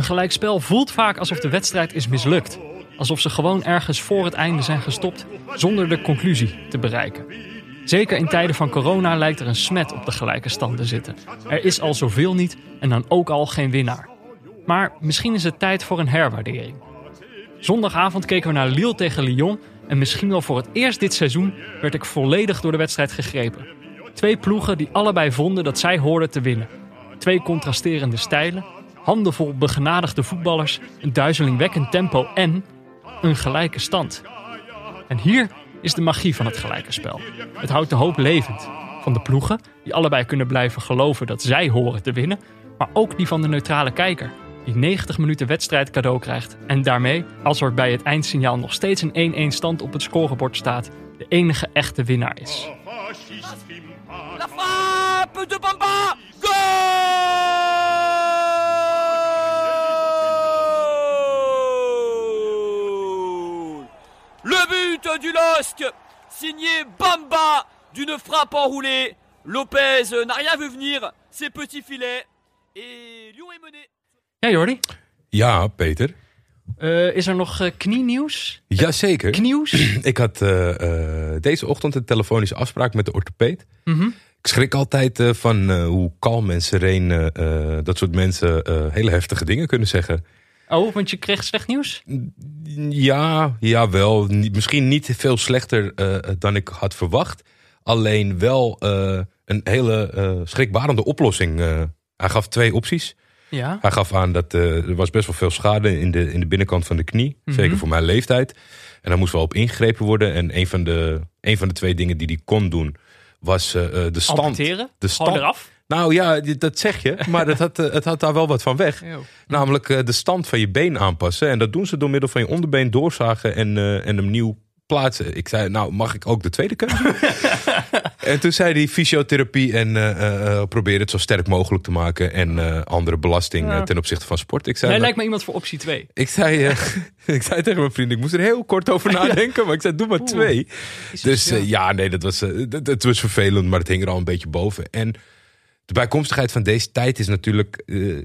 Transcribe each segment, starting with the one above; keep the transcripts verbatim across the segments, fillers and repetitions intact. Een gelijkspel voelt vaak alsof de wedstrijd is mislukt. Alsof ze gewoon ergens voor het einde zijn gestopt zonder de conclusie te bereiken. Zeker in tijden van corona lijkt er een smet op de gelijke stand te zitten. Er is al zoveel niet en dan ook al geen winnaar. Maar misschien is het tijd voor een herwaardering. Zondagavond keken we naar Lille tegen Lyon en misschien wel voor het eerst dit seizoen werd ik volledig door de wedstrijd gegrepen. Twee ploegen die allebei vonden dat zij hoorden te winnen. Twee contrasterende stijlen, handenvol begenadigde voetballers, een duizelingwekkend tempo en een gelijke stand. En hier is de magie van het gelijke spel. Het houdt de hoop levend. Van de ploegen, die allebei kunnen blijven geloven dat zij horen te winnen, maar ook die van de neutrale kijker, die negentig minuten wedstrijd cadeau krijgt en daarmee, als er bij het eindsignaal nog steeds een één-één stand op het scorebord staat, de enige echte winnaar is. La frappe de Bamba! Goal! Le but du L O S C, signé Bamba, d'une frappe enroulée. Lopez n'a rien vu venir, ses petits filets. Et Lyon est mené. Ja, Jordi? Ja, Peter. Uh, is er nog uh, knienieuws? Jazeker. Knieuws? Ik had uh, uh, deze ochtend een telefonische afspraak met de orthopeed. Mm-hmm. Ik schrik altijd uh, van uh, hoe kalm en sereen uh, uh, dat soort mensen uh, hele heftige dingen kunnen zeggen. Oh, want je kreeg slecht nieuws? Ja, jawel. Niet, misschien niet veel slechter uh, dan ik had verwacht. Alleen wel uh, een hele uh, schrikbarende oplossing. Uh, hij gaf twee opties. Ja. Hij gaf aan dat uh, er was best wel veel schade in de, in de binnenkant van de knie. Mm-hmm. Zeker voor mijn leeftijd. En daar moest wel op ingegrepen worden. En een van de, een van de twee dingen die hij kon doen was uh, de stand. Amputeren? De stand. Hou eraf? Nou ja, dat zeg je. Maar dat had, het had daar wel wat van weg. Eeuw. Namelijk uh, de stand van je been aanpassen. En dat doen ze door middel van je onderbeen doorzagen en, uh, en hem nieuw plaatsen. Ik zei, nou mag ik ook de tweede keuze? En toen zei hij fysiotherapie en uh, uh, probeer het zo sterk mogelijk te maken. En uh, andere belasting ja. uh, ten opzichte van sport. Ik zei, Jij lijkt me iemand voor optie twee. Ik zei, uh, ik zei tegen mijn vriend, ik moest er heel kort over nadenken. Ja. Maar ik zei, doe maar Oeh, twee. Dus uh, ja, nee, dat was, uh, dat, dat was vervelend. Maar het hing er al een beetje boven. En de bijkomstigheid van deze tijd is natuurlijk... Uh,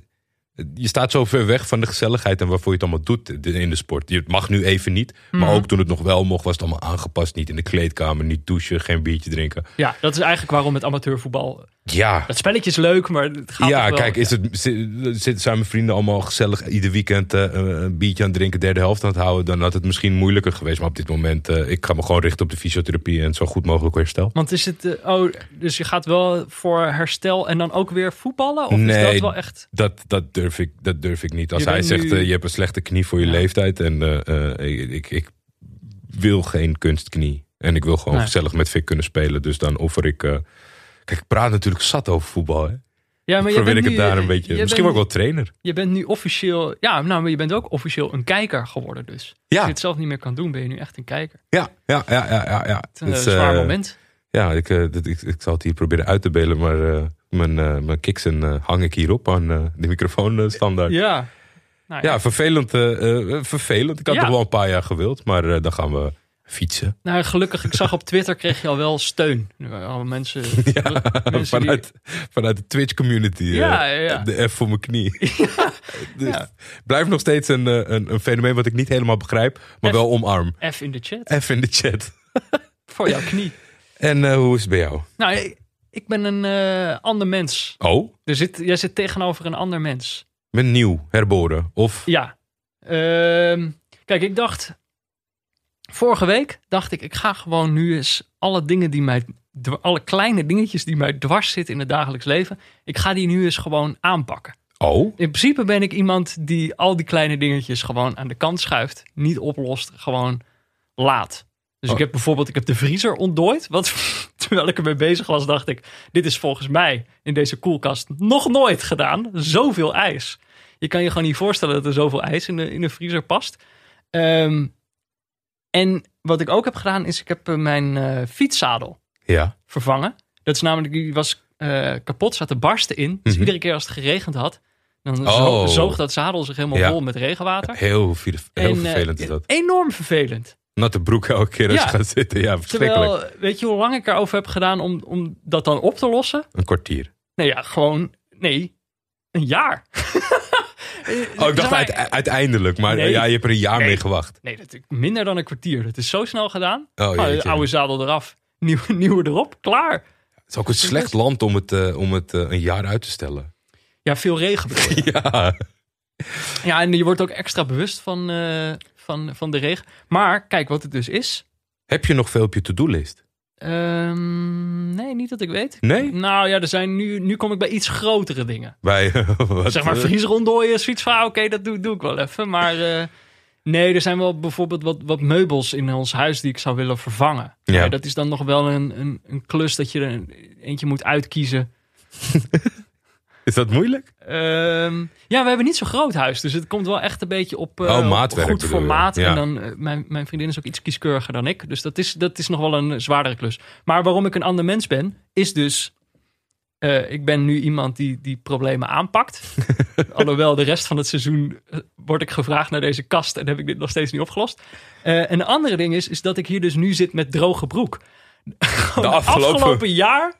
je staat zo ver weg van de gezelligheid en waarvoor je het allemaal doet in de sport. Het mag nu even niet, maar mm-hmm. ook toen het nog wel mocht, was het allemaal aangepast. Niet in de kleedkamer, niet douchen, geen biertje drinken. Ja, dat is eigenlijk waarom het amateurvoetbal... Ja. Dat spelletje is leuk, maar het gaat ja, wel. Kijk, is het, zijn mijn vrienden allemaal gezellig ieder weekend uh, een biertje aan het drinken, derde helft aan het houden, dan had het misschien moeilijker geweest. Maar op dit moment, uh, ik ga me gewoon richten op de fysiotherapie en zo goed mogelijk herstel. Want is het, uh, oh, dus je gaat wel voor herstel en dan ook weer voetballen? Of nee, is dat wel echt... dat, dat, durf, ik, dat durf ik niet. Als je hij zegt, nu... uh, je hebt een slechte knie voor je ja. leeftijd en uh, uh, ik, ik, ik wil geen kunstknie. En ik wil gewoon nee. gezellig met Vic kunnen spelen. Dus dan offer ik... Uh, Kijk, ik praat natuurlijk zat over voetbal, hè? Ja, maar je bent ik nu, het daar een beetje... Misschien word ik wel trainer. Je bent nu officieel... Ja, nou, maar je bent ook officieel een kijker geworden dus. Ja. Als je het zelf niet meer kan doen, ben je nu echt een kijker. Ja, ja, ja, ja, ja. ja. Het is een het, zwaar uh, moment. Ja, ik, uh, ik, ik, ik zal het hier proberen uit te belen, maar uh, mijn, uh, mijn kiksen uh, hang ik hierop aan uh, de microfoon uh, standaard. Ja. Nou, ja. Ja, vervelend. Uh, uh, vervelend. Ik had ja. nog wel een paar jaar gewild, maar uh, dan gaan we... Fietsen. Nou, gelukkig, ik zag op Twitter kreeg je al wel steun. Alle mensen, ja, mensen vanuit, die... vanuit de Twitch-community. Ja, ja, ja. De F voor mijn knie. Ja, dus ja. Blijft nog steeds een, een, een fenomeen wat ik niet helemaal begrijp, maar F, wel omarm. F in de chat. F in de chat. Voor jouw knie. En uh, hoe is het bij jou? Nou, ik, ik ben een uh, ander mens. Oh? Er zit, jij zit tegenover een ander mens. Met nieuw, herboren, of? Ja. Uh, kijk, ik dacht... Vorige week dacht ik, ik ga gewoon nu eens alle dingen die mij, alle kleine dingetjes die mij dwars zitten in het dagelijks leven, ik ga die nu eens gewoon aanpakken. Oh. In principe ben ik iemand die al die kleine dingetjes gewoon aan de kant schuift, niet oplost, gewoon laat. Dus oh. ik heb bijvoorbeeld, ik heb de vriezer ontdooid, want terwijl ik ermee bezig was, dacht ik, dit is volgens mij in deze koelkast nog nooit gedaan. Zoveel ijs. Je kan je gewoon niet voorstellen dat er zoveel ijs in de, in de vriezer past. Ehm... Um, En wat ik ook heb gedaan is, ik heb mijn uh, fietszadel ja. vervangen. Dat is namelijk, die was uh, kapot, zat er barsten in. Dus mm-hmm. iedere keer als het geregend had, dan oh. zoog dat zadel zich helemaal ja. vol met regenwater. Heel, heel en, vervelend is dat. Uh, enorm vervelend. Natte broek elke keer als ja. je gaat zitten. Ja, verschrikkelijk. Terwijl, weet je hoe lang ik erover heb gedaan om, om dat dan op te lossen? Een kwartier. Nee, ja, gewoon, nee, een jaar. Oh, ik dacht uit, uiteindelijk, maar nee, ja, je hebt er een jaar nee, mee gewacht. Nee, dat is minder dan een kwartier. Dat is zo snel gedaan. Oh, oh, oude zadel eraf, nieuw, nieuwe erop, klaar. Het is ook een slecht land om het, uh, om het uh, een jaar uit te stellen. Ja, veel regen. Ja. Ja, en je wordt ook extra bewust van, uh, van, van de regen. Maar kijk wat het dus is. Heb je nog veel op je to-do-list? Um, nee, niet dat ik weet. Nee? Nou ja, er zijn nu, nu kom ik bij iets grotere dingen. Bij wat? Zeg maar Fries rondooien, zoiets van, oké, okay, dat doe, doe ik wel even. Maar uh, nee, er zijn wel bijvoorbeeld wat, wat meubels in ons huis die ik zou willen vervangen. Ja. Ja, dat is dan nog wel een, een, een klus dat je er eentje moet uitkiezen. Is dat moeilijk? Um, ja, we hebben niet zo'n groot huis. Dus het komt wel echt een beetje op, uh, oh, maatwerk, op goed formaat. Ja. En dan, uh, mijn, mijn vriendin is ook iets kieskeuriger dan ik. Dus dat is, dat is nog wel een zwaardere klus. Maar waarom ik een ander mens ben, is dus... Uh, ik ben nu iemand die, die problemen aanpakt. Alhoewel de rest van het seizoen uh, word ik gevraagd naar deze kast. En heb ik dit nog steeds niet opgelost. Uh, en de andere ding is, is dat ik hier dus nu zit met droge broek. De afgelopen... afgelopen jaar...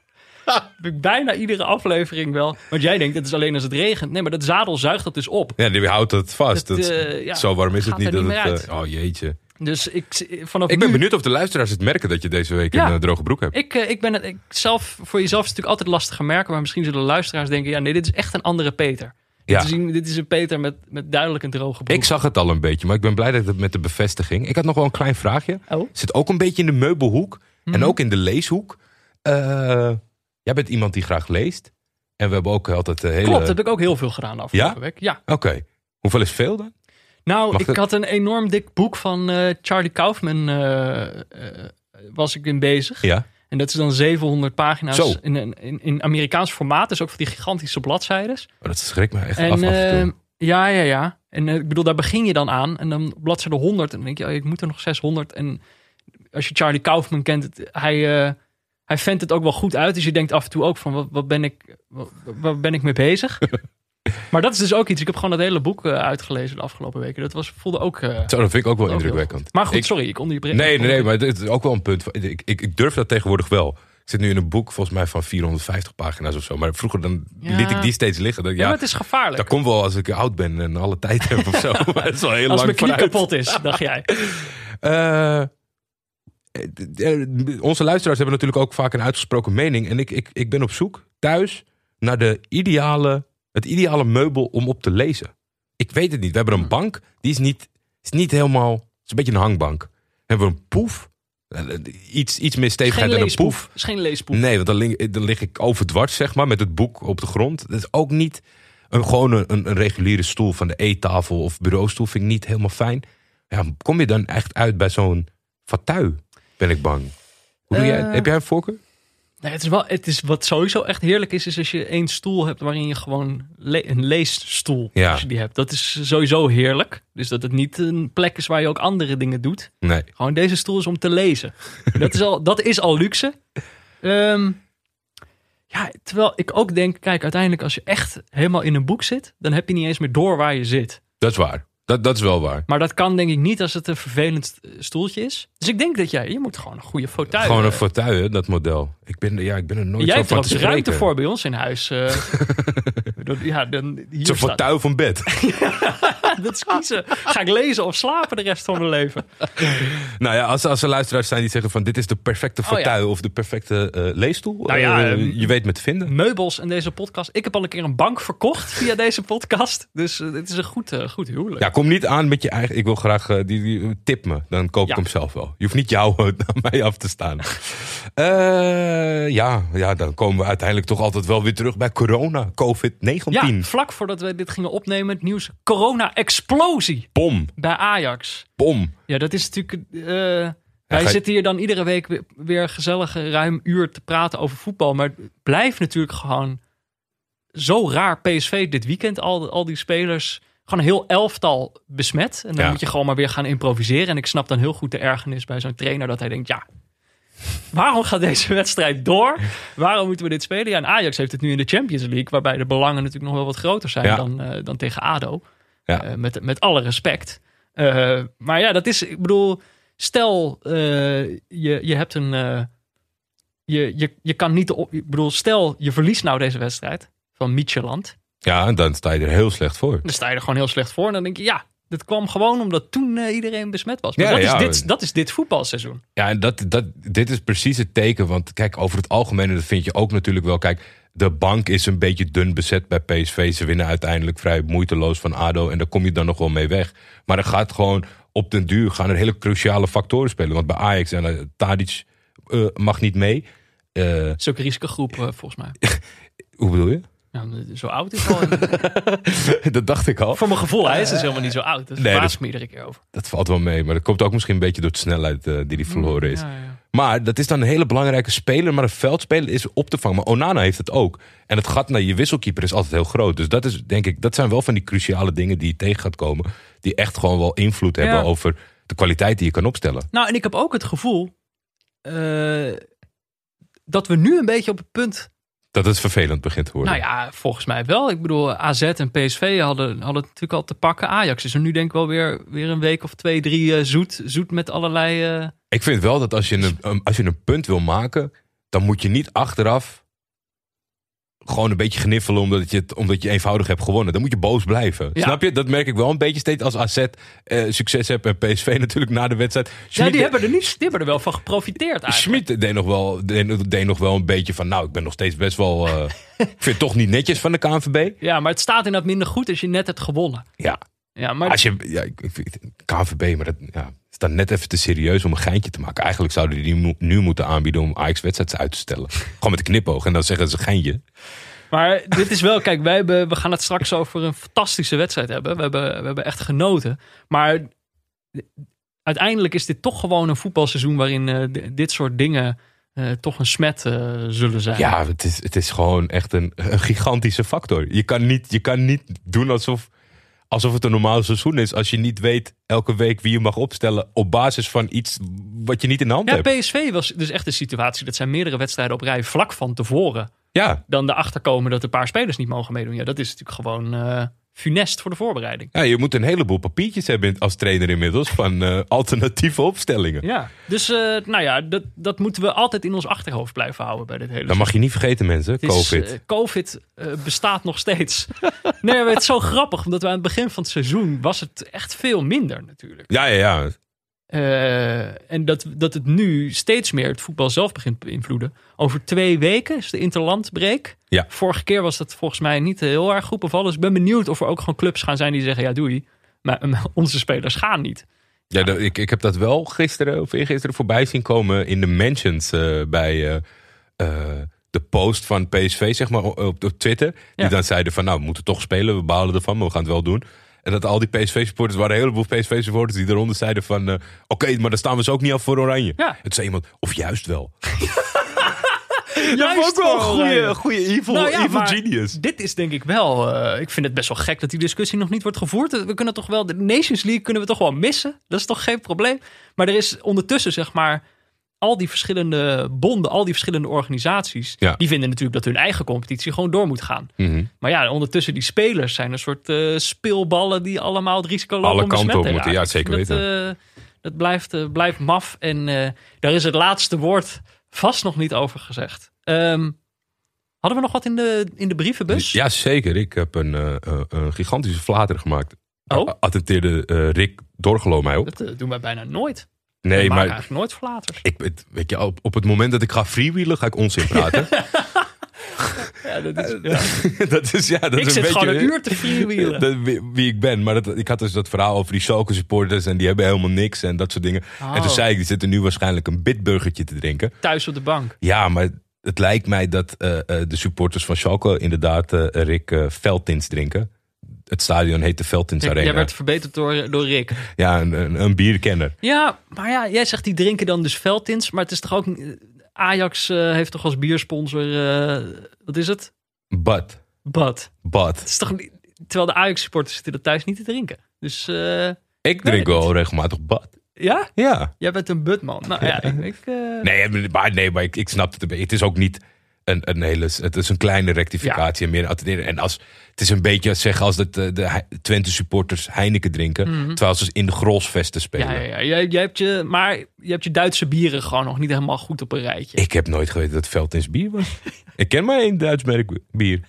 heb ik bijna iedere aflevering wel. Want jij denkt, het is alleen als het regent. Nee, maar dat zadel zuigt dat dus op. Ja, die houdt het vast. Dat, dat, uh, ja, zo warm is het niet. Dat niet het, uh, oh jeetje. Dus ik, vanaf ik ben nu... benieuwd of de luisteraars het merken dat je deze week ja, een uh, droge broek hebt. Ik, uh, ik ben het ik zelf, voor jezelf is het natuurlijk altijd lastig te merken. Maar misschien zullen de luisteraars denken, ja nee, dit is echt een andere Peter. Ja. Dit, is een, dit is een Peter met, met duidelijk een droge broek. Ik zag het al een beetje, maar ik ben blij dat het met de bevestiging. Ik had nog wel een klein vraagje. Oh. Zit ook een beetje in de meubelhoek. Mm. En ook in de leeshoek. Eh... Uh, Jij bent iemand die graag leest. En we hebben ook altijd de hele... Klopt, heb ik ook heel veel gedaan afgelopen ja? week. Ja. Oké. Okay. Hoeveel is veel dan? Nou, Mag ik dat... had een enorm dik boek van uh, Charlie Kaufman. Uh, uh, was ik in bezig. Ja. En dat is dan zevenhonderd pagina's in, in, in Amerikaans formaat. Dus ook van die gigantische bladzijden. Oh, dat schrikt me echt en, af, uh, af en toe. Ja, ja, ja. En uh, ik bedoel, daar begin je dan aan. En dan bladzijde honderd. En dan denk je, oh, ik moet er nog zeshonderd. En als je Charlie Kaufman kent, het, hij... Uh, Hij vent het ook wel goed uit. Dus je denkt af en toe ook van, wat, wat ben ik, wat, waar ben ik mee bezig? Maar dat is dus ook iets. Ik heb gewoon dat hele boek uitgelezen de afgelopen weken. Dat was, voelde ook... Uh, Zo, dat vind ik ook wel indrukwekkend. Maar goed, ik, sorry, ik onder je breken. Nee, nee, nee, maar dit is ook wel een punt. Ik, ik, ik durf dat tegenwoordig wel. Ik zit nu in een boek volgens mij van vierhonderdvijftig pagina's of zo. Maar vroeger dan ja. liet ik die steeds liggen. Dan, ja, ja, maar het is gevaarlijk. Dat komt wel als ik oud ben en alle tijd heb of zo. Maar het is wel heel als lang mijn knie vooruit. Kapot is, dacht jij. Eh... Uh, Onze luisteraars hebben natuurlijk ook vaak een uitgesproken mening. En ik, ik, ik ben op zoek thuis naar de ideale, het ideale meubel om op te lezen. Ik weet het niet. We hebben een bank. Die is niet, is niet helemaal... Het is een beetje een hangbank. We hebben een poef. Iets, iets meer stevigheid dan een poef. Het is geen leespoef. Nee, want dan lig, dan lig ik overdwars, zeg maar, met het boek op de grond. Dat is ook niet een, gewoon een, een reguliere stoel van de eettafel of bureaustoel. Vind ik niet helemaal fijn. Ja, kom je dan echt uit bij zo'n fauteuil? Ben ik bang. Hoe doe jij, uh, heb jij een voorkeur? Nee, het is wel, het is wat sowieso echt heerlijk is, is als je één stoel hebt waarin je gewoon le- een leesstoel ja. als je die hebt. Dat is sowieso heerlijk. Dus dat het niet een plek is waar je ook andere dingen doet. Nee. Gewoon deze stoel is om te lezen. Dat is al, dat is al luxe. Um, ja, terwijl ik ook denk, kijk, uiteindelijk als je echt helemaal in een boek zit, dan heb je niet eens meer door waar je zit. Dat is waar. Dat, dat is wel waar. Maar dat kan denk ik niet als het een vervelend stoeltje is. Dus ik denk dat jij... Je moet gewoon een goede fauteuil. Gewoon een fauteuil, dat model. Ik ben, ja, ik ben er nooit jij zo van te spreken. Jij hebt er ruimte voor bij ons in huis. Uh, ja, dan hier het is een fauteuil van bed. Ja, dat is kiezen. Ga ik lezen of slapen de rest van mijn leven? Nou ja, als, als er luisteraars zijn die zeggen van... Dit is de perfecte fauteuil oh ja. of de perfecte uh, leesstoel. Nou ja, uh, uh, je weet me te vinden. Meubels en deze podcast. Ik heb al een keer een bank verkocht via deze podcast. Dus uh, dit is een goed, uh, goed huwelijk. Ja, kom niet aan met je eigen... Ik wil graag... Uh, die, die, tip me. Dan koop ja. ik hem zelf wel. Je hoeft niet jou uh, naar mij af te staan. uh, ja, ja, dan komen we uiteindelijk toch altijd wel weer terug bij corona. covid negentien. Ja, vlak voordat we dit gingen opnemen. Het nieuws. Corona-explosie. Bom. Bij Ajax. Bom. Ja, dat is natuurlijk... Uh, ja, wij je... zitten hier dan iedere week weer, weer gezellig een ruim uur te praten over voetbal. Maar het blijft natuurlijk gewoon zo raar. P S V dit weekend. Al, al die spelers... Gewoon een heel elftal besmet. En dan ja. moet je gewoon maar weer gaan improviseren. En ik snap dan heel goed de ergernis bij zo'n trainer. Dat hij denkt, ja, waarom gaat deze wedstrijd door? Waarom moeten we dit spelen? Ja, en Ajax heeft het nu in de Champions League. Waarbij de belangen natuurlijk nog wel wat groter zijn ja. dan, uh, dan tegen A D O. Ja. Uh, met, met alle respect. Uh, maar ja, dat is, ik bedoel, stel uh, je, je hebt een... Uh, je, je, je kan niet... Op, ik bedoel, stel je verliest nou deze wedstrijd van Midtjylland. Ja, dan sta je er heel slecht voor. Dan sta je er gewoon heel slecht voor. En dan denk je, ja, dat kwam gewoon omdat toen uh, iedereen besmet was. Maar ja, dat, ja, is dit, dat is dit voetbalseizoen. Ja, en dat, dat, dit is precies het teken. Want kijk, over het algemeen, en dat vind je ook natuurlijk wel. Kijk, de bank is een beetje dun bezet bij P S V. Ze winnen uiteindelijk vrij moeiteloos van A D O. En daar kom je dan nog wel mee weg. Maar er gaat gewoon op den duur gaan er hele cruciale factoren spelen. Want bij Ajax en uh, Tadic uh, mag niet mee. Uh, Zulke risicogroep, uh, volgens mij. Hoe bedoel je? Nou, zo oud is al. Dat dacht ik al. Voor mijn gevoel, hij is dus helemaal niet zo oud. Dat nee, verbaast dat, me iedere keer over. Dat valt wel mee, maar dat komt ook misschien een beetje door de snelheid uh, die hij verloren is. Ja, ja. Maar dat is dan een hele belangrijke speler, maar een veldspeler is op te vangen. Maar Onana heeft het ook. En het gat naar je wisselkeeper is altijd heel groot. Dus dat is, denk ik, dat zijn wel van die cruciale dingen die je tegen gaat komen. Die echt gewoon wel invloed hebben ja. over de kwaliteit die je kan opstellen. Nou, en ik heb ook het gevoel uh, dat we nu een beetje op het punt... Dat het vervelend begint te worden. Nou ja, volgens mij wel. Ik bedoel, A Z en P S V hadden, hadden natuurlijk al te pakken. Ajax is er nu denk ik wel weer, weer een week of twee, drie uh, zoet, zoet met allerlei... Uh... Ik vind wel dat als je, een, als je een punt wil maken, dan moet je niet achteraf gewoon een beetje gniffelen omdat je, het, omdat je eenvoudig hebt gewonnen. Dan moet je boos blijven. Ja. Snap je? Dat merk ik wel een beetje steeds als A Z eh, succes hebt en P S V natuurlijk na de wedstrijd. Schmid, ja, die hebben er niet, die hebben er wel van geprofiteerd eigenlijk. Schmid deed nog wel, deed, deed nog wel een beetje van, nou, ik ben nog steeds best wel... Uh, ik vind het toch niet netjes van de K N V B. Ja, maar het staat inderdaad minder goed als je net hebt gewonnen. Ja. Ja, maar... Als je, ja, K N V B, maar dat ja, is dan net even te serieus om een geintje te maken. Eigenlijk zouden die nu moeten aanbieden om Ajax-wedstrijden uit te stellen. Gewoon met een knipoog en dan zeggen ze geintje. Maar dit is wel, kijk, wij hebben, we gaan het straks over een fantastische wedstrijd hebben. We hebben, we hebben echt genoten. Maar uiteindelijk is dit toch gewoon een voetbalseizoen waarin uh, dit soort dingen... Uh, toch een smet uh, zullen zijn. Ja, het is, het is gewoon echt een, een gigantische factor. Je kan niet, je kan niet doen alsof... Alsof het een normaal seizoen is. Als je niet weet elke week wie je mag opstellen. Op basis van iets wat je niet in de hand ja, hebt. Ja, P S V was dus echt een situatie. Dat zijn meerdere wedstrijden op rij vlak van tevoren. Ja. Dan erachter komen dat een paar spelers niet mogen meedoen. Ja, dat is natuurlijk gewoon uh, funest voor de voorbereiding. Ja, je moet een heleboel papiertjes hebben als trainer inmiddels. Van uh, alternatieve opstellingen. Ja, dus uh, nou ja, dat, dat moeten we altijd in ons achterhoofd blijven houden. Bij dit hele. Dat mag je niet vergeten mensen, het COVID. Is, uh, COVID uh, bestaat nog steeds. Nee, maar het is zo grappig, omdat we aan het begin van het seizoen was het echt veel minder natuurlijk. Ja, ja, ja. Uh, en dat, dat het nu steeds meer het voetbal zelf begint te beïnvloeden. Over twee weken is de interlandbreek. Ja. Vorige keer was dat volgens mij niet heel erg goed bevallen. Dus ik ben benieuwd of er ook gewoon clubs gaan zijn die zeggen... ja, doei, maar onze spelers gaan niet. Ja, ja. Ik, ik heb dat wel gisteren of eergisteren voorbij zien komen in de mentions uh, bij... Uh, uh, de post van P S V, zeg maar, op, op Twitter. Die ja. dan zeiden van, nou, we moeten toch spelen. We balen ervan, maar we gaan het wel doen. En dat al die P S V-supporters, waren een heleboel P S V-supporters... die eronder zeiden van, uh, oké, okay, maar dan staan we ze ook niet af voor Oranje. Ja. Het zei iemand, of juist wel. Ja, ook wel een goede evil, nou ja, evil genius. Dit is denk ik wel... Uh, ik vind het best wel gek dat die discussie nog niet wordt gevoerd. We kunnen toch wel... De Nations League kunnen we toch wel missen? Dat is toch geen probleem? Maar er is ondertussen, zeg maar... Al die verschillende bonden, al die verschillende organisaties... Ja. Die vinden natuurlijk dat hun eigen competitie gewoon door moet gaan. Mm-hmm. Maar ja, ondertussen die spelers zijn een soort uh, speelballen... die allemaal het risico lopen om besmet te raken. Alle kanten op moeten, ja, zeker dat, weten. Uh, dat blijft, uh, blijft maf. En uh, daar is het laatste woord vast nog niet over gezegd. Um, hadden we nog wat in de, in de brievenbus? Ja, zeker. Ik heb een, uh, uh, een gigantische flater gemaakt. Oh. Attenteerde uh, Rick Dorgelo mij op. Dat uh, doen wij bijna nooit. Nee, ik maak maar eigenlijk nooit verlaters. Ik, weet je, op, op het moment dat ik ga freewheelen, ga ik onzin praten. Ja, dat is, ja. dat is, ja, dat ik is zit een beetje, gewoon een uur te freewheelen. Dat, wie, wie ik ben. Maar dat, ik had dus dat verhaal over die Schalke supporters en die hebben helemaal niks en dat soort dingen. Oh. En toen zei ik, die zitten nu waarschijnlijk een bitburgertje te drinken. Thuis op de bank. Ja, maar het lijkt mij dat uh, uh, de supporters van Schalke inderdaad, uh, Rick, uh, Veltins drinken. Het stadion heet de Veltins Arena. Jij werd verbeterd door, door Rick. Ja, een, een, een bierkenner. Ja, maar ja, jij zegt die drinken dan dus Veltins. Maar het is toch ook... Ajax uh, heeft toch als biersponsor... Uh, wat is het? Bud. Bud. Bud. Het is toch, terwijl de Ajax-supporters zitten er thuis niet te drinken. Dus... Uh, ik drink wel regelmatig Bud. Ja? Ja. Jij bent een Budman. Nou ja, ja ik... ik uh... nee, maar, nee, maar ik, ik snap het een beetje. Het is ook niet... Een, een hele, het is een kleine rectificatie. Ja. Meer attenderen. En als, het is een beetje zeggen als dat de, de Twente supporters Heineken drinken. Mm-hmm. Terwijl ze in de Grolsvesten spelen. Ja, ja, ja. Je, je hebt je, maar je hebt je Duitse bieren gewoon nog niet helemaal goed op een rijtje. Ik heb nooit geweten dat Veltins bier was. Ik ken maar één Duits merk bier.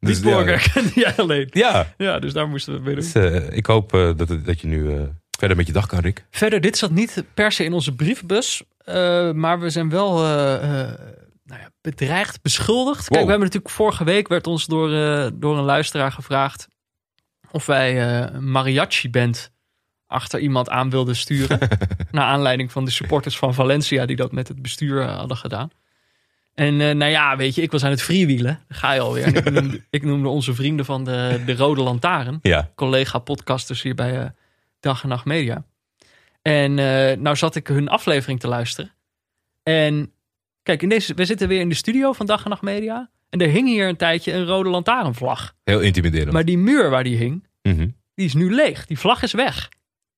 Dus, die burger ja, kende jij alleen. Ja. Ja, dus daar moesten we mee doen. Dus, uh, ik hoop uh, dat, dat je nu uh, verder met je dag kan, Rick. Verder, dit zat niet per se in onze brievenbus. Uh, maar we zijn wel... Uh, uh, Nou ja, bedreigd, beschuldigd. Wow. Kijk, we hebben natuurlijk vorige week werd ons door, uh, door een luisteraar gevraagd of wij uh, een mariachi-band achter iemand aan wilden sturen. Naar aanleiding van de supporters van Valencia die dat met het bestuur uh, hadden gedaan. En uh, nou ja, weet je, ik was aan het freewielen. Daar ga je alweer. Ik noemde, ik noemde onze vrienden van de, de Rode Lantaarn. Ja. Collega-podcasters hier bij uh, Dag en Nacht Media. En uh, nou zat ik hun aflevering te luisteren. En... Kijk, in deze, we zitten weer in de studio van Dag en Nacht Media. En er hing hier een tijdje een rode lantaarnvlag. Heel intimiderend. Maar die muur waar die hing, mm-hmm. die is nu leeg. Die vlag is weg.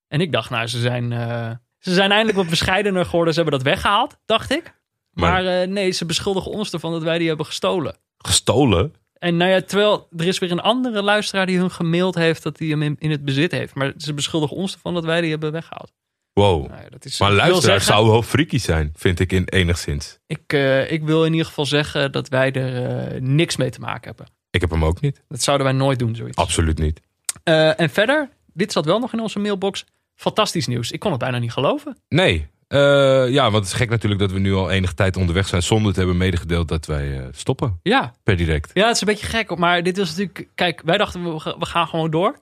En ik dacht, nou, ze zijn, uh, ze zijn eindelijk wat bescheidener geworden. Ze hebben dat weggehaald, dacht ik. Maar, maar uh, nee, ze beschuldigen ons ervan dat wij die hebben gestolen. Gestolen? En nou ja, terwijl er is weer een andere luisteraar die hun gemaild heeft dat hij hem in, in het bezit heeft. Maar ze beschuldigen ons ervan dat wij die hebben weggehaald. Wow, nou ja, dat is, maar luisteraars zouden wel freaky zijn, vind ik in enigszins. Ik, uh, ik wil in ieder geval zeggen dat wij er uh, niks mee te maken hebben. Ik heb hem ook niet. Dat zouden wij nooit doen, zoiets. Absoluut niet. Uh, en verder, dit zat wel nog in onze mailbox. Fantastisch nieuws. Ik kon het bijna niet geloven. Nee. Uh, ja, want het is gek natuurlijk dat we nu al enige tijd onderweg zijn zonder te hebben medegedeeld dat wij uh, stoppen. Ja. Per direct. Ja, het is een beetje gek. Maar dit was natuurlijk... Kijk, wij dachten we, we gaan gewoon door.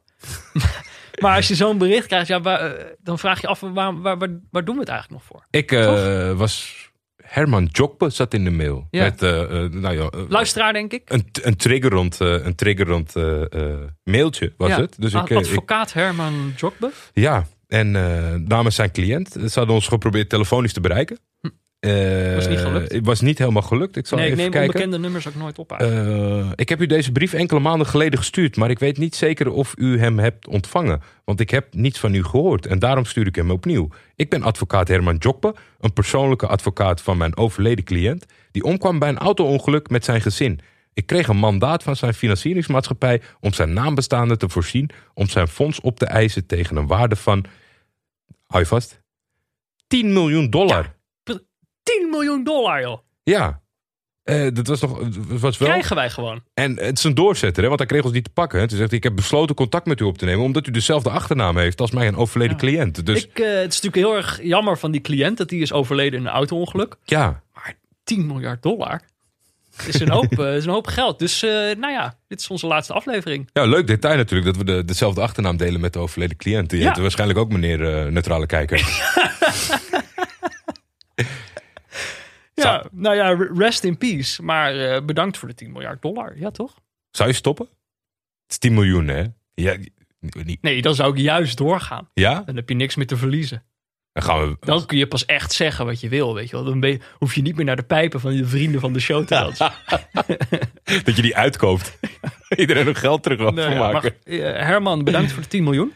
Maar als je zo'n bericht krijgt, ja, waar, dan vraag je af, waar, waar, waar doen we het eigenlijk nog voor? Ik uh, was... Herman Jokpe zat in de mail. Ja. Met, uh, uh, nou ja, uh, luisteraar, denk ik. Een, een triggerend, uh, een triggerend uh, uh, mailtje was ja. het. Dus Ad, ik, advocaat ik, Herman Jokpe. Ja, en uh, namens zijn cliënt. Ze hadden ons geprobeerd telefonisch te bereiken. Hm. Uh, was niet gelukt. Het was niet helemaal gelukt. Ik zal nee, even ik neem kijken. Onbekende nummers ook nooit op. Uh, ik heb u deze brief enkele maanden geleden gestuurd, maar ik weet niet zeker of u hem hebt ontvangen. Want ik heb niets van u gehoord en daarom stuur ik hem opnieuw. Ik ben advocaat Herman Jokpe, een persoonlijke advocaat van mijn overleden cliënt, die omkwam bij een auto-ongeluk met zijn gezin. Ik kreeg een mandaat van zijn financieringsmaatschappij om zijn naambestaande te voorzien om zijn fonds op te eisen tegen een waarde van, hou je vast, tien miljoen dollar. Ja. tien miljoen dollar, joh. Ja. Uh, dat was nog... Dat was wel... Krijgen wij gewoon. En het is een doorzetter, hè, want hij kreeg ons niet te pakken. Hè. Toen zegt hij, ik heb besloten contact met u op te nemen, omdat u dezelfde achternaam heeft als mijn overleden ja. cliënt. Dus... Ik, uh, het is natuurlijk heel erg jammer van die cliënt, dat die is overleden in een auto-ongeluk. Ja. Maar tien miljard dollar is een hoop, is een hoop geld. Dus uh, nou ja, dit is onze laatste aflevering. Ja, leuk detail natuurlijk, dat we de, dezelfde achternaam delen met de overleden cliënt. Die ja. heet waarschijnlijk ook meneer uh, Neutrale Kijker. Ja, nou ja, rest in peace. Maar uh, bedankt voor de tien miljard dollar. Ja, toch? Zou je stoppen? Het is tien miljoen, hè? Ja, niet. Nee, dan zou ik juist doorgaan. Ja? Dan heb je niks meer te verliezen. Dan, gaan we... dan kun je pas echt zeggen wat je wil, weet je wel. Dan ben je, hoef je niet meer naar de pijpen van je vrienden van de show te dansen. Dat je die uitkoopt. Iedereen nog geld terug wil nou, ja, maken. Maar, uh, Herman, bedankt voor de tien miljoen.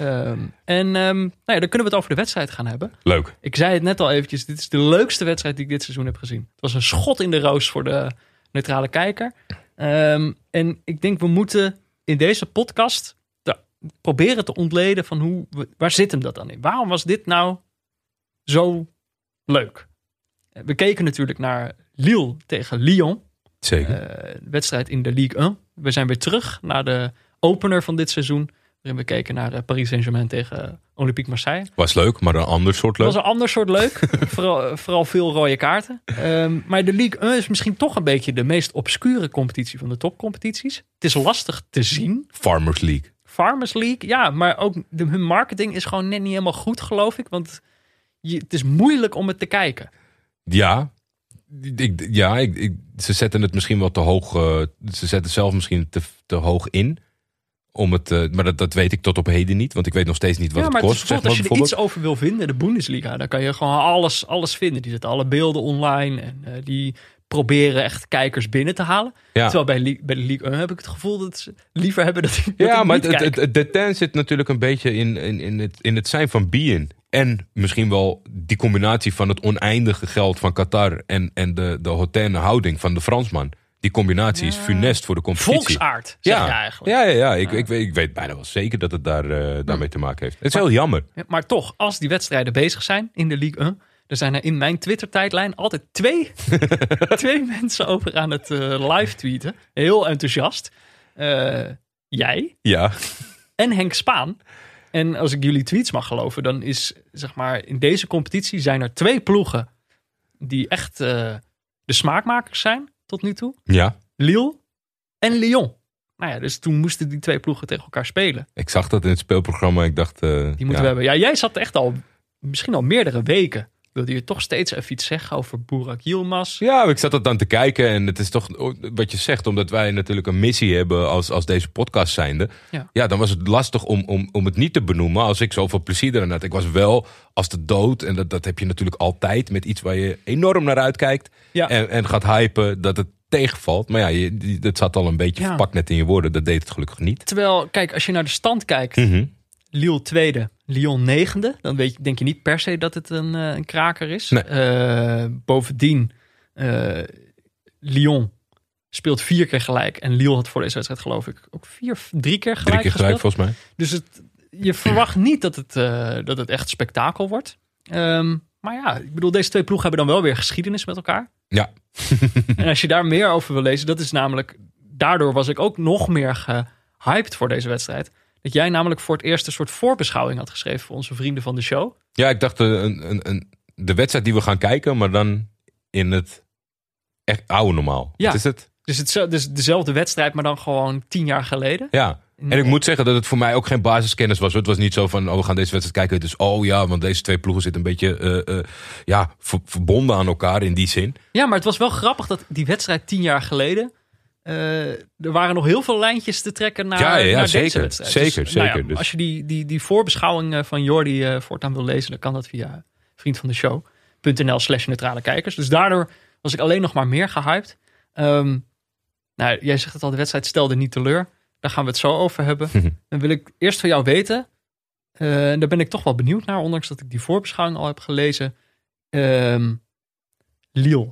Um, en um, nou ja, dan kunnen we het over de wedstrijd gaan hebben. Leuk. Ik zei het net al eventjes. Dit is de leukste wedstrijd die ik dit seizoen heb gezien. Het was een schot in de roos voor de neutrale kijker. Um, en ik denk we moeten in deze podcast te, proberen te ontleden van hoe, waar zit hem dat dan in? Waarom was dit nou zo leuk? We keken natuurlijk naar Lille tegen Lyon. Zeker. Uh, wedstrijd in de Ligue één. We zijn weer terug naar de opener van dit seizoen. We keken naar Paris Saint-Germain tegen Olympique Marseille. Was leuk, maar een ander soort leuk. Was een ander soort leuk. vooral, vooral veel rode kaarten. Um, maar de Ligue één is misschien toch een beetje de meest obscure competitie van de topcompetities. Het is lastig te zien. Farmers League. Farmers League, ja. Maar ook de, hun marketing is gewoon net niet helemaal goed, geloof ik. Want je, het is moeilijk om het te kijken. Ja. Ik, ja ik, ik, ze zetten het misschien wel te hoog. Uh, ze zetten zelf misschien te, te hoog in. Om het, uh, maar dat, dat weet ik tot op heden niet. Want ik weet nog steeds niet wat ja, het kost. Het is zeg maar, als je er iets over wil vinden, de Bundesliga... dan kan je gewoon alles, alles vinden. Die zetten alle beelden online. En uh, die proberen echt kijkers binnen te halen. Ja. Terwijl bij, bij de Ligue één heb ik het gevoel dat ze liever hebben dat, dat ja, ik maar niet het, het, het, het detain zit natuurlijk een beetje in, in, in, het, in het zijn van bien. En misschien wel die combinatie van het oneindige geld van Qatar... en, en de, de hautaine houding van de Fransman. Die combinatie is funest voor de competitie. Volksaard, zeg ja. je eigenlijk. Ja, ja, ja. Ik, ja. Ik, weet, ik weet bijna wel zeker dat het daar, uh, daarmee te maken heeft. Het is maar, heel jammer. Maar toch, als die wedstrijden bezig zijn in de Ligue één... er zijn er in mijn Twitter-tijdlijn altijd twee, twee mensen over aan het uh, live tweeten. Heel enthousiast. Uh, jij. Ja. En Henk Spaan. En als ik jullie tweets mag geloven, dan is, zeg maar, in deze competitie zijn er twee ploegen die echt uh, de smaakmakers zijn tot nu toe. Ja. Lille en Lyon. Nou ja, dus toen moesten die twee ploegen tegen elkaar spelen. Ik zag dat in het speelprogramma. Ik dacht, uh, die moeten ja. we hebben. Ja, jij zat echt al, misschien al meerdere weken. Wilde je toch steeds even iets zeggen over Burak Yilmaz? Ja, ik zat dat dan te kijken. En het is toch wat je zegt, omdat wij natuurlijk een missie hebben als, als deze podcast zijnde. Ja. ja, dan was het lastig om, om, om het niet te benoemen als ik zoveel plezier erin had. Ik was wel als de dood. En dat, dat heb je natuurlijk altijd met iets waar je enorm naar uitkijkt. Ja. En, en gaat hypen dat het tegenvalt. Maar ja, je, dat zat al een beetje ja. verpakt net in je woorden. Dat deed het gelukkig niet. Terwijl, kijk, als je naar de stand kijkt... Mm-hmm. Lille tweede, Lyon negende. Dan weet je, denk je niet per se dat het een, een kraker is. Nee. Uh, bovendien, uh, Lyon speelt vier keer gelijk. En Lille had voor deze wedstrijd geloof ik ook vier, drie keer gelijk Drie keer gelijk, volgens mij. Dus het, je verwacht niet dat het, uh, dat het echt spektakel wordt. Um, maar ja, ik bedoel, deze twee ploegen hebben dan wel weer geschiedenis met elkaar. Ja. En als je daar meer over wil lezen, dat is namelijk... Daardoor was ik ook nog meer gehyped voor deze wedstrijd. Dat jij namelijk voor het eerst een soort voorbeschouwing had geschreven voor onze vrienden van de show. Ja, ik dacht een, een, een, de wedstrijd die we gaan kijken, maar dan in het echt oude normaal. Ja, Wat is het? Dus, het, dus dezelfde wedstrijd, maar dan gewoon tien jaar geleden. Ja, en nee. ik moet zeggen dat het voor mij ook geen basiskennis was. Het was niet zo van, oh, we gaan deze wedstrijd kijken. Dus oh ja, want deze twee ploegen zitten een beetje uh, uh, ja, ver, verbonden aan elkaar in die zin. Ja, maar het was wel grappig dat die wedstrijd tien jaar geleden... Uh, er waren nog heel veel lijntjes te trekken naar, ja, ja, ja, naar zeker, deze wedstrijd. Zeker, dus, zeker. Nou ja, dus. Als je die, die, die voorbeschouwing van Jordi uh, voortaan wil lezen... dan kan dat via vriendvandeshow.nl slash neutrale kijkers. Dus daardoor was ik alleen nog maar meer gehyped. Um, nou, jij zegt het al, de wedstrijd stelde niet teleur. Daar gaan we het zo over hebben. Dan wil ik eerst van jou weten... Uh, en daar ben ik toch wel benieuwd naar... ondanks dat ik die voorbeschouwing al heb gelezen. Um, Lille.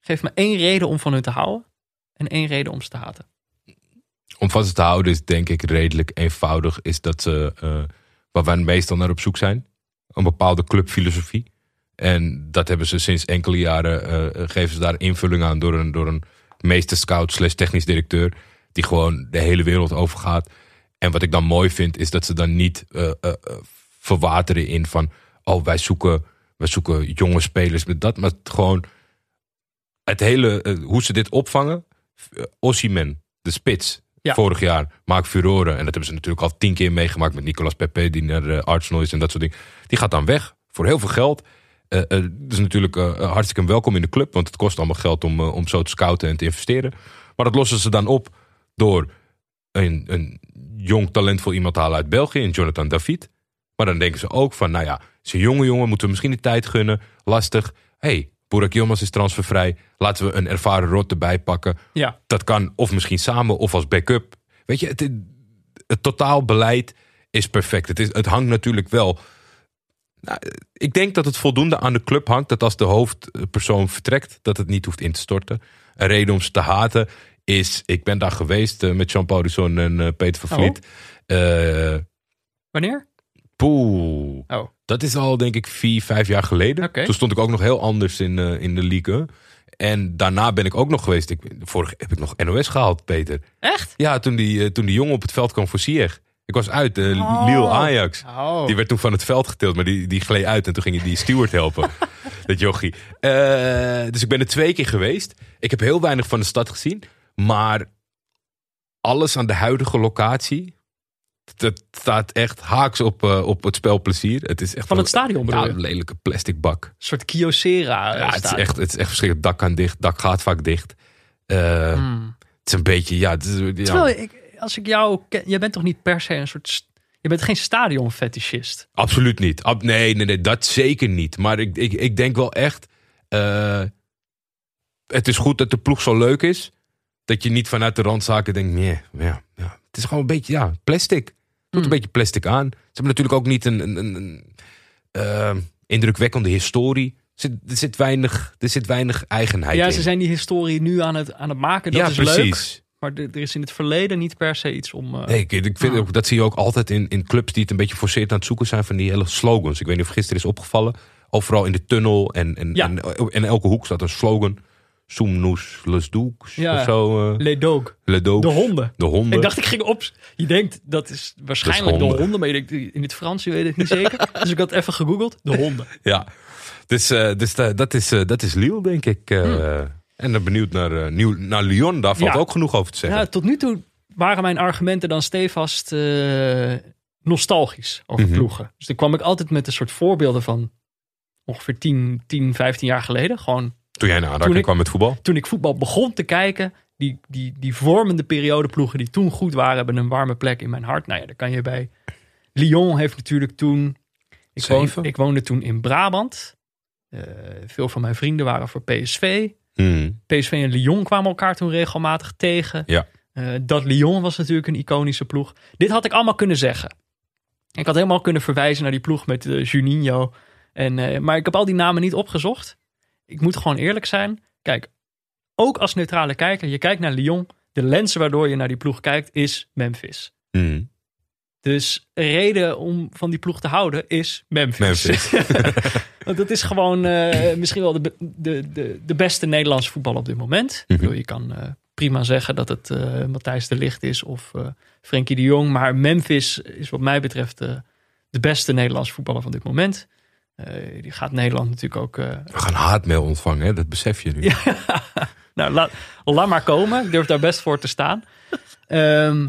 Geef me één reden om van hun te houden... En één reden om ze te haten. Om vast te houden is denk ik redelijk eenvoudig. Is dat ze, uh, waar wij meestal naar op zoek zijn. Een bepaalde clubfilosofie. En dat hebben ze sinds enkele jaren. Uh, geven ze daar invulling aan door een, door een meester scout slash technisch directeur. Die gewoon de hele wereld overgaat. En wat ik dan mooi vind is dat ze dan niet uh, uh, uh, verwateren in van. Oh wij zoeken, wij zoeken jonge spelers met dat. Maar het gewoon het hele, uh, hoe ze dit opvangen. Osimhen, de spits, ja. vorig jaar, maakt furoren. En dat hebben ze natuurlijk al tien keer meegemaakt met Nicolas Pepe, die naar uh, Arsenal is en dat soort dingen. Die gaat dan weg voor heel veel geld. Uh, uh, dat is natuurlijk uh, hartstikke welkom in de club, want het kost allemaal geld om, uh, om zo te scouten en te investeren. Maar dat lossen ze dan op door een, een jong, talentvol iemand te halen uit België, een Jonathan David. Maar dan denken ze ook van, nou ja, is een jonge jongen, moeten we misschien de tijd gunnen. Lastig. Hey, Burak Yilmaz is transfervrij. Laten we een ervaren rot erbij pakken. Ja. Dat kan of misschien samen of als backup. Weet je, het, het totaalbeleid is perfect. Het, is, het hangt natuurlijk wel... Nou, ik denk dat het voldoende aan de club hangt... dat als de hoofdpersoon vertrekt... dat het niet hoeft in te storten. Een reden om ze te haten is... Ik ben daar geweest uh, met Jean-Paul Risson en uh, Peter van Vliet. Oh. Uh, Wanneer? Poeh. Oh. Dat is al denk ik vier, vijf jaar geleden. Okay. Toen stond ik ook nog heel anders in, uh, in de Ligue. En daarna ben ik ook nog geweest. Ik, vorig heb ik nog N O S gehaald, Peter. Echt? Ja, toen die, uh, toen die jongen op het veld kwam voor Ziyech. Ik was uit, uh, oh. Lille Ajax. Oh. Die werd toen van het veld getild, maar die, die gleed uit. En toen ging die steward helpen, dat jochie. Uh, dus ik ben er twee keer geweest. Ik heb heel weinig van de stad gezien. Maar alles aan de huidige locatie... Het staat echt haaks op, uh, op het spelplezier. Het is echt van het stadion bedoel je? Een lelijke plastic bak. Een soort Kyocera. Ja, het is, echt, het is echt verschrikkelijk. Dak kan dicht, dak gaat vaak dicht. Uh, mm. Het is een beetje, ja... Het is, ja. Terwijl, ik, als ik jou ken... Jij bent toch niet per se een soort... Je bent geen stadionfetischist? Absoluut niet. Ab, nee, nee, nee, dat zeker niet. Maar ik, ik, ik denk wel echt... Uh, het is goed dat de ploeg zo leuk is. Dat je niet vanuit de randzaken denkt... Nee, ja, ja. Het is gewoon een beetje, ja, plastic. Het doet mm. een beetje plastic aan. Ze hebben natuurlijk ook niet een, een, een, uh, indrukwekkende historie. Zit, er, zit weinig, er zit weinig eigenheid ja, in. Ja, ze zijn die historie nu aan het, aan het maken. Dat ja, is precies. Leuk. Maar er is in het verleden niet per se iets om... Uh... Nee, ik, ik vind ah. ook, dat zie je ook altijd in, in clubs die het een beetje forceerd aan het zoeken zijn van die hele slogans. Ik weet niet of gisteren is opgevallen. Overal in de tunnel en en, ja. en, en elke hoek staat een slogan. Soem nous les douks ja, of zo. Uh... Les douks. Les douks. De honden. De honden. Ik dacht, ik ging op... Je denkt, dat is waarschijnlijk dat is honden. de honden. Maar je denkt, in het Frans, je weet het niet zeker. Dus ik had even gegoogeld. De honden. Ja, dus, uh, dus uh, dat, is, uh, dat is Lille, denk ik. Uh, hmm. En dan benieuwd naar, uh, nieuw, naar Lyon, daar valt ja. ook genoeg over te zeggen. Ja, tot nu toe waren mijn argumenten dan stevast uh, nostalgisch over mm-hmm. ploegen. Dus dan kwam ik altijd met een soort voorbeelden van ongeveer tien, vijftien jaar geleden. Gewoon, toen jij naar aanraking kwam met voetbal? Toen ik voetbal begon te kijken, die, die, die vormende periode ploegen die toen goed waren, hebben een warme plek in mijn hart. Nou ja, daar kan je bij. Lyon heeft natuurlijk toen... Ik, woon, ik woonde toen in Brabant. Uh, veel van mijn vrienden waren voor P S V... Hmm. P S V en Lyon kwamen elkaar toen regelmatig tegen. Ja. Uh, dat Lyon was natuurlijk een iconische ploeg. Dit had ik allemaal kunnen zeggen. Ik had helemaal kunnen verwijzen naar die ploeg met uh, Juninho. En, uh, maar ik heb al die namen niet opgezocht. Ik moet gewoon eerlijk zijn. Kijk, ook als neutrale kijker, je kijkt naar Lyon. De lens waardoor je naar die ploeg kijkt is Memphis. Hmm. Dus reden om van die ploeg te houden is Memphis. Memphis. Want dat is gewoon uh, misschien wel de, de, de, de beste Nederlandse voetbal op dit moment. Mm-hmm. Ik bedoel, je kan uh, prima zeggen dat het uh, Matthijs de Ligt is of uh, Frenkie de Jong. Maar Memphis is wat mij betreft uh, de beste Nederlandse voetballer van dit moment. Uh, die gaat Nederland natuurlijk ook... Uh... We gaan haatmail ontvangen, hè? Dat besef je nu. Ja. Nou, laat, laat maar komen. Ik durf daar best voor te staan. Um,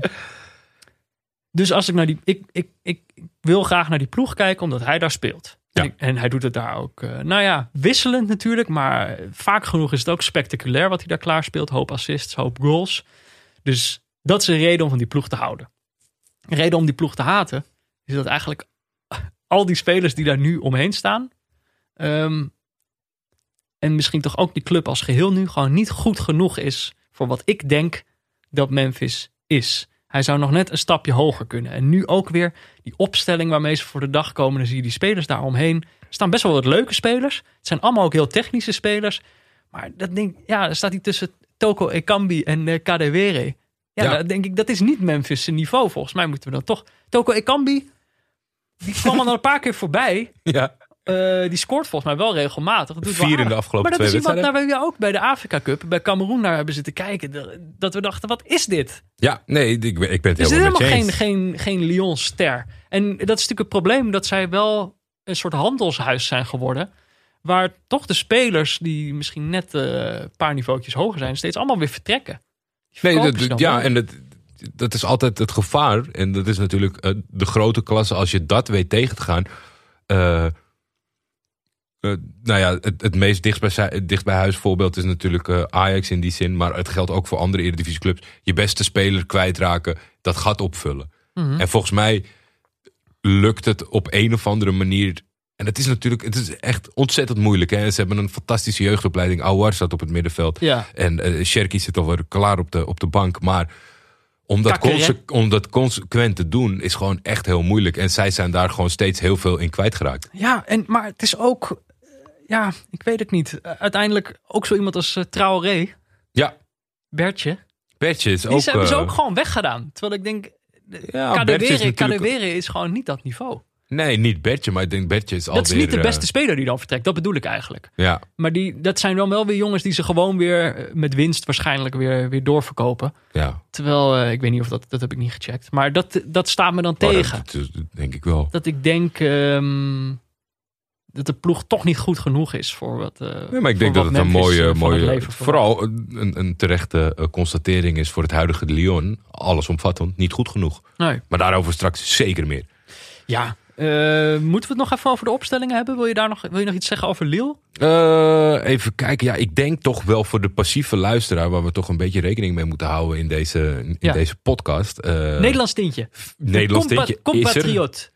Dus als ik naar die. Ik, ik, ik wil graag naar die ploeg kijken, omdat hij daar speelt. Ja. En, ik, en hij doet het daar ook. Uh, nou ja, wisselend natuurlijk. Maar vaak genoeg is het ook spectaculair wat hij daar klaar speelt. Hoop assists, hoop goals. Dus dat is een reden om van die ploeg te houden. Een reden om die ploeg te haten is dat eigenlijk al die spelers die daar nu omheen staan. Um, en misschien toch ook die club als geheel nu gewoon niet goed genoeg is voor wat ik denk dat Memphis is. Hij zou nog net een stapje hoger kunnen. En nu ook weer die opstelling waarmee ze voor de dag komen. Dan zie je die spelers daaromheen. Er staan best wel wat leuke spelers. Het zijn allemaal ook heel technische spelers. Maar dat ding, ja, er staat hij tussen Toko Ekambi en uh, Kadewere. Ja, ja. Dat, denk ik, dat is niet Memphis' niveau. Volgens mij moeten we dan toch... Toko Ekambi, die kwam al een paar keer voorbij. Ja. Uh, die scoort volgens mij wel regelmatig. Dat doet Vier wel in de afgelopen maar twee wedstrijden. Maar dat is iemand naar nou, we ook bij de Afrika Cup, bij Cameroen naar hebben zitten kijken. Dat we dachten, wat is dit? Ja, nee, ik, ik ben het helemaal, is helemaal met geen, geen, geen Lyon-ster. En dat is natuurlijk het probleem dat zij wel een soort handelshuis zijn geworden. Waar toch de spelers die misschien net een uh, paar niveautjes hoger zijn, steeds allemaal weer vertrekken. Nee, dat, ja, wel. En dat, dat is altijd het gevaar. En dat is natuurlijk uh, de grote klasse. Als je dat weet tegen te gaan... Uh, Uh, nou ja, het, het meest dicht bij, dicht bij huis voorbeeld is natuurlijk uh, Ajax in die zin. Maar het geldt ook voor andere eredivisieclubs. Je beste speler kwijtraken, dat gat opvullen. Mm-hmm. En volgens mij lukt het op een of andere manier. En het is natuurlijk, het is echt ontzettend moeilijk. Hè? Ze hebben een fantastische jeugdopleiding. Aouar staat op het middenveld. Ja. En uh, Cherny zit alweer klaar op de, op de bank. Maar om dat, conse- om dat consequent te doen is gewoon echt heel moeilijk. En zij zijn daar gewoon steeds heel veel in kwijtgeraakt. Ja, en, maar het is ook... Ja, ik weet het niet. Uiteindelijk ook zo iemand als uh, Traoré. Ja. Bertje. Bertje is die ook... Die hebben ze ook uh, gewoon weggedaan. Terwijl ik denk... Ja, Kadewere is, natuurlijk... is gewoon niet dat niveau. Nee, niet Bertje, maar ik denk Bertje is alweer... Dat is niet de beste uh... speler die dan vertrekt. Dat bedoel ik eigenlijk. Ja. Maar die, dat zijn dan wel weer jongens die ze gewoon weer met winst waarschijnlijk weer, weer doorverkopen. Ja. Terwijl, uh, ik weet niet of dat... Dat heb ik niet gecheckt. Maar dat, dat staat me dan oh, tegen. Dat, dat denk ik wel. Dat ik denk... Um, dat de ploeg toch niet goed genoeg is voor wat. Uh, nee, maar ik denk dat het een mooie, mooie het leven, vooral een, een terechte uh, constatering is voor het huidige Lyon. Allesomvattend niet goed genoeg. Nee. Maar daarover straks zeker meer. Ja, uh, moeten we het nog even over de opstellingen hebben? Wil je daar nog, wil je nog iets zeggen over Lille? Uh, even kijken. Ja, ik denk toch wel voor de passieve luisteraar, waar we toch een beetje rekening mee moeten houden in deze, in ja. deze podcast. Uh, Nederlands tintje. F- Nederlands compa- tintje. Compatriot.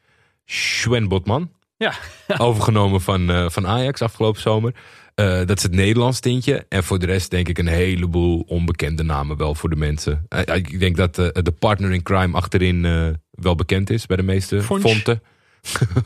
Sven Botman. Ja. Overgenomen van, uh, van Ajax afgelopen zomer. Uh, dat is het Nederlands tintje. En voor de rest denk ik een heleboel onbekende namen wel voor de mensen. Uh, ik denk dat uh, de partner in crime achterin uh, wel bekend is bij de meeste. Fonte.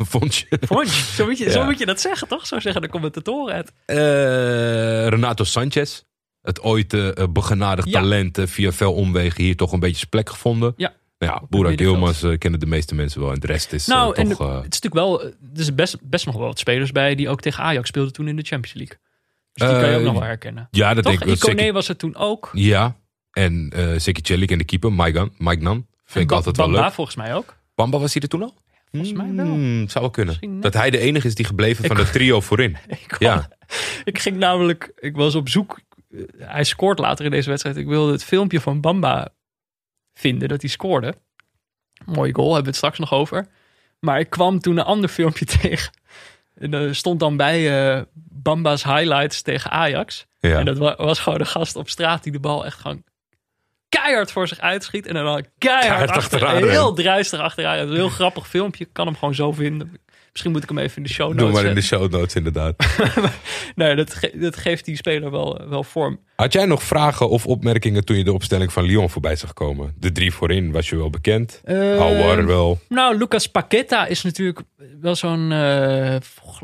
Fontje. Fontje, zo moet je, ja. zo moet je dat zeggen, toch? Zo zeggen de commentatoren het. Uh, Renato Sanchez. Het ooit uh, begenadigd ja. talent uh, via veel omwegen hier toch een beetje zijn plek gevonden. Ja. Nou ja, Burak Yilmaz uh, kennen de meeste mensen wel. En de rest is nou, uh, toch... Nou, uh, het is natuurlijk wel... Er zijn best, best nog wel wat spelers bij die ook tegen Ajax speelden toen in de Champions League. Dus die uh, kan je ook nog wel herkennen. Ja, dat toch? Denk ik. Iconé was het toen ook. Ja, en uh, Seki Celik en de keeper, Mike Nan. Vind en ik ba- altijd wel Bamba, leuk. Bamba volgens mij ook. Bamba was hij er toen al? Volgens mij wel. Hmm, zou wel kunnen. Dat hij de enige is die gebleven ik, van het trio voorin. Ik, ja. ik ging namelijk... Ik was op zoek... Hij scoort later in deze wedstrijd. Ik wilde het filmpje van Bamba vinden dat hij scoorde. Mooie goal, hebben we het straks nog over. Maar ik kwam toen een ander filmpje tegen. En er stond dan bij uh, Bamba's highlights tegen Ajax. Ja. En dat wa- was gewoon een gast op straat die de bal echt gewoon keihard voor zich uitschiet. En dan keihard, keihard achter, achteraan. Heel druistig achteraan. Dat is een heel grappig filmpje. Ik kan hem gewoon zo vinden. Misschien moet ik hem even in de show notes Doe maar in zetten. de show notes, inderdaad. nee, dat, ge- dat geeft die speler wel, wel vorm. Had jij nog vragen of opmerkingen toen je de opstelling van Lyon voorbij zag komen? De drie voorin was je wel bekend. Uh, Aouar wel. Nou, Lucas Paqueta is natuurlijk wel zo'n uh,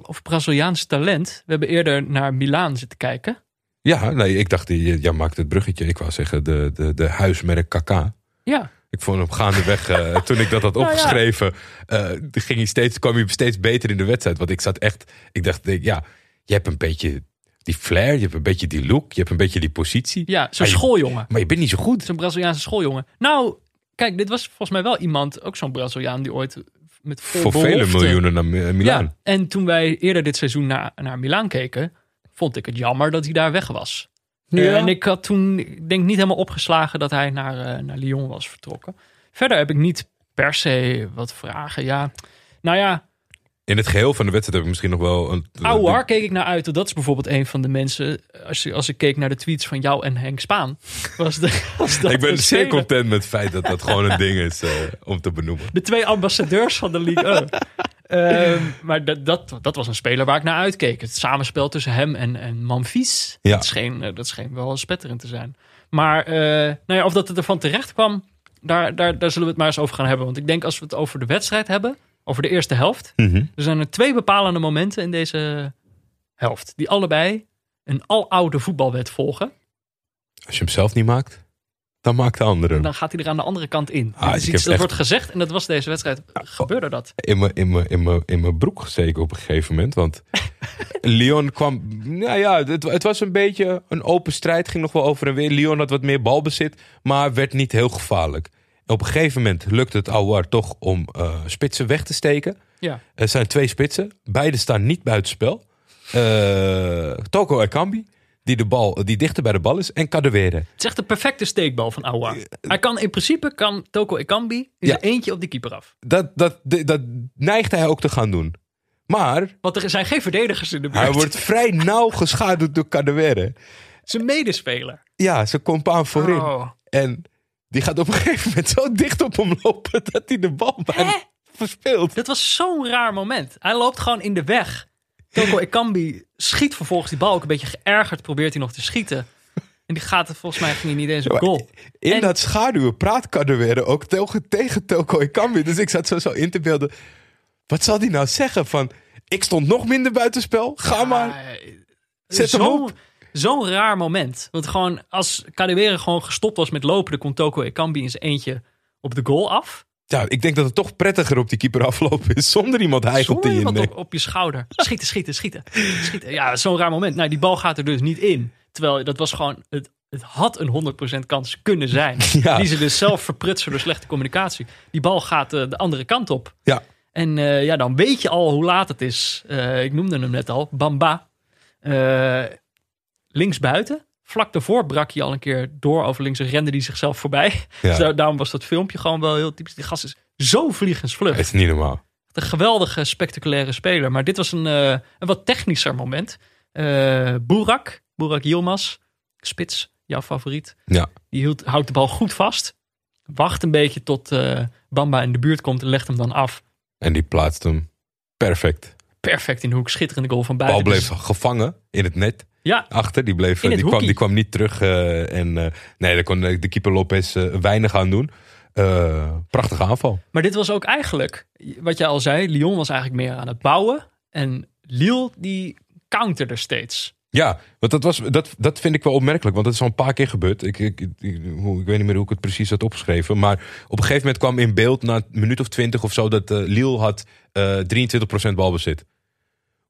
of Braziliaans talent. We hebben eerder naar Milaan zitten kijken. Ja, nee, ik dacht, jij ja, maakt het bruggetje. Ik wou zeggen, de, de, de huismerk Kaka. Ja. Ik vond hem gaandeweg, uh, toen ik dat had opgeschreven, uh, ging hij steeds, kwam hij steeds beter in de wedstrijd. Want ik zat echt, ik dacht, ja, je hebt een beetje die flair, je hebt een beetje die look, je hebt een beetje die positie. Ja, zo'n maar schooljongen. Je, maar je bent niet zo goed. Zo'n Braziliaanse schooljongen. Nou, kijk, dit was volgens mij wel iemand, ook zo'n Braziliaan die ooit met vol Voor behoefte, vele miljoenen naar Milaan. Ja, en toen wij eerder dit seizoen naar, naar Milaan keken, vond ik het jammer dat hij daar weg was. Ja. Uh, en ik had toen, ik denk niet helemaal opgeslagen dat hij naar, uh, naar Lyon was vertrokken. Verder heb ik niet per se wat vragen. Ja, nou ja. In het geheel van de wedstrijd heb ik misschien nog wel... een. Aouar keek ik naar uit. Dat is bijvoorbeeld een van de mensen... Als, als ik keek naar de tweets van jou en Henk Spaan. Was de, was dat ik ben zeer speler. content met het feit dat dat gewoon een ding is uh, om te benoemen. De twee ambassadeurs van de Ligue één. um, maar dat, dat, dat was een speler waar ik naar uitkeek. Het samenspel tussen hem en, en Memphis. Ja. Dat, scheen, uh, dat scheen wel spetterend te zijn. Maar uh, nou ja, of dat het ervan terecht kwam... Daar, daar, daar zullen we het maar eens over gaan hebben. Want ik denk als we het over de wedstrijd hebben... Over de eerste helft. Mm-hmm. Er zijn er twee bepalende momenten in deze helft. Die allebei een aloude voetbalwet volgen. Als je hem zelf niet maakt, dan maakt de andere. En dan gaat hij er aan de andere kant in. Ah, is iets dat echt... wordt gezegd en dat was deze wedstrijd. Nou, gebeurde dat? In mijn in mijn, in mijn, in mijn broek zeker op een gegeven moment. Want Lyon kwam... Nou ja, het, het was een beetje een open strijd. Ging nog wel over en weer. Lyon had wat meer balbezit, maar werd niet heel gevaarlijk. Op een gegeven moment lukt het Aouar toch om uh, spitsen weg te steken. Ja. Er zijn twee spitsen. Beide staan niet buitenspel. Uh, Toko Ekambi, die, de bal, die dichter bij de bal is. En Kadewere. Het is echt de perfecte steekbal van Aouar. Hij kan in principe, kan Toko Ekambi, is ja. er eentje op de keeper af. Dat, dat, dat, dat neigt hij ook te gaan doen. Maar... Want er zijn geen verdedigers in de buurt. Hij wordt vrij nauw geschaduwd door Kadewere. Zijn medespeler. Ja, zijn compaan voorin. Oh. En... Die gaat op een gegeven moment zo dicht op hem lopen dat hij de bal bijna verspeelt. Dat was zo'n raar moment. Hij loopt gewoon in de weg. Toko Ekambi schiet vervolgens die bal ook een beetje geërgerd. Probeert hij nog te schieten. En die gaat, volgens mij ging hij niet eens een goal. In en... dat schaduwen praat Kadewere ook tegen, tegen Toko Ekambi. Dus ik zat zo, zo in te beelden. Wat zal hij nou zeggen? Van, ik stond nog minder buitenspel. Ga ja, maar. Zet zo... hem op. Zo'n raar moment. Want gewoon als Kadewere gewoon gestopt was met lopen... dan kon Toko Ekambi in zijn eentje op de goal af. Ja, ik denk dat het toch prettiger op die keeper aflopen is... zonder iemand hijgelt in je nek. Op, op je schouder. Schieten, schieten, schieten. schieten. Ja, zo'n raar moment. Nou, die bal gaat er dus niet in. Terwijl dat was gewoon... Het, het had een honderd procent kans kunnen zijn. Ja. Die ze dus zelf verprutsen door slechte communicatie. Die bal gaat uh, de andere kant op. Ja. En uh, ja, dan weet je al hoe laat het is. Uh, ik noemde hem net al. Bamba. Eh... Uh, Linksbuiten. Vlak daarvoor brak hij al een keer door over links en rende die zichzelf voorbij. Ja. Dus daar, daarom was dat filmpje gewoon wel heel typisch. Die gast is zo vliegensvlug. Het is niet normaal. Een geweldige, spectaculaire speler. Maar dit was een, uh, een wat technischer moment. Uh, Burak, Burak Yilmaz, spits, jouw favoriet. Ja. Die hield, houdt de bal goed vast. Wacht een beetje tot uh, Bamba in de buurt komt en legt hem dan af. En die plaatst hem perfect. Perfect in de hoek. Schitterende goal van buiten. De bal bleef dus... gevangen in het net. Ja. Achter, die, bleef, die, kwam, die kwam niet terug. Uh, en uh, nee, daar kon de keeper Lopes uh, weinig aan doen. Uh, prachtige aanval. Maar dit was ook eigenlijk, wat jij al zei, Lyon was eigenlijk meer aan het bouwen. En Lille, die counterde steeds. Ja, want dat, was, dat, dat vind ik wel opmerkelijk. Want dat is al een paar keer gebeurd. Ik, ik, ik, ik, ik weet niet meer hoe ik het precies had opgeschreven. Maar op een gegeven moment kwam in beeld, na een minuut of twintig of zo, dat uh, Lille had uh, drieëntwintig procent balbezit.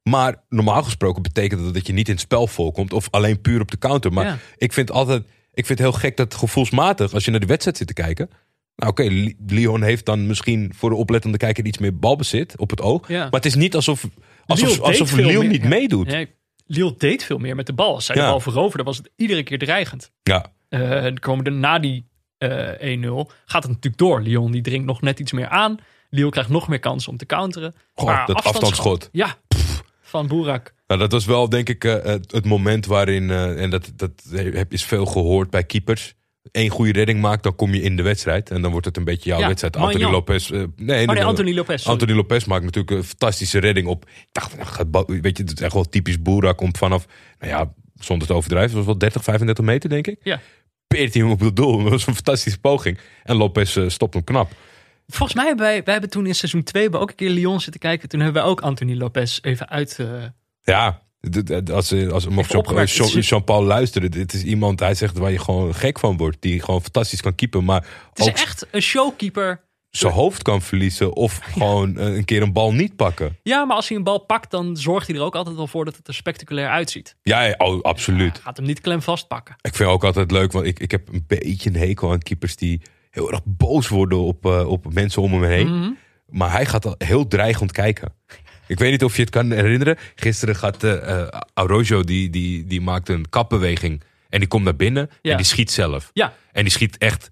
Maar normaal gesproken betekent dat dat je niet in het spel voorkomt. Of alleen puur op de counter. Maar ja. ik vind altijd, ik vind het heel gek dat gevoelsmatig, als je naar de wedstrijd zit te kijken. Nou oké, okay, Lyon heeft dan misschien voor de oplettende kijker iets meer balbezit op het oog. Ja. Maar het is niet alsof alsof Lille, alsof Lille meer, niet ja. meedoet. Nee, Lille deed veel meer met de bal. Als zij ja. de bal veroverde, was het iedere keer dreigend. Ja. Uh, en komen er na die uh, een nul gaat het natuurlijk door. Lyon die dringt nog net iets meer aan. Lille krijgt nog meer kans om te counteren. Goh, maar dat afstandsschot. Ja. Van Burak. Nou, dat was wel, denk ik, uh, het, het moment waarin... Uh, en dat, dat is veel gehoord bij keepers. Eén goede redding maakt, dan kom je in de wedstrijd. En dan wordt het een beetje jouw ja, wedstrijd. Anthony Lopes, uh, nee, oh, nee, Anthony Lopes. Sorry. Anthony Lopes maakt natuurlijk een fantastische redding op. Ik dacht, weet je, het is echt wel typisch Burak. Komt vanaf, nou ja, zonder te overdrijven, was wel dertig, vijfendertig meter, denk ik. Ja. Peert hij hem op het doel. Dat was een fantastische poging. En Lopes uh, stopt hem knap. Volgens mij hebben wij, wij hebben toen in seizoen twee ook een keer Lyon zitten kijken. Toen hebben wij ook Anthony Lopes even uit... Uh... Ja, als, als, mocht Jean-Paul luisteren. Dit is iemand, hij zegt, waar je gewoon gek van wordt. Die gewoon fantastisch kan keepen. Maar het is ook echt een showkeeper. Zijn hoofd kan verliezen of gewoon ja. een keer een bal niet pakken. Ja, maar als hij een bal pakt, dan zorgt hij er ook altijd wel voor dat het er spectaculair uitziet. Ja, oh, absoluut. Ja, gaat hem niet klem vastpakken. Ik vind ook altijd leuk, want ik, ik heb een beetje een hekel aan keepers die... heel erg boos worden op, uh, op mensen om hem heen. Mm-hmm. Maar hij gaat al heel dreigend kijken. Ik weet niet of je het kan herinneren. Gisteren gaat uh, Arrojo, die, die, die maakt een kapbeweging. En die komt naar binnen ja. en die schiet zelf. Ja. En die schiet echt,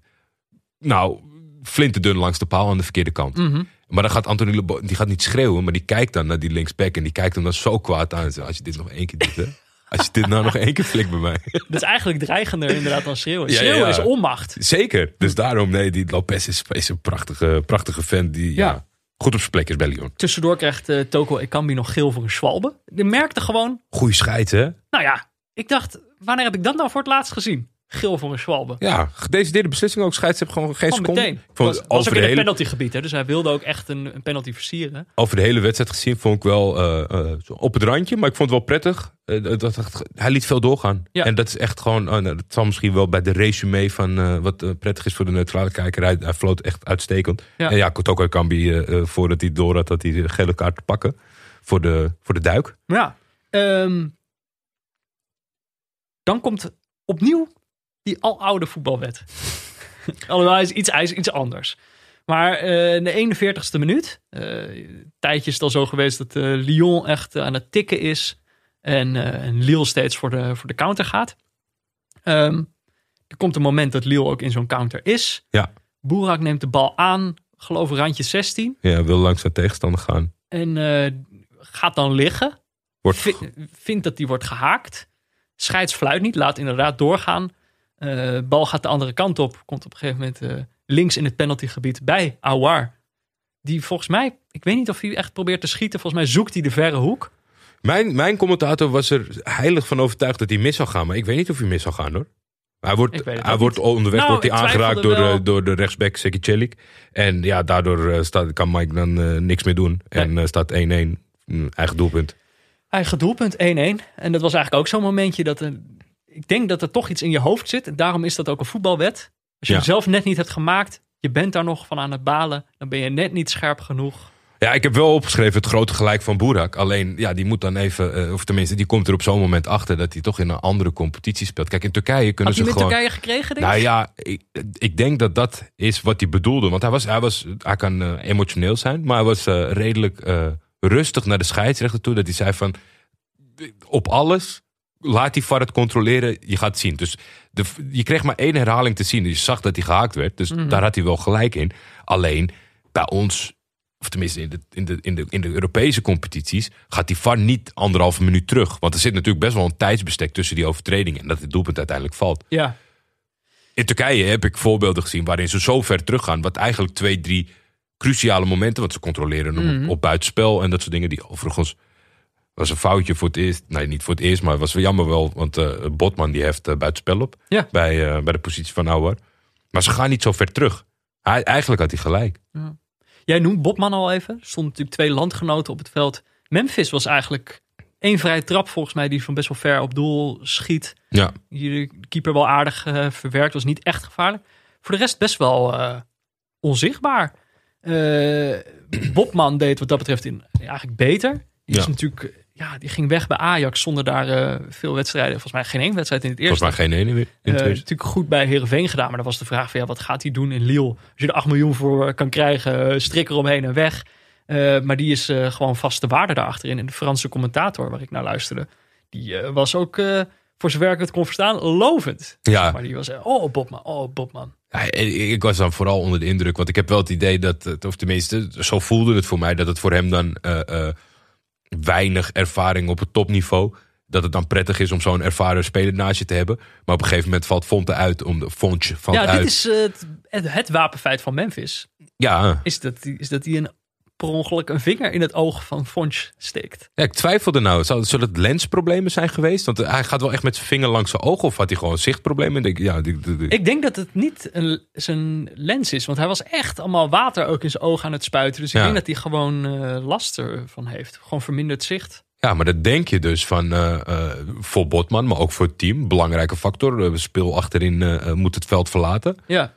nou, flinterdun langs de paal aan de verkeerde kant. Mm-hmm. Maar dan gaat Anthony Lebo- die gaat niet schreeuwen, maar die kijkt dan naar die linksback. En die kijkt hem dan zo kwaad aan. Als je dit nog één keer doet, hè. Als je dit nou nog één keer flikt bij mij. Dat is eigenlijk dreigender inderdaad dan schreeuwen. Schreeuwen ja, ja. is onmacht. Zeker. Dus daarom, nee, die Lopes is, is een prachtige, prachtige fan die ja. Ja, goed op zijn plek is bij Lyon. Tussendoor krijgt uh, Toko Ekambi nog geel voor een Schwalbe. Die merkte gewoon... Goeie schijt, hè? Nou ja, ik dacht, wanneer heb ik dat nou voor het laatst gezien? Geel voor een Schwalbe. Ja, gedecideerde beslissing ook. Scheids heb gewoon geen oh, seconde. Meteen. Ik vond was, was ook in hele... het penaltygebied, hè? Dus hij wilde ook echt een, een penalty versieren. Over de hele wedstrijd gezien vond ik wel uh, uh, op het randje, maar ik vond het wel prettig. Uh, dat, dat, hij liet veel doorgaan. Ja. En dat is echt gewoon, uh, dat zal misschien wel bij de resume van uh, wat uh, prettig is voor de neutrale kijker. Hij, hij floot echt uitstekend. Ja. En ja, Toko Ekambi, uh, uh, voordat hij door had, had hij de gele kaart te pakken voor de, voor de duik. Ja. Um, dan komt opnieuw die aloude voetbalwet. Alhoewel, hij is iets, hij is iets anders. Maar uh, in de eenenveertigste minuut. Uh, tijdje is het al zo geweest dat uh, Lyon echt uh, aan het tikken is. En, uh, en Lille steeds voor de, voor de counter gaat. Um, er komt een moment dat Lille ook in zo'n counter is. Ja. Burak neemt de bal aan. Geloof ik randje zestien. Ja, wil langs zijn tegenstander gaan. En uh, gaat dan liggen. Wordt... Vind, vindt dat die wordt gehaakt. Scheids fluit niet. Laat inderdaad doorgaan. Uh, bal gaat de andere kant op. Komt op een gegeven moment uh, links in het penaltygebied bij Aouar. Die volgens mij, ik weet niet of hij echt probeert te schieten. Volgens mij zoekt hij de verre hoek. Mijn, mijn commentator was er heilig van overtuigd dat hij mis zou gaan. Maar ik weet niet of hij mis zou gaan, hoor. Hij wordt, hij wordt onderweg nou, wordt hij aangeraakt door de, door de rechtsback Sekicelik. En ja, daardoor staat, kan Mike dan uh, niks meer doen. Nee. En uh, staat één-één. Eigen doelpunt. Eigen doelpunt, één-één. En dat was eigenlijk ook zo'n momentje dat... een Ik denk dat er toch iets in je hoofd zit. En daarom is dat ook een voetbalwet. Als je ja. hem zelf net niet hebt gemaakt. Je bent daar nog van aan het balen. Dan ben je net niet scherp genoeg. Ja, ik heb wel opgeschreven het grote gelijk van Burak. Alleen, ja, die moet dan even... Uh, of tenminste, die komt er op zo'n moment achter... dat hij toch in een andere competitie speelt. Kijk, in Turkije kunnen ze gewoon... Had hij hem in Turkije gekregen, denk ik? Nou ja, ik, ik denk dat dat is wat hij bedoelde. Want hij was... Hij, was, hij kan uh, emotioneel zijn. Maar hij was uh, redelijk uh, rustig naar de scheidsrechter toe. Dat hij zei van... Op alles... Laat die V A R het controleren, je gaat het zien. Dus de, je kreeg maar één herhaling te zien. Dus je zag dat hij gehaakt werd. Dus mm-hmm. daar had hij wel gelijk in. Alleen bij ons, of tenminste in de, in de, in de, in de Europese competities... gaat die V A R niet anderhalve minuut terug. Want er zit natuurlijk best wel een tijdsbestek tussen die overtredingen... en dat het doelpunt uiteindelijk valt. Ja. In Turkije heb ik voorbeelden gezien waarin ze zo ver teruggaan... wat eigenlijk twee, drie cruciale momenten... wat ze controleren mm-hmm. op, op buitenspel en dat soort dingen die overigens... was een foutje voor het eerst. Nee, niet voor het eerst, maar was wel jammer wel. Want uh, Botman die heft uh, buitenspel op. Ja. Bij, uh, bij de positie van Aouar. Maar ze gaan niet zo ver terug. Hij, eigenlijk had hij gelijk. Ja. Jij noemt Botman al even. Er stonden natuurlijk twee landgenoten op het veld. Memphis was eigenlijk één vrije trap volgens mij die van best wel ver op doel schiet. Ja. Hier de keeper wel aardig uh, verwerkt. Was niet echt gevaarlijk. Voor de rest best wel uh, onzichtbaar. Uh, Botman deed wat dat betreft in, eigenlijk beter. Die, ja. is natuurlijk, ja, die ging weg bij Ajax zonder daar uh, veel wedstrijden. Volgens mij geen één wedstrijd in het eerste. Volgens mij geen één meer. Uh, natuurlijk goed bij Heerenveen gedaan. Maar dan was de vraag van ja, wat gaat hij doen in Lille? Als je er acht miljoen voor kan krijgen, strik eromheen en weg. Uh, maar die is uh, gewoon vaste waarde daarachterin. En de Franse commentator waar ik naar luisterde, die uh, was ook, uh, voor zover ik het kon verstaan, lovend. Ja. Maar die was, uh, oh Botman, oh Botman. Ja, ik was dan vooral onder de indruk, want ik heb wel het idee dat, of tenminste, zo voelde het voor mij, dat het voor hem dan uh, uh, weinig ervaring op het topniveau, dat het dan prettig is om zo'n ervaren speler naast je te hebben. Maar op een gegeven moment valt Fonte uit om de Fonte van ja, uit. Ja, dit is uh, het, het wapenfeit van Memphis. Ja. Is dat die, is dat die een per ongeluk een vinger in het oog van Fonch steekt. Ja, ik twijfelde nou. Zullen het lensproblemen zijn geweest? Want hij gaat wel echt met zijn vinger langs zijn oog, of had hij gewoon zichtproblemen? Ik, ja, die, die, die. ik denk dat het niet een, zijn lens is. Want hij was echt allemaal water ook in zijn oog aan het spuiten. Dus ik ja. denk dat hij gewoon uh, last ervan heeft. Gewoon verminderd zicht. Ja, maar dat denk je dus van uh, uh, voor Botman, maar ook voor het team. Belangrijke factor. Speel achterin uh, moet het veld verlaten. Ja.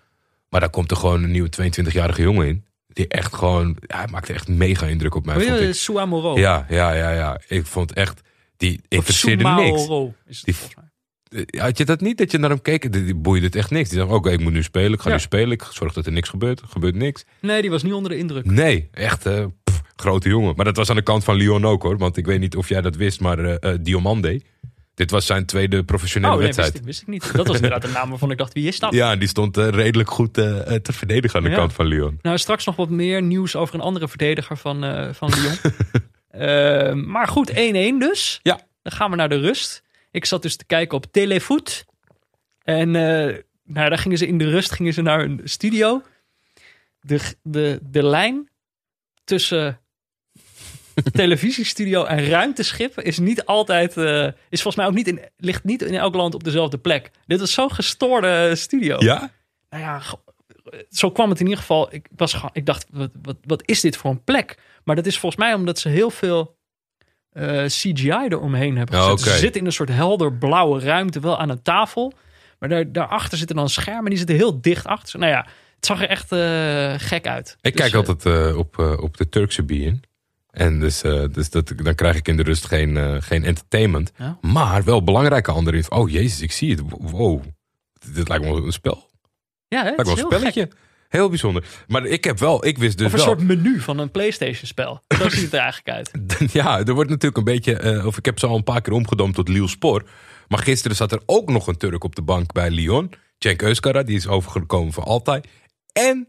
Maar daar komt er gewoon een nieuwe tweeëntwintigjarige jongen in. Die echt gewoon, hij maakte echt mega indruk op mij. Vond ik. Suamoro. Ja, ja, ja, ja. Ik vond echt, die interesseerde niks. Is het die, mij. Had je dat niet, dat je naar hem keek? Die boeide het echt niks. Die dacht, oké, okay, ik moet nu spelen. Ik ga ja. nu spelen. Ik zorg dat er niks gebeurt. Er gebeurt niks. Nee, die was niet onder de indruk. Nee, echt uh, pff, grote jongen. Maar dat was aan de kant van Lyon ook hoor. Want ik weet niet of jij dat wist, maar uh, Diomande. Dit was zijn tweede professionele oh, nee, wedstrijd. Dat wist, wist ik niet. Dat was inderdaad de naam waarvan ik dacht, wie is dat? Ja, die stond uh, redelijk goed uh, te verdedigen aan de ja. kant van Lyon. Nou, straks nog wat meer nieuws over een andere verdediger van, uh, van Lyon. uh, maar goed, één-één dus. Ja. Dan gaan we naar de rust. Ik zat dus te kijken op Telefoot. En uh, nou, daar gingen ze in de rust gingen ze naar een studio. De, de, de lijn tussen televisiestudio en ruimteschip is niet altijd, uh, is volgens mij ook niet in, ligt niet in elk land op dezelfde plek. Dit was zo'n gestoorde studio. Ja? Nou ja, zo kwam het in ieder geval. Ik, was, ik dacht, wat, wat, wat is dit voor een plek? Maar dat is volgens mij omdat ze heel veel uh, C G I eromheen hebben gezet. Oh, okay. Ze zitten in een soort helder blauwe ruimte, wel aan een tafel. Maar daar, daarachter zitten dan schermen, die zitten heel dicht achter. Nou ja, het zag er echt uh, gek uit. Ik dus, kijk altijd uh, op, uh, op de Turkse B N. En dus, uh, dus dat, dan krijg ik in de rust geen, uh, geen entertainment. Ja. Maar wel belangrijke andere info. Oh jezus, ik zie het. Wow. Dit, dit lijkt wel een spel. Ja, hè? Lijkt wel een heel spelletje. Gek. Heel bijzonder. Maar ik heb wel, ik wist dus wel. Of een wel... soort menu van een PlayStation spel. Zo ziet het er eigenlijk uit. Ja, er wordt natuurlijk een beetje, uh, of ik heb ze al een paar keer omgedoomd tot Lille Sport. Maar gisteren zat er ook nog een Turk op de bank bij Lyon. Cenk Özkara, die is overgekomen voor altijd. En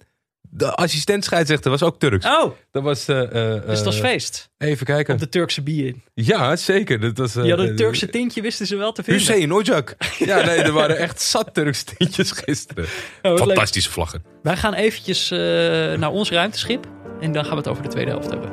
de assistent scheidsrechter was ook Turks. Oh, dat was, uh, uh, dus dat was feest. Even kijken. Op de Turkse bier in. Ja, zeker. Dat was, uh, ja, dat Turkse tintje wisten ze wel te vinden. Hüseyin Ocak. Ja, nee, er waren echt zat Turkse tintjes gisteren. Oh, fantastische leuk. Vlaggen. Wij gaan eventjes uh, naar ons ruimteschip. En dan gaan we het over de tweede helft hebben.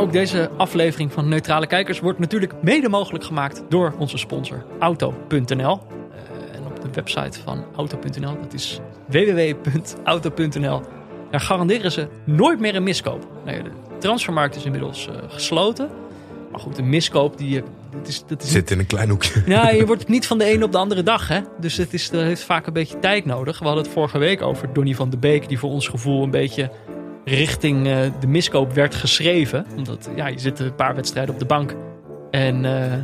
Ook deze aflevering van Neutrale Kijkers wordt natuurlijk mede mogelijk gemaakt door onze sponsor auto punt n l. Uh, en op de website van auto punt n l, dat is w w w punt auto punt n l. Daar garanderen ze nooit meer een miskoop. Nee, de transfermarkt is inmiddels uh, gesloten. Maar goed, een miskoop die... Dat is, dat is... Zit in een klein hoekje. Ja, je wordt niet van de ene op de andere dag. Hè? Dus het is, dat heeft vaak een beetje tijd nodig. We hadden het vorige week over Donny van de Beek, die voor ons gevoel een beetje richting uh, de miskoop werd geschreven. Omdat ja, je zit een paar wedstrijden op de bank. En uh, er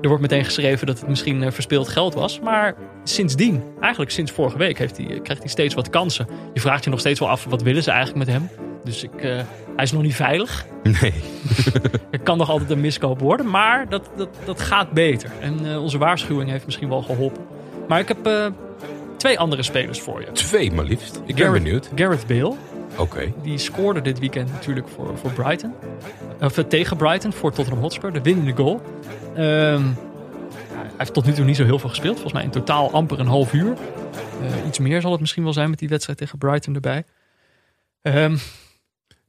wordt meteen geschreven dat het misschien uh, verspeeld geld was. Maar sindsdien, eigenlijk sinds vorige week, heeft hij, krijgt hij steeds wat kansen. Je vraagt je nog steeds wel af, wat willen ze eigenlijk met hem? Dus ik, uh, hij is nog niet veilig. Nee. Er kan nog altijd een miskoop worden, maar dat, dat, dat gaat beter. En uh, onze waarschuwing heeft misschien wel geholpen. Maar ik heb uh, twee andere spelers voor je. Twee maar liefst. Ik ben Gareth, benieuwd. Gareth Bale. Okay. Die scoorde dit weekend natuurlijk voor, voor Brighton. Of tegen Brighton, voor Tottenham Hotspur. De winnende goal. Um, hij heeft tot nu toe niet zo heel veel gespeeld. Volgens mij in totaal amper een half uur. Uh, iets meer zal het misschien wel zijn met die wedstrijd tegen Brighton erbij. Um,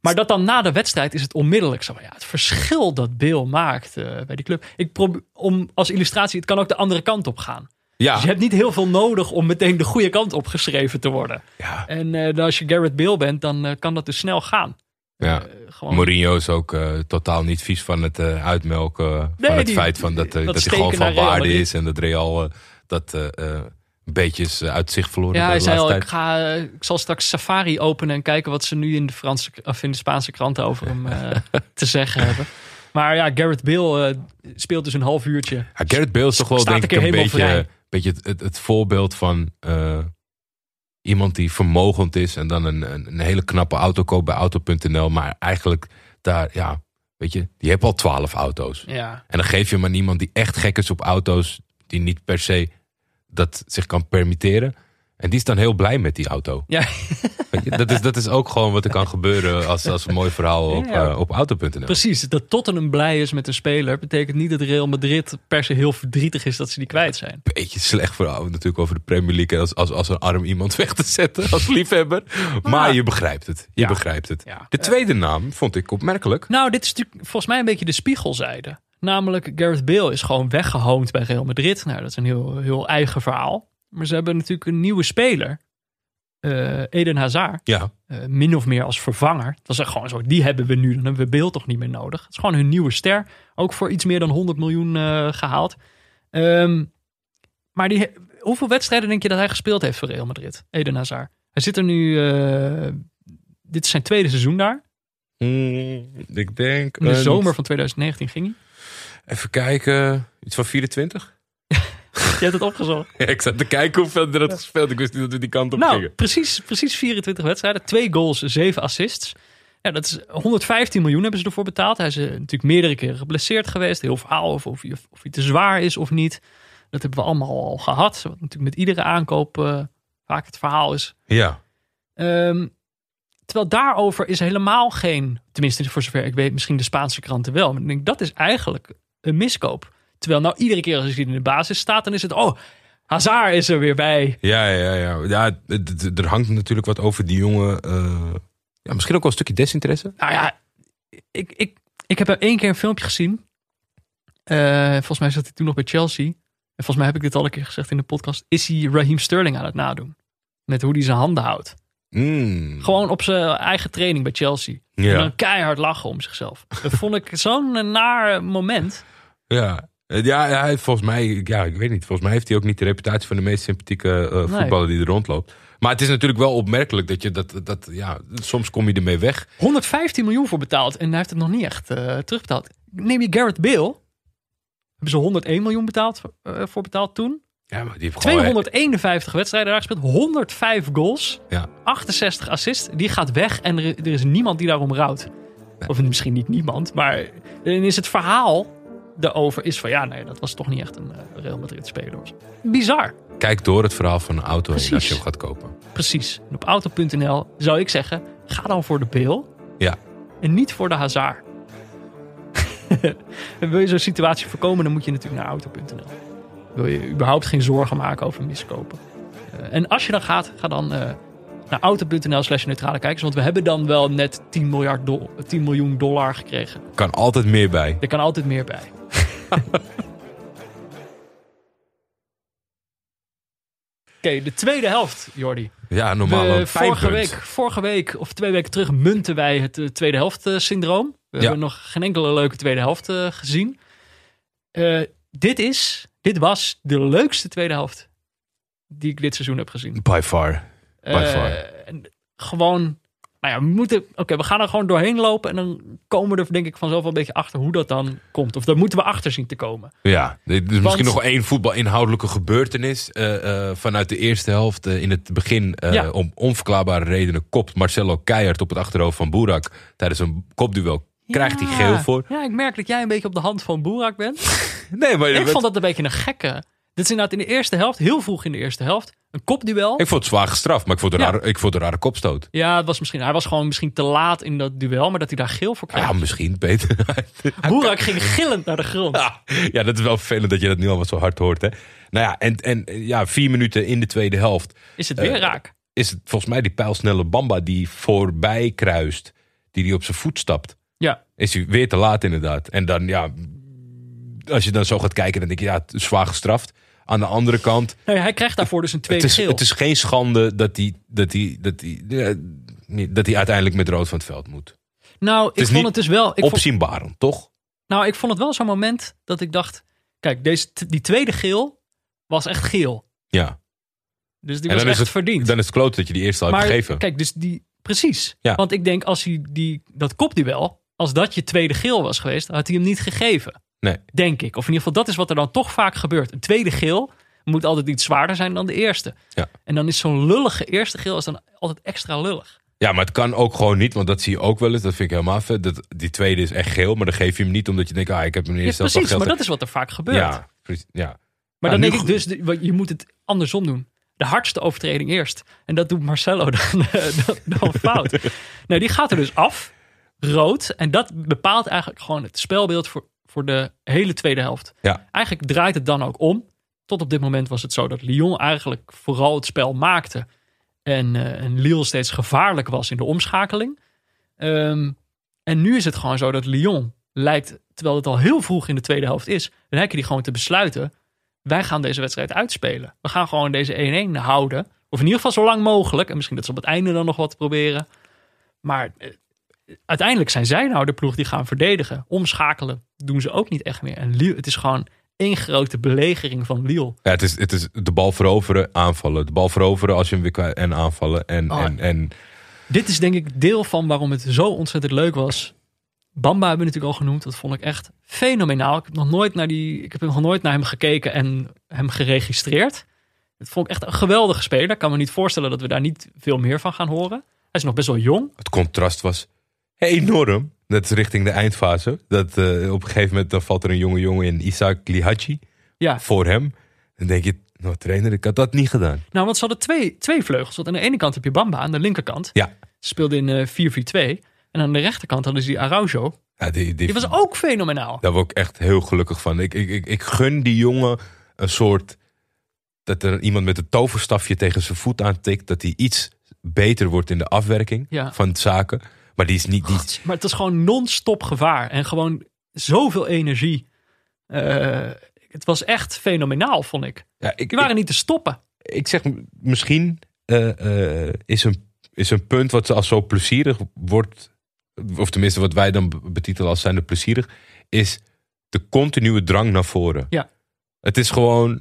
Maar dat dan na de wedstrijd is het onmiddellijk zo. Ja, het verschil dat Bale maakt uh, bij die club. Ik probeer, om als illustratie, het kan ook de andere kant op gaan. Ja. Dus je hebt niet heel veel nodig om meteen de goede kant op geschreven te worden. Ja. En uh, als je Gareth Bale bent, dan uh, kan dat dus snel gaan. Ja. Uh, gewoon... Mourinho is ook uh, totaal niet vies van het uh, uitmelken. Uh, nee, van het die, feit van dat, uh, dat, dat hij gewoon van waarde Real is. En dat Real uh, dat... Uh, uh, beetjes uit zicht verloren. Ja, hij zei al, ik, ga, ik zal straks Safari openen en kijken wat ze nu in de, Franse, of in de Spaanse kranten over hem uh, te zeggen hebben. Maar ja, Gareth Bale uh, speelt dus een half uurtje. Ja, Gareth Bale is toch wel denk ik een beetje, beetje het, het, het voorbeeld van uh, iemand die vermogend is en dan een, een, een hele knappe auto koopt bij auto punt n l. Maar eigenlijk daar, ja, weet je, die heeft al twaalf auto's. Ja. En dan geef je maar niemand die echt gek is op auto's die niet per se dat zich kan permitteren. En die is dan heel blij met die auto. Ja. Dat is, dat is ook gewoon wat er kan gebeuren als, als een mooi verhaal op, ja. uh, op auto punt n l. Precies, dat Tottenham blij is met een speler betekent niet dat Real Madrid per se heel verdrietig is dat ze die kwijt zijn. Beetje slecht verhaal natuurlijk over de Premier League als, als, als een arm iemand weg te zetten als liefhebber. Maar ah. je begrijpt het. Je ja. begrijpt het. Ja. De tweede naam vond ik opmerkelijk. Nou, dit is natuurlijk volgens mij een beetje de spiegelzijde. Namelijk, Gareth Bale is gewoon weggehoond bij Real Madrid. Nou, dat is een heel, heel eigen verhaal. Maar ze hebben natuurlijk een nieuwe speler. Uh, Eden Hazard. Ja. Uh, min of meer als vervanger. Dat is gewoon zo, die hebben we nu. Dan hebben we Bale toch niet meer nodig. Het is gewoon hun nieuwe ster. Ook voor iets meer dan honderd miljoen uh, gehaald. Um, maar die, hoeveel wedstrijden denk je dat hij gespeeld heeft voor Real Madrid? Eden Hazard. Hij zit er nu... Uh, dit is zijn tweede seizoen daar. Mm, ik denk... In de zomer van twintig negentien ging hij. Even kijken, iets van vierentwintig? Je hebt het opgezocht. Ja, ik zat te kijken hoeveel er had ja. gespeeld. Ik wist niet dat we die kant op nou, gingen. Precies, precies vierentwintig wedstrijden. Twee goals, zeven assists. Ja, dat is honderdvijftien miljoen hebben ze ervoor betaald. Hij is uh, natuurlijk meerdere keren geblesseerd geweest. Heel verhaal over of, of, of hij te zwaar is of niet. Dat hebben we allemaal al gehad. Wat natuurlijk met iedere aankoop uh, vaak het verhaal is. Ja. Um, Terwijl daarover is helemaal geen... Tenminste, voor zover ik weet, misschien de Spaanse kranten wel. Maar ik denk, dat is eigenlijk een miskoop. Terwijl nou iedere keer als hij in de basis staat, dan is het... Oh, Hazard is er weer bij. Ja, ja, ja. ja er hangt natuurlijk wat over die jongen. Uh, ja, misschien ook wel een stukje desinteresse. Nou ja, ik, ik, ik heb één keer een filmpje gezien. Uh, volgens mij zat hij toen nog bij Chelsea. En volgens mij heb ik dit al een keer gezegd in de podcast. Is hij Raheem Sterling aan het nadoen? Met hoe hij zijn handen houdt. Mm. Gewoon op zijn eigen training bij Chelsea. Ja. En dan keihard lachen om zichzelf. Dat vond ik zo'n naar moment. Ja, ja, hij, volgens mij, ja, ik weet niet. Volgens mij heeft hij ook niet de reputatie van de meest sympathieke uh, voetballer nee. die er rondloopt. Maar het is natuurlijk wel opmerkelijk dat je dat, dat ja, soms kom je ermee weg. honderdvijftien miljoen voor betaald en hij heeft het nog niet echt uh, terugbetaald. Neem je Gareth Bale. Hebben ze honderdéén miljoen betaald, uh, voor betaald toen? Ja, maar die heeft tweehonderdeenenvijftig echt... wedstrijden daar gespeeld. honderdvijf goals. Ja. achtenzestig assists. Die gaat weg en er, er is niemand die daarom rouwt. Nee. Of misschien niet niemand. Maar dan is het verhaal daarover is van... Ja, nee, dat was toch niet echt een uh, Real Madrid speler. Bizar. Kijk door het verhaal van een auto Precies. als je hem gaat kopen. Precies. En op auto punt n l zou ik zeggen... Ga dan voor de Bale. Ja. En niet voor de Hazard. En wil je zo'n situatie voorkomen... Dan moet je natuurlijk naar auto punt n l. Wil je überhaupt geen zorgen maken over miskopen. Uh, en als je dan gaat, ga dan uh, naar auto punt n l slash neutrale kijkers. Want we hebben dan wel net tien, miljard do- tien miljoen dollar gekregen. Kan altijd meer bij. Er kan altijd meer bij. Oké, okay, de tweede helft, Jordi. Ja, normaal een vorige week, vorige week of twee weken terug munten wij het uh, tweede helft uh, syndroom. We ja. hebben nog geen enkele leuke tweede helft uh, gezien. Uh, dit is... Dit was de leukste tweede helft die ik dit seizoen heb gezien. By far. By uh, far. En gewoon, nou ja, we moeten... Oké, okay, we gaan er gewoon doorheen lopen en dan komen we er denk ik vanzelf wel een beetje achter hoe dat dan komt. Of daar moeten we achter zien te komen. Ja, dus Want, misschien nog wel één voetbalinhoudelijke gebeurtenis. Uh, uh, vanuit de eerste helft uh, in het begin uh, ja. om onverklaarbare redenen kopt Marcelo keihard op het achterhoofd van Burak tijdens een kopduel. Krijgt hij ja, geel voor. Ja, ik merk dat jij een beetje op de hand van Burak bent. nee, maar ik bent... vond dat een beetje een gekke. Dit is inderdaad in de eerste helft, heel vroeg in de eerste helft, een kopduel. Ik vond het zwaar gestraft, maar ik vond een, ja. rare, ik vond een rare kopstoot. Ja, het was misschien, hij was gewoon misschien te laat in dat duel, maar dat hij daar geel voor kreeg. Ja, misschien, Peter. Burak ging gillend naar de grond. Ja, ja, dat is wel vervelend dat je dat nu allemaal zo hard hoort. Hè? Nou ja, en, en ja, vier minuten in de tweede helft. Is het weer uh, raak? Is het volgens mij die pijlsnelle Bamba die voorbij kruist. die hij op zijn voet stapt. Ja. Is hij weer te laat inderdaad. En dan, ja, als je dan zo gaat kijken, dan denk je, ja, het is zwaar gestraft. Aan de andere kant... Nou ja, hij krijgt daarvoor dus een tweede geel. Het is geen schande dat hij, dat hij, dat hij, dat hij uiteindelijk met rood van het veld moet. Nou, ik vond het dus wel... Opzienbarend, toch? Nou, ik vond het wel zo'n moment dat ik dacht... Kijk, deze, die tweede geel was echt geel. Ja. Dus die was echt verdiend. Dan is het kloot dat je die eerste al hebt gegeven. Kijk, dus die... Precies. Ja. Want ik denk, als hij die, dat kopduel... Als dat je tweede geel was geweest, had hij hem niet gegeven. Nee. Denk ik. Of in ieder geval, dat is wat er dan toch vaak gebeurt. Een tweede geel moet altijd iets zwaarder zijn dan de eerste. Ja. En dan is zo'n lullige eerste geel is dan altijd extra lullig. Ja, maar het kan ook gewoon niet, want dat zie je ook wel eens. Dat vind ik helemaal vet. Dat, die tweede is echt geel, maar dan geef je hem niet omdat je denkt... ah, ik heb hem eerst ja, al precies, maar geld. Dat is wat er vaak gebeurt. Ja, precies, ja. Maar nou, dan denk ik dus, je moet het andersom doen. De hardste overtreding eerst. En dat doet Marcelo dan, dan, dan fout. Nou, die gaat er dus af. Rood. En dat bepaalt eigenlijk gewoon het spelbeeld voor, voor de hele tweede helft. Ja. Eigenlijk draait het dan ook om. Tot op dit moment was het zo dat Lyon eigenlijk vooral het spel maakte. En, uh, en Lille steeds gevaarlijk was in de omschakeling. Um, en nu is het gewoon zo dat Lyon lijkt, terwijl het al heel vroeg in de tweede helft is, lijken die gewoon te besluiten, wij gaan deze wedstrijd uitspelen. We gaan gewoon deze één-één houden. Of in ieder geval zo lang mogelijk. En misschien dat ze op het einde dan nog wat proberen. Maar uh, uiteindelijk zijn zij nou de ploeg die gaan verdedigen. Omschakelen doen ze ook niet echt meer. En Lille, het is gewoon één grote belegering van Lille. Ja, het, is, het is de bal veroveren, aanvallen. De bal veroveren als je hem weer kan en aanvallen. En, oh, en, en... Dit is denk ik deel van waarom het zo ontzettend leuk was. Bamba hebben we natuurlijk al genoemd. Dat vond ik echt fenomenaal. Ik heb nog nooit naar, die, ik heb nog nooit naar hem gekeken en hem geregistreerd. Dat vond ik echt een geweldige speler. Ik kan me niet voorstellen dat we daar niet veel meer van gaan horen. Hij is nog best wel jong. Het contrast was enorm. Dat is richting de eindfase. Dat, uh, op een gegeven moment dan valt er een jonge jongen in, Isaac Lihachi. Ja. Voor hem. Dan denk je, nou trainer, ik had dat niet gedaan. Nou, want ze hadden twee, twee vleugels. Want aan de ene kant heb je Bamba, aan de linkerkant. Ja. Ze speelde in uh, vier vier twee. En aan de rechterkant hadden ze die Araujo. Ja, die, die, die was ook fenomenaal. Daar word ik echt heel gelukkig van. Ik, ik, ik, ik gun die jongen een soort... dat er iemand met een toverstafje tegen zijn voet aantikt. Dat hij iets beter wordt in de afwerking ja. van zaken. Maar die is niet... Die... God, maar het is gewoon non-stop gevaar. En gewoon zoveel energie. Uh, het was echt fenomenaal, vond ik. Ja, ik die waren ik, niet te stoppen. Ik zeg, misschien uh, uh, is, een, is een punt wat als zo plezierig wordt... of tenminste wat wij dan betitelen als zijnde plezierig... is de continue drang naar voren. Ja. Het is gewoon...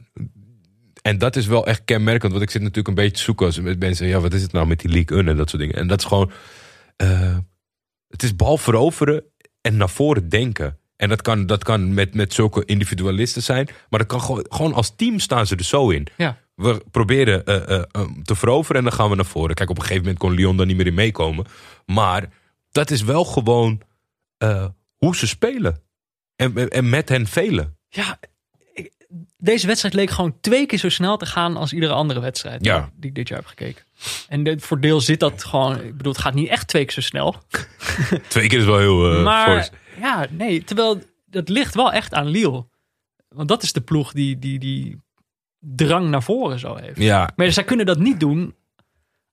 En dat is wel echt kenmerkend. Want ik zit natuurlijk een beetje te zoeken als mensen... ja, wat is het nou met die League One en dat soort dingen. En dat is gewoon... Uh, het is bal veroveren en naar voren denken. En dat kan, dat kan met, met zulke individualisten zijn. Maar dat kan gewoon, gewoon als team staan ze er zo in. Ja. We proberen uh, uh, um, te veroveren en dan gaan we naar voren. Kijk, op een gegeven moment kon Lyon daar niet meer in meekomen. Maar dat is wel gewoon uh, hoe ze spelen. En, en, en met hen velen. Ja, ik, deze wedstrijd leek gewoon twee keer zo snel te gaan... als iedere andere wedstrijd ja. die ik dit jaar heb gekeken. En de, voor deel zit dat gewoon... Ik bedoel, het gaat niet echt twee keer zo snel. Twee keer is wel heel... Uh, maar fors. Ja, nee. Terwijl, dat ligt wel echt aan Lille. Want dat is de ploeg die die, die drang naar voren zo heeft. Ja. Maar zij kunnen dat niet doen...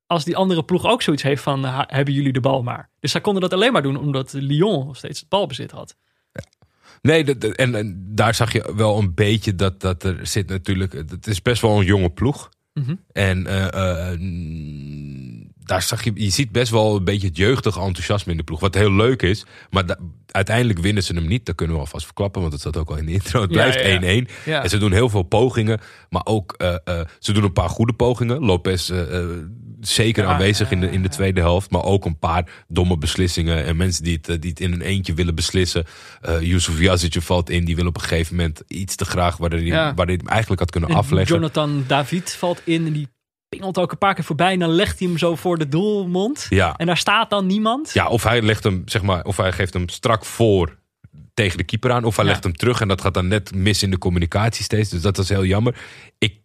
als die andere ploeg ook zoiets heeft van... Ha, hebben jullie de bal maar. Dus zij konden dat alleen maar doen... omdat Lyon nog steeds het balbezit had. Ja. Nee, dat, en, en daar zag je wel een beetje... dat, dat er zit natuurlijk... Het is best wel een jonge ploeg. Mm-hmm. En uh, uh, daar zag je, je ziet best wel een beetje het jeugdige enthousiasme in de ploeg. Wat heel leuk is. Maar da- uiteindelijk winnen ze hem niet. Dat kunnen we alvast verklappen. Want dat zat ook al in de intro. Het blijft ja, ja. één-één. Ja. En ze doen heel veel pogingen. Maar ook, uh, uh, ze doen een paar goede pogingen. Lopes uh, uh, zeker ja, aanwezig in de, in de tweede helft. Maar ook een paar domme beslissingen. En mensen die het, die het in hun eentje willen beslissen. Uh, Yusuf Yazidje valt in. Die wil op een gegeven moment iets te graag waar hij ja. hem eigenlijk had kunnen en afleggen. Jonathan David valt in en die pingelt ook een paar keer voorbij en dan legt hij hem zo voor de doelmond. Ja. En daar staat dan niemand. Ja, of hij legt hem, zeg maar, of hij geeft hem strak voor tegen de keeper aan, of hij ja. legt hem terug en dat gaat dan net mis in de communicatie steeds. Dus dat was heel jammer. Ik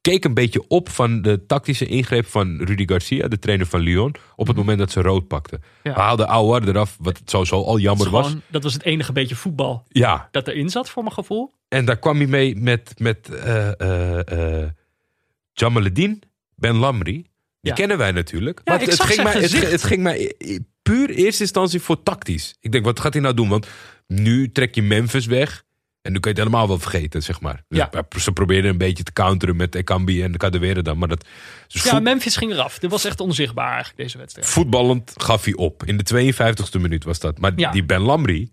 keek een beetje op van de tactische ingreep van Rudy Garcia, de trainer van Lyon, op het moment dat ze rood pakten. Ja. Hij haalde Aouar eraf, wat sowieso al jammer dat was. Gewoon, dat was het enige beetje voetbal ja. dat erin zat, voor mijn gevoel. En daar kwam hij mee met, met uh, uh, uh, Djamel Benlamri. Die ja. kennen wij natuurlijk. Ja, maar het, het, ging mij, het, het ging mij puur eerste instantie voor tactisch. Ik denk, wat gaat hij nou doen? Want nu trek je Memphis weg. En nu kan je het helemaal wel vergeten, zeg maar. Dus ja. Ze probeerden een beetje te counteren met Ekambi en de Kadewere dan. Maar dat, dus ja, voet... Memphis ging eraf. Dit was echt onzichtbaar eigenlijk, deze wedstrijd. Voetballend gaf hij op. In de tweeënvijftigste minuut was dat. Maar ja. die Benlamri...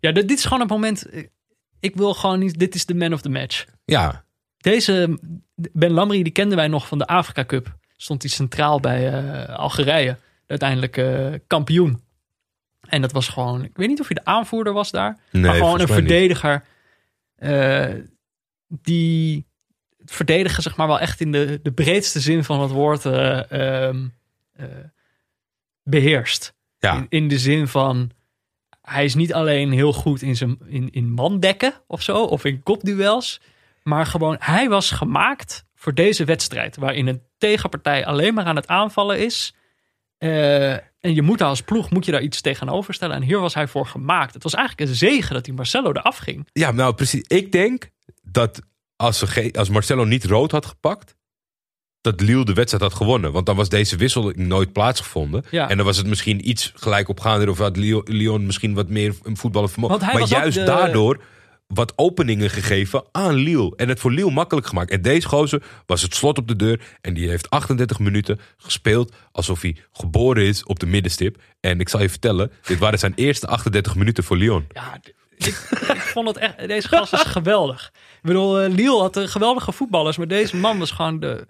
Ja, dit is gewoon het moment... Ik wil gewoon niet... Dit is de man of the match. Ja. Deze Benlamri, die kenden wij nog van de Afrika Cup. Stond hij centraal bij uh, Algerije. Uiteindelijk uh, kampioen. En dat was gewoon... Ik weet niet of hij de aanvoerder was daar. Nee, maar gewoon een verdediger... Niet. Uh, die verdedigen, zeg maar, wel echt in de, de breedste zin van het woord uh, um, uh, beheerst. Ja. In, in de zin van, hij is niet alleen heel goed in zijn in, in mandekken of zo, of in kopduels, maar gewoon, hij was gemaakt voor deze wedstrijd, waarin een tegenpartij alleen maar aan het aanvallen is. Uh, en je moet daar als ploeg moet je daar iets tegenover stellen. En hier was hij voor gemaakt. Het was eigenlijk een zegen dat die Marcelo eraf ging. Ja, nou precies. Ik denk dat als, ge- als Marcelo niet rood had gepakt, dat Lille de wedstrijd had gewonnen. Want dan was deze wissel nooit plaatsgevonden. Ja. En dan was het misschien iets gelijk opgaande. Of had Lyon, Lyon misschien wat meer voetballen vermogen. Maar juist de... daardoor wat openingen gegeven aan Lille. En het voor Lille makkelijk gemaakt. En deze gozer was het slot op de deur. En die heeft achtendertig minuten gespeeld alsof hij geboren is op de middenstip. En ik zal je vertellen, dit waren zijn eerste achtendertig minuten voor Lyon. Ja, ik, ik vond het echt... Deze gast is geweldig. Ik bedoel, Lille had geweldige voetballers, maar deze man was gewoon de...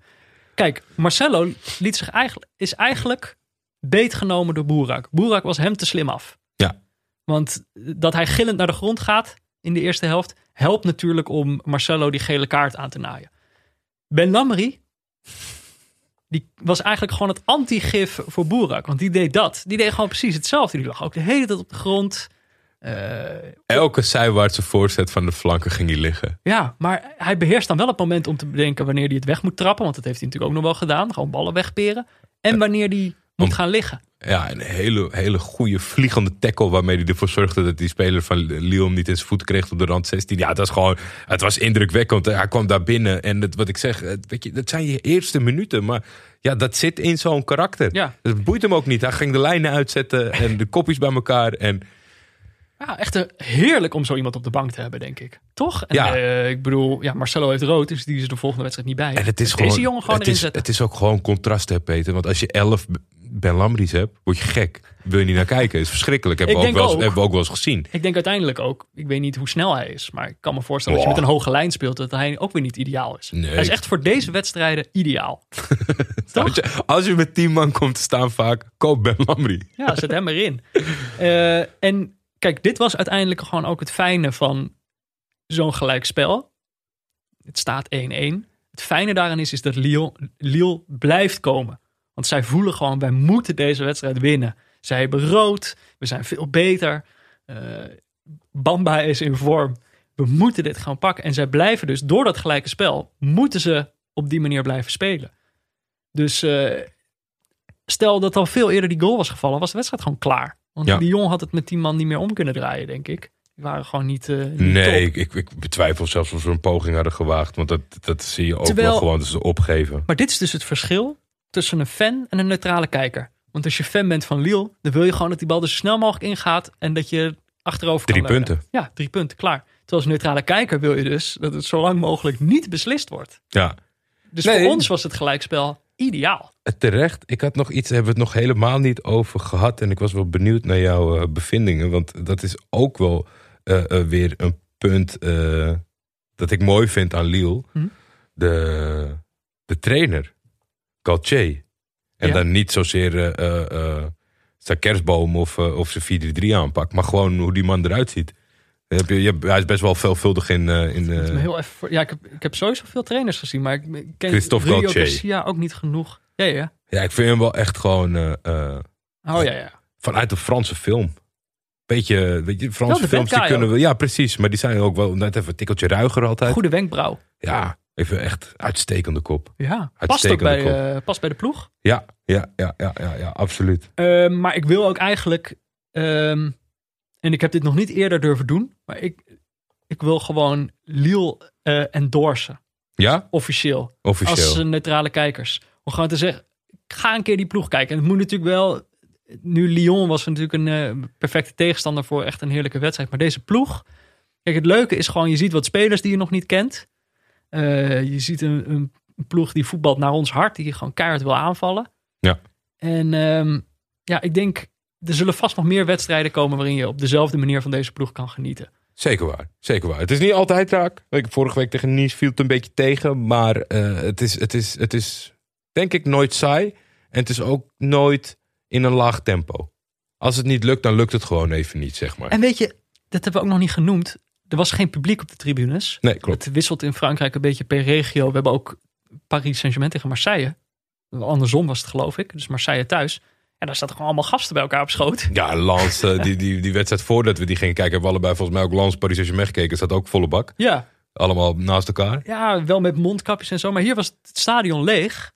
Kijk, Marcelo liet zich eigenlijk, is eigenlijk beetgenomen door Burak. Burak was hem te slim af. Ja. Want dat hij gillend naar de grond gaat... in de eerste helft, helpt natuurlijk om Marcelo die gele kaart aan te naaien. Benlamri, die was eigenlijk gewoon het anti-gif voor Burak. Want die deed dat. Die deed gewoon precies hetzelfde. Die lag ook de hele tijd op de grond. Uh, Elke zijwaartse voorzet van de flanken ging hij liggen. Ja, maar hij beheerst dan wel het moment om te bedenken wanneer hij het weg moet trappen. Want dat heeft hij natuurlijk ook nog wel gedaan. Gewoon ballen wegperen. En wanneer hij moet om... gaan liggen. Ja, een hele, hele goede vliegende tackle waarmee hij ervoor zorgde dat die speler van Lyon niet in zijn voet kreeg op de rand zestien. Ja, het was gewoon, het was indrukwekkend. Hij kwam daar binnen en het, wat ik zeg, het, weet je, dat zijn je eerste minuten, maar ja, dat zit in zo'n karakter. Ja. Dus het boeit hem ook niet. Hij ging de lijnen uitzetten en de kopjes bij elkaar. En... Ja, echt een, heerlijk om zo iemand op de bank te hebben, denk ik. Toch? En ja. Uh, ik bedoel, ja, Marcelo heeft rood, dus die is er de volgende wedstrijd niet bij. En het is gewoon, deze jongen gewoon het erin is, zetten. Het is ook gewoon contrast, hè, Peter. Want als je elf... Benlamri's heb, word je gek. Wil je niet naar kijken? Het is verschrikkelijk. Hebben we ook wel, eens, ook. Hebben we ook wel eens gezien. Ik denk uiteindelijk ook, ik weet niet hoe snel hij is, maar ik kan me voorstellen oh. dat je met een hoge lijn speelt, dat hij ook weer niet ideaal is. Nee. Hij is echt voor deze wedstrijden ideaal. Als, je, als je met tien man komt te staan vaak, koop Benlamri. Ja, zet hem erin. uh, en kijk, dit was uiteindelijk gewoon ook het fijne van zo'n gelijkspel. Het staat één-één. Het fijne daarin is, is dat Lille, Lille blijft komen. Want zij voelen gewoon, wij moeten deze wedstrijd winnen. Zij hebben rood, we zijn veel beter. Uh, Bamba is in vorm. We moeten dit gaan pakken. En zij blijven dus, door dat gelijke spel, moeten ze op die manier blijven spelen. Dus uh, stel dat al veel eerder die goal was gevallen, was de wedstrijd gewoon klaar. Want ja. Lyon had het met die man niet meer om kunnen draaien, denk ik. Die waren gewoon niet, uh, niet Nee, ik, ik, ik betwijfel zelfs of ze een poging hadden gewaagd. Want dat, dat zie je ook Terwijl, wel gewoon, dat ze opgeven. Maar dit is dus het verschil tussen een fan en een neutrale kijker. Want als je fan bent van Lille, dan wil je gewoon dat die bal er zo snel mogelijk ingaat en dat je achterover kan leunen. Drie punten. Ja, drie punten, klaar. Terwijl als neutrale kijker wil je dus dat het zo lang mogelijk niet beslist wordt. Ja. Dus nee, voor ons was het gelijkspel ideaal. Terecht. Ik had nog iets, hebben we het nog helemaal niet over gehad en ik was wel benieuwd naar jouw uh, bevindingen, want dat is ook wel uh, uh, weer een punt uh, dat ik mooi vind aan Lille. Hm? De, de trainer. Galtier. En ja. dan niet zozeer uh, uh, zijn kerstboom of, uh, of zijn vier drie drie aanpak. Maar gewoon hoe die man eruit ziet. Je hebt, je hebt, hij is best wel veelvuldig in... Uh, in uh... Heel even, ja, ik heb, ik heb sowieso veel trainers gezien. Maar ik ken Christophe Rio Garcia ook niet genoeg. Ja, ja. ja, ik vind hem wel echt gewoon... Uh, uh, oh ja, ja. Vanuit de Franse film. Beetje, weet je, Franse wel, films die kunnen we... Ja, precies. Maar die zijn ook wel net even een tikkeltje ruiger altijd. Goede wenkbrauw. Ja. Even echt uitstekende kop. Ja, uitstekende past ook bij, kop. Uh, past bij de ploeg. Ja, ja, ja, ja, ja, ja absoluut. Uh, maar ik wil ook eigenlijk... Uh, en ik heb dit nog niet eerder durven doen. Maar ik, ik wil gewoon Lille uh, endorsen. Ja? Dus officieel. Officieel. Als neutrale kijkers. Om gewoon te zeggen, ga een keer die ploeg kijken. En het moet natuurlijk wel nu Lyon was natuurlijk een uh, perfecte tegenstander voor echt een heerlijke wedstrijd. Maar deze ploeg, kijk, het leuke is gewoon, je ziet wat spelers die je nog niet kent. Uh, je ziet een, een ploeg die voetbalt naar ons hart, die gewoon keihard wil aanvallen. Ja. En um, ja, ik denk, er zullen vast nog meer wedstrijden komen waarin je op dezelfde manier van deze ploeg kan genieten. Zeker waar, zeker waar. Het is niet altijd raak. Vorige week tegen Nice viel het een beetje tegen, maar uh, het, is, het, is, het is denk ik nooit saai. En het is ook nooit in een laag tempo. Als het niet lukt, dan lukt het gewoon even niet, zeg maar. En weet je, dat hebben we ook nog niet genoemd. Er was geen publiek op de tribunes. Nee, klopt. Het wisselt in Frankrijk een beetje per regio. We hebben ook Paris Saint-Germain tegen Marseille. Andersom was het, geloof ik. Dus Marseille thuis. En daar zaten gewoon allemaal gasten bij elkaar op schoot. Ja, Lans, uh, die, die, die wedstrijd voordat we die gingen kijken, hebben we allebei volgens mij ook Lans Paris Saint-Germain gekeken. Zat ook volle bak. Ja. Allemaal naast elkaar. Ja, wel met mondkapjes en zo. Maar hier was het stadion leeg.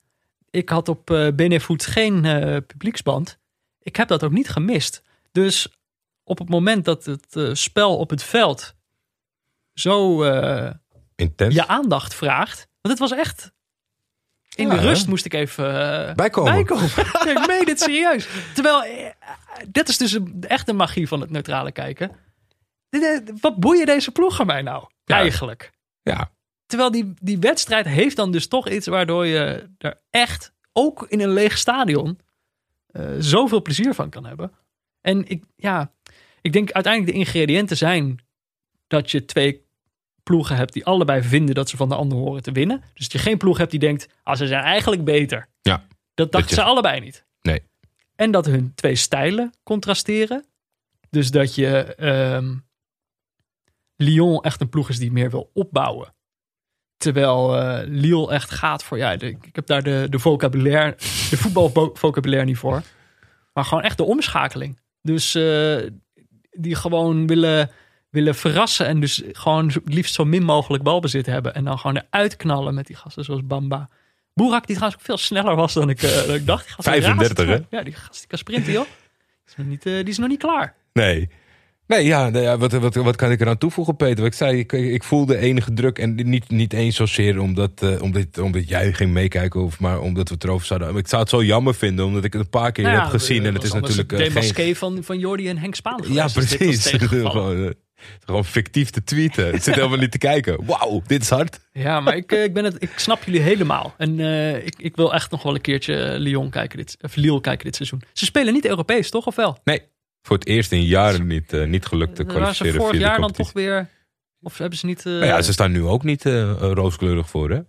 Ik had op uh, Benefoot geen uh, publieksband. Ik heb dat ook niet gemist. Dus op het moment dat het uh, spel op het veld zo uh, intens je aandacht vraagt. Want het was echt... In ja, de rust hè? moest ik even uh, bijkomen. bijkomen. Ik meen dit serieus. Terwijl, uh, dit is dus een, echt de magie van het neutrale kijken. Wat boeien deze ploegen mij nou? Ja. Eigenlijk. Ja. Terwijl die, die wedstrijd heeft dan dus toch iets waardoor je er echt, ook in een leeg stadion, uh, zoveel plezier van kan hebben. En ik, ja, ik denk uiteindelijk de ingrediënten zijn dat je twee ploegen hebt die allebei vinden dat ze van de ander horen te winnen. Dus dat je geen ploeg hebt die denkt, ah, ze zijn eigenlijk beter. Ja, dat dachten ze allebei niet. Nee. En dat hun twee stijlen contrasteren. Dus dat je um, Lyon echt een ploeg is die meer wil opbouwen. Terwijl uh, Lille echt gaat voor, ja, de, ik heb daar de, de vocabulaire, de voetbalvocabulaire niet voor. Maar gewoon echt de omschakeling. Dus uh, die gewoon willen... willen verrassen en dus gewoon liefst zo min mogelijk balbezit hebben. En dan gewoon eruit knallen met die gasten zoals Bamba. Burak, die trouwens ook veel sneller was dan ik, uh, dan ik dacht. Die gast vijfendertig, hè? Ja, die gast die kan sprinten, joh. Die is nog niet, uh, die is nog niet klaar. Nee. Nee, ja, nou ja wat, wat, wat kan ik eraan toevoegen, Peter? Wat ik zei, ik, ik voelde enige druk. En niet, niet eens zozeer omdat, uh, omdat, omdat jij ging meekijken, of maar omdat we het erover zouden. Ik zou het zo jammer vinden, omdat ik het een paar keer nou ja, heb gezien. En het is natuurlijk uh, geen... De van, van Jordi en Henk Spaan. Ja, precies. Gewoon fictief te tweeten. Het zit helemaal niet te kijken. Wauw, dit is hard. Ja, maar ik, ik, ben het, ik snap jullie helemaal. En uh, ik, ik wil echt nog wel een keertje Lyon kijken dit, of Lille kijken dit seizoen. Ze spelen niet Europees, toch? Of wel? Nee, voor het eerst in jaren niet, uh, niet gelukt te kwalificeren. Ze vorig jaar dan toch weer... Of hebben ze niet... Uh... Nou ja, ze staan nu ook niet uh, rooskleurig voor, hè?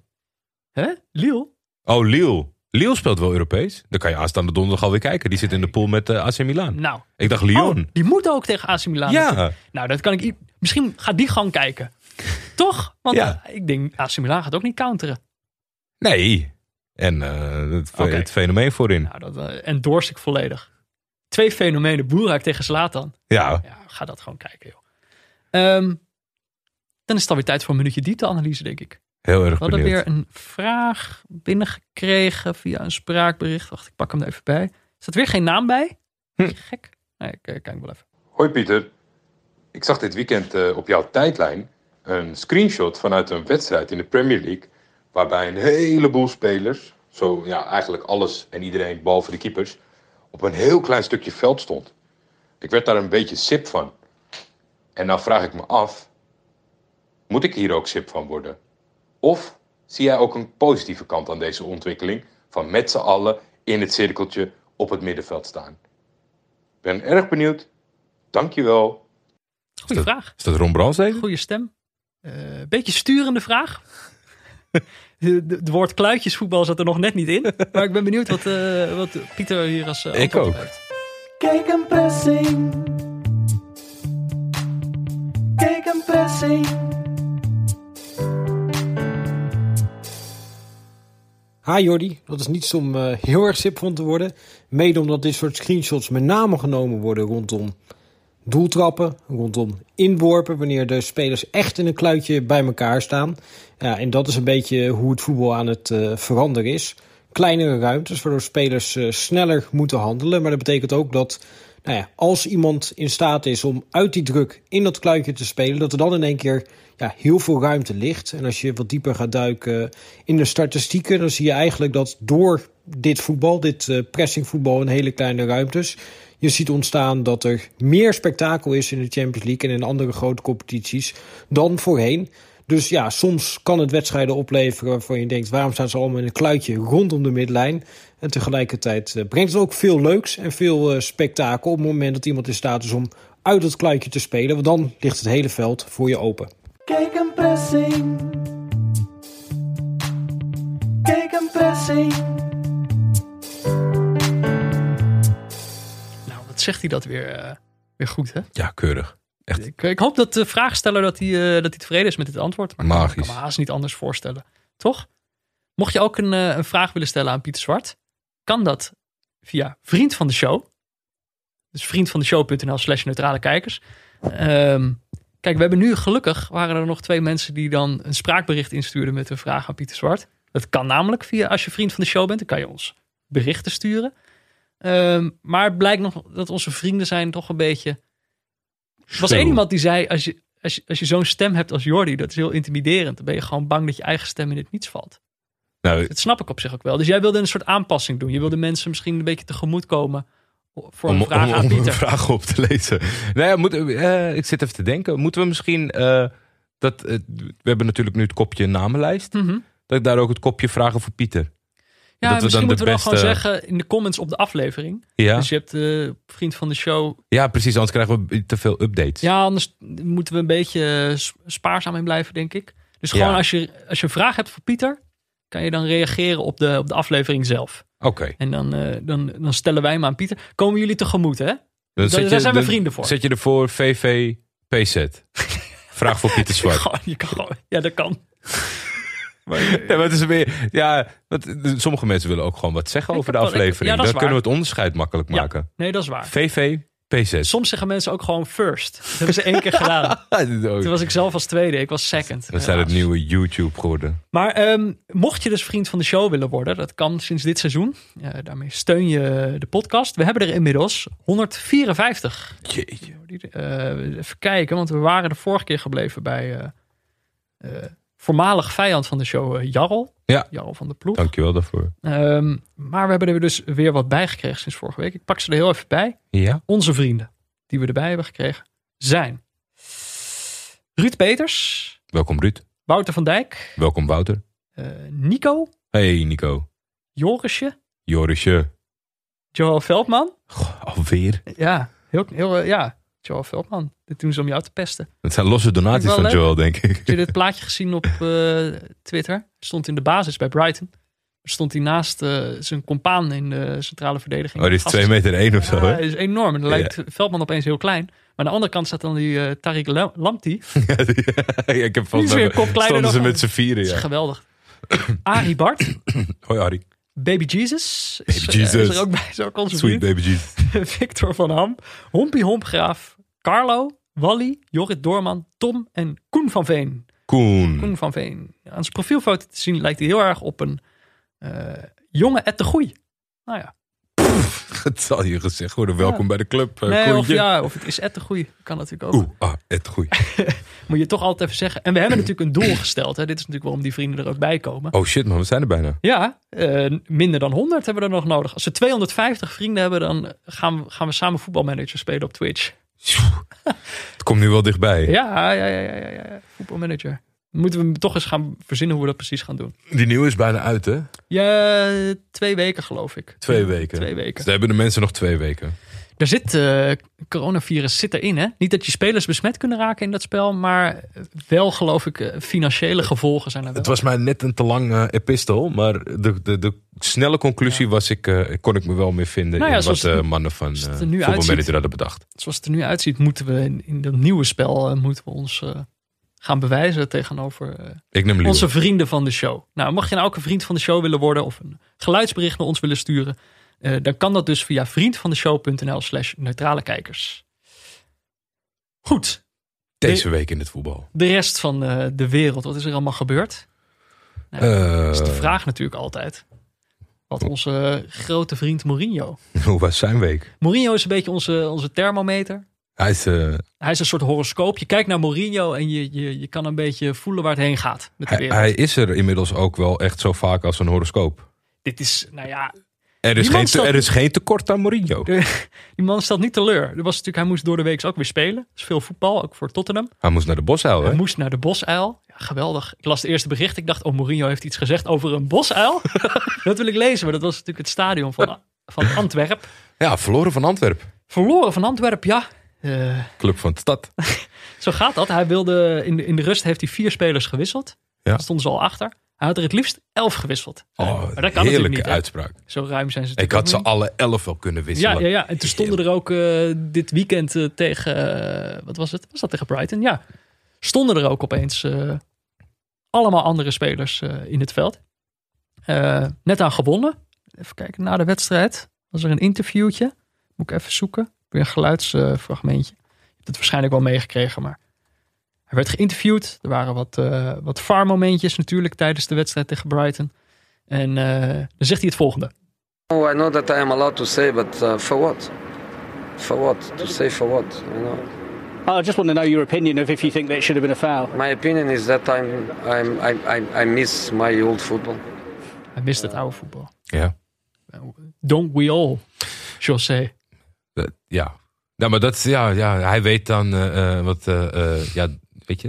Hè? Lille? Oh, Lille. Lille speelt wel Europees. Dan kan je aanstaande donderdag alweer kijken. Die zit in de pool met uh, A C Milan. Nou, ik dacht Lyon. Oh, die moet ook tegen A C Milan. Ja. Natuurlijk. Nou, dat kan ik. I- Misschien gaat die gang kijken. Toch? Want ja. uh, ik denk A C Milan gaat ook niet counteren. Nee. En uh, het, okay. het fenomeen voorin. Nou, dat uh, endorse ik volledig. Twee fenomenen. Burak tegen Zlatan. Ja. ja. Ga dat gewoon kijken, joh. Um, dan is het alweer tijd voor een minuutje diepteanalyse, denk ik. Heel erg benieuwd. We hadden weer een vraag binnengekregen via een spraakbericht. Wacht, ik pak hem er even bij. Staat weer geen naam bij? Hm. Gek. Nee, ik kijk wel even. Hoi Pieter. Ik zag dit weekend uh, op jouw tijdlijn een screenshot vanuit een wedstrijd in de Premier League. Waarbij een heleboel spelers, zo ja, eigenlijk alles en iedereen behalve de keepers, op een heel klein stukje veld stond. Ik werd daar een beetje sip van. En nou vraag ik me af, moet ik hier ook sip van worden? Of zie jij ook een positieve kant aan deze ontwikkeling van met z'n allen in het cirkeltje op het middenveld staan? Ik ben erg benieuwd. Dankjewel. Goeie vraag. Is dat Ron Brandstede? Goeie stem. Uh, beetje sturende vraag. Het woord kluitjesvoetbal zat er nog net niet in. Maar ik ben benieuwd wat, uh, wat Pieter hier als uh, antwoord op heeft. Kijk een pressing. Kijk een pressing. Hi Jordi, dat is niets om uh, heel erg sip van te worden. Mede omdat dit soort screenshots met name genomen worden rondom doeltrappen, rondom inworpen, wanneer de spelers echt in een kluitje bij elkaar staan. Ja, en dat is een beetje hoe het voetbal aan het uh, veranderen is. Kleinere ruimtes, waardoor spelers uh, sneller moeten handelen. Maar dat betekent ook dat nou ja, als iemand in staat is om uit die druk in dat kluitje te spelen, dat er dan in één keer ja, heel veel ruimte ligt. En als je wat dieper gaat duiken in de statistieken, dan zie je eigenlijk dat door dit voetbal, dit uh, pressingvoetbal in hele kleine ruimtes, je ziet ontstaan dat er meer spektakel is in de Champions League en in andere grote competities dan voorheen. Dus ja, soms kan het wedstrijden opleveren waarvan je denkt, waarom staan ze allemaal in een kluitje rondom de midlijn? En tegelijkertijd brengt het ook veel leuks en veel uh, spektakel op het moment dat iemand in staat is om uit het kluitje te spelen. Want dan ligt het hele veld voor je open. Kijk een pressing. Kijk een pressing. Nou, wat zegt hij dat weer, uh, weer goed, hè? Ja, keurig. Echt. Ik, ik hoop dat de vraagsteller dat hij, uh, dat hij tevreden is met dit antwoord. Maar Magisch. Ik kan me haast niet anders voorstellen. Toch? Mocht je ook een, uh, een vraag willen stellen aan Pieter Zwart, kan dat via Vriend van de Show. Dus vriendvandeshow.nl slash neutrale kijkers. Um, kijk, we hebben nu gelukkig, waren er nog twee mensen die dan een spraakbericht instuurden met een vraag aan Pieter Zwart. Dat kan namelijk via, als je vriend van de show bent, dan kan je ons berichten sturen. Um, maar het blijkt nog dat onze vrienden zijn toch een beetje... Er was één iemand die zei, als je, als je, als je zo'n stem hebt als Jordi, dat is heel intimiderend. Dan ben je gewoon bang dat je eigen stem in het niets valt. Nou, dat snap ik op zich ook wel. Dus jij wilde een soort aanpassing doen. Je wilde mensen misschien een beetje tegemoetkomen voor een om, vraag om, aan om Pieter. Om een vraag op te lezen. Nou ja, moet, uh, ik zit even te denken. Moeten we misschien, uh, dat, uh, we hebben natuurlijk nu het kopje namenlijst. Mm-hmm. Dat ik daar ook het kopje vragen voor Pieter. Ja, dat misschien we moeten we beste... dan gewoon zeggen in de comments op de aflevering. Ja. Dus je hebt uh, vriend van de show. Ja, precies. Anders krijgen we te veel updates. Ja, anders moeten we een beetje spaarzaam in blijven, denk ik. Dus gewoon ja. als, je, als je een vraag hebt voor Pieter, kan je dan reageren op de, op de aflevering zelf. Oké. Okay. En dan, uh, dan, dan stellen wij hem aan Pieter. Komen jullie tegemoet, hè? Dan daar, je, daar zijn we vrienden voor. Zet je ervoor V V P Z. Vraag voor Pieter Zwart. Goh, je kan, ja, dat kan. Maar, ja, maar het is meer, ja, dat, sommige mensen willen ook gewoon wat zeggen over de aflevering. Ja, dan kunnen we het onderscheid makkelijk maken. Ja, nee, dat is waar. V V P Z. Soms zeggen mensen ook gewoon first. Dat hebben ze één keer gedaan. Toen was ik zelf als tweede. Ik was second. We zijn het nieuwe YouTube geworden. Maar um, mocht je dus vriend van de show willen worden. Dat kan sinds dit seizoen. Uh, daarmee steun je de podcast. We hebben er inmiddels honderdvierenvijftig. Jeetje. Uh, even kijken. Want we waren de vorige keer gebleven bij... Uh, uh, voormalig vijand van de show, uh, Jarl. Ja. Jarl van de Ploeg. Dankjewel daarvoor. Um, maar we hebben er dus weer wat bij gekregen sinds vorige week. Ik pak ze er heel even bij. Ja. Onze vrienden die we erbij hebben gekregen zijn Ruud Peters. Welkom Ruud. Wouter van Dijk. Welkom Wouter. Uh, Nico. Hey Nico. Jorisje. Jorisje. Joel Veldman. Goh, alweer? Ja, heel, heel uh, ja. Joel Veldman, dit doen ze om jou te pesten. Dat zijn losse donaties van leuk. Joel, denk ik. Heb je dit plaatje gezien op uh, Twitter? Stond in de basis bij Brighton. Stond hij naast uh, zijn compaan in de centrale verdediging. Oh, die is Gast. twee meter één of zo. Ja, hè? Dat is enorm. En dan ja. lijkt Veldman opeens heel klein. Maar aan de andere kant staat dan die uh, Tariq Lamptey. Ja, die, ja, ik heb van weer kop kleiner stonden ze met z'n vieren. Ja. Dat is geweldig. Arie Bart. Hoi Arie. Baby Jesus. Baby is, Jesus. Is er ook bij. Zo kan Sweet Baby Jesus. Victor van Ham. Hompie Hompgraaf. Carlo. Wally. Jorrit Doorman. Tom. En Koen van Veen. Koen. Koen van Veen. Aan zijn profielfoto te zien lijkt hij heel erg op een uh, jonge Ed de Goeie. Nou ja. Pff, het zal je gezegd worden. Welkom ja. bij de club. Uh, nee, of, ja, of het is Ed de Goeie. Kan natuurlijk ook. Oeh, ah, Ed de Goeie. Moet je toch altijd even zeggen. En we hebben natuurlijk een doel gesteld. Hè. Dit is natuurlijk waarom die vrienden er ook bij komen. Oh shit man, we zijn er bijna. Ja, uh, minder dan honderd hebben we er nog nodig. Als we tweehonderdvijftig vrienden hebben, dan gaan we, gaan we samen voetbalmanager spelen op Twitch. Het komt nu wel dichtbij. Ja, ja, ja, ja, ja, ja. Voetbalmanager. Moeten we toch eens gaan verzinnen hoe we dat precies gaan doen. Die nieuwe is bijna uit, hè? Ja, twee weken geloof ik. Twee weken. Twee weken. Dus daar hebben de mensen nog twee weken. Er zit, uh, coronavirus zit erin, hè? Niet dat je spelers besmet kunnen raken in dat spel, maar wel geloof ik, uh, financiële gevolgen zijn er wel. Het was mij net een te lang uh, epistel, maar de, de, de snelle conclusie ja. was ik, uh, kon ik me wel meer vinden nou ja, in wat de uh, mannen van voetbalmanager hadden bedacht. Zoals het er nu uitziet, moeten we in, in dat nieuwe spel uh, moeten we ons uh, gaan bewijzen tegenover uh, ik neem onze vrienden van de show. Nou, mocht je nou ook een vriend van de show willen worden of een geluidsbericht naar ons willen sturen, Uh, dan kan dat dus via vriendvandeshow.nl slash neutrale kijkers. Goed. Deze de, week in het voetbal. De rest van uh, de wereld. Wat is er allemaal gebeurd? Nou, uh, dat is de vraag natuurlijk altijd. Wat onze uh, grote vriend Mourinho. Hoe was zijn week? Mourinho is een beetje onze, onze thermometer. Hij is, uh, hij is een soort horoscoop. Je kijkt naar Mourinho en je, je, je kan een beetje voelen waar het heen gaat. Met de hij, hij is er inmiddels ook wel echt zo vaak als een horoscoop. Dit is, nou ja... Er is, geen, stelt, er is geen tekort aan Mourinho. De, die man stelt niet teleur. Er was natuurlijk, hij moest door de week ook weer spelen. Dus veel voetbal, ook voor Tottenham. Hij moest naar de Bosuil, hè? Hij moest naar de Bosuil. Ja, geweldig. Ik las het eerste bericht. Ik dacht, oh, Mourinho heeft iets gezegd over een Bosuil. Dat wil ik lezen, maar dat was natuurlijk het stadion van, van Antwerp. Ja, verloren van Antwerp. Verloren van Antwerp, ja. Uh, Club van de stad. Zo gaat dat. Hij wilde, in, in de rust heeft hij vier spelers gewisseld. Ja. Daar stonden ze al achter. Hij had er het liefst elf gewisseld. Oh, maar dat kan heerlijke niet, uitspraak. Hè? Zo ruim zijn ze. Ik had ze niet. Alle elf wel kunnen wisselen. Ja, ja, ja. En toen stonden er ook uh, dit weekend uh, tegen... Uh, wat was het? Was dat tegen Brighton? Ja. Stonden er ook opeens uh, allemaal andere spelers uh, in het veld. Uh, net aan gewonnen. Even kijken, na de wedstrijd was er een interviewtje. Moet ik even zoeken. Weer een geluidsfragmentje. Uh, je hebt het waarschijnlijk wel meegekregen, maar... Hij werd geïnterviewd. Er waren wat, uh, wat VAR-momentjes natuurlijk tijdens de wedstrijd tegen Brighton. En uh, dan zegt hij het volgende. Oh, I know that I am allowed to say, but uh, for what? For what? To say for what? You know? I just want to know your opinion of if you think that should have been a foul. My opinion is that I'm, I'm, I, I, I miss my old football. Hij mist het oude voetbal. Ja. Yeah. Don't we all, José? Ja. Uh, yeah. Nou, maar dat, ja, ja, hij weet dan uh, wat... Uh, uh, ja, weet je,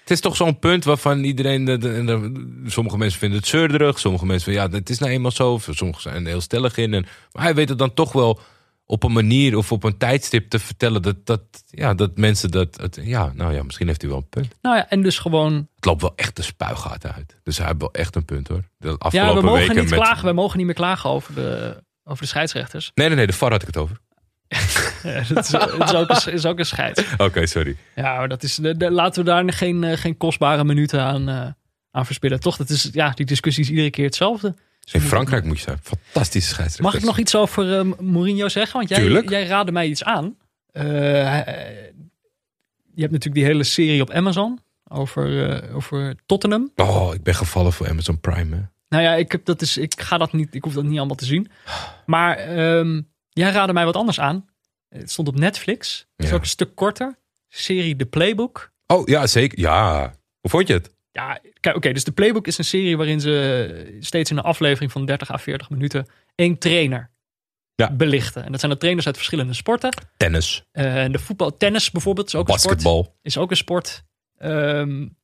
het is toch zo'n punt waarvan iedereen, de, de, de, sommige mensen vinden het zeurderig, sommige mensen van ja, het is nou eenmaal zo, sommigen zijn er heel stellig in. En, maar hij weet het dan toch wel op een manier of op een tijdstip te vertellen dat, dat, ja, dat mensen dat, het, ja, nou ja, misschien heeft hij wel een punt. Nou ja, en dus gewoon... Het loopt wel echt de spuigaten uit. Dus hij heeft wel echt een punt hoor. De afgelopen ja, we mogen weken niet met... klagen, we mogen niet meer klagen over de, over de scheidsrechters. Nee, nee, nee, de V A R had ik het over. Ja, dat is, dat is, ook een, is ook een scheid. Oké, okay, sorry. Ja, maar dat is, de, de, laten we daar geen, geen kostbare minuten aan, uh, aan verspillen. Toch, dat is, ja, die discussie is iedere keer hetzelfde. Dus in Frankrijk moet je zijn. Fantastische scheidsrechter. Mag ik nog iets over uh, Mourinho zeggen? Want jij, jij raadde mij iets aan. Uh, je hebt natuurlijk die hele serie op Amazon over, uh, over Tottenham. Oh, ik ben gevallen voor Amazon Prime. Hè? Nou ja, ik, heb, dat is, ik, ga dat niet, ik hoef dat niet allemaal te zien. Maar... Um, jij raadde mij wat anders aan. Het stond op Netflix. Het is ja. ook een stuk korter. Serie The Playbook. Oh ja, zeker. Ja. Hoe vond je het? Ja, oké. Okay, dus The Playbook is een serie waarin ze steeds in een aflevering van dertig à veertig minuten één trainer ja. belichten. En dat zijn de trainers uit verschillende sporten. Tennis. Uh, en de voetbal, tennis bijvoorbeeld is ook Basketball. een sport. Is ook een sport. Um,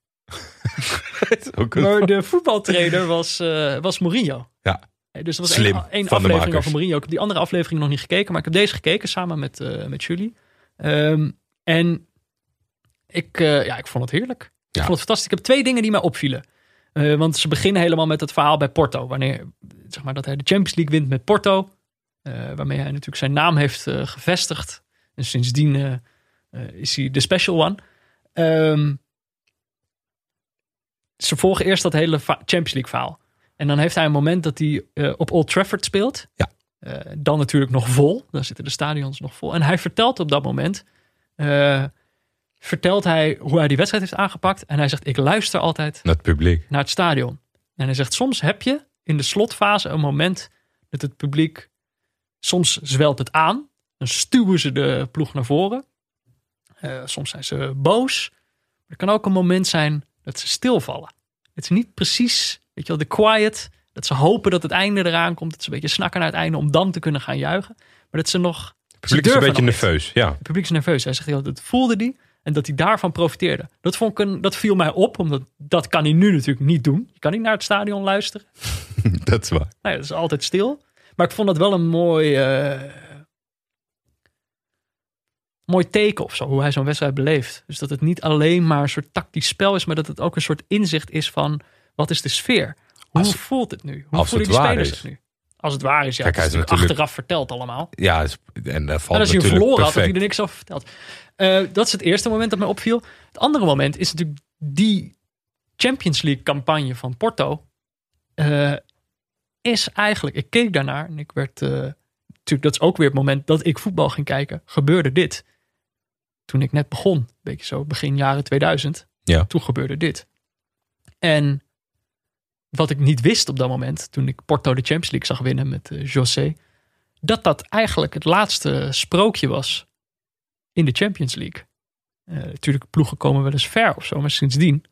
ook een maar sport. De voetbaltrainer was, uh, was Mourinho. Ja. Dus dat was Slim, één, één aflevering over Mourinho. Ik heb die andere aflevering nog niet gekeken. Maar ik heb deze gekeken samen met, uh, met jullie. Um, en ik, uh, ja, ik vond het heerlijk. Ja. Ik vond het fantastisch. Ik heb twee dingen die mij opvielen. Uh, want ze beginnen helemaal met het verhaal bij Porto. Wanneer, zeg maar, dat hij de Champions League wint met Porto. Uh, waarmee hij natuurlijk zijn naam heeft uh, gevestigd. En sindsdien uh, uh, is hij de special one. Um, ze volgen eerst dat hele va- Champions League verhaal. En dan heeft hij een moment dat hij uh, op Old Trafford speelt. Ja. Uh, dan natuurlijk nog vol. Dan zitten de stadions nog vol. En hij vertelt op dat moment... Uh, vertelt hij hoe hij die wedstrijd heeft aangepakt. En hij zegt, ik luister altijd... Naar het publiek. Naar het stadion. En hij zegt, soms heb je in de slotfase een moment... dat het publiek... Soms zwelt het aan. Dan stuwen ze de ploeg naar voren. Uh, soms zijn ze boos. Er kan ook een moment zijn dat ze stilvallen. Het is niet precies... Weet je wel, de quiet. Dat ze hopen dat het einde eraan komt. Dat ze een beetje snakken naar het einde om dan te kunnen gaan juichen. Maar dat ze nog... Het publiek is een beetje nerveus. Ja. Het publiek is nerveus. Hij zegt, ja, dat voelde die en dat hij daarvan profiteerde. Dat, vond ik een, dat viel mij op, omdat dat kan hij nu natuurlijk niet doen. Je kan niet naar het stadion luisteren. Dat is waar. Nou ja, dat is altijd stil. Maar ik vond dat wel een mooi... Uh, mooi teken of zo, hoe hij zo'n wedstrijd beleeft. Dus dat het niet alleen maar een soort tactisch spel is, maar dat het ook een soort inzicht is van... Wat is de sfeer? Hoe als, voelt het nu? Hoe voelen die spelers het nu? Als het waar is, ja. Kijk, hij is natuurlijk achteraf verteld allemaal. Ja, en, daar en valt als je natuurlijk verloren perfect. Had, heb je er niks over verteld. Uh, dat is het eerste moment dat mij opviel. Het andere moment is natuurlijk die Champions League campagne van Porto. Uh, is eigenlijk, ik keek daarnaar en ik werd... Uh, natuurlijk, dat is ook weer het moment dat ik voetbal ging kijken. Gebeurde dit. Toen ik net begon, een beetje zo begin jaren tweeduizend. Ja. Toen gebeurde dit. En... wat ik niet wist op dat moment, toen ik Porto de Champions League zag winnen met uh, José, dat dat eigenlijk het laatste sprookje was in de Champions League. Uh, natuurlijk, ploegen komen wel eens ver of zo, maar sindsdien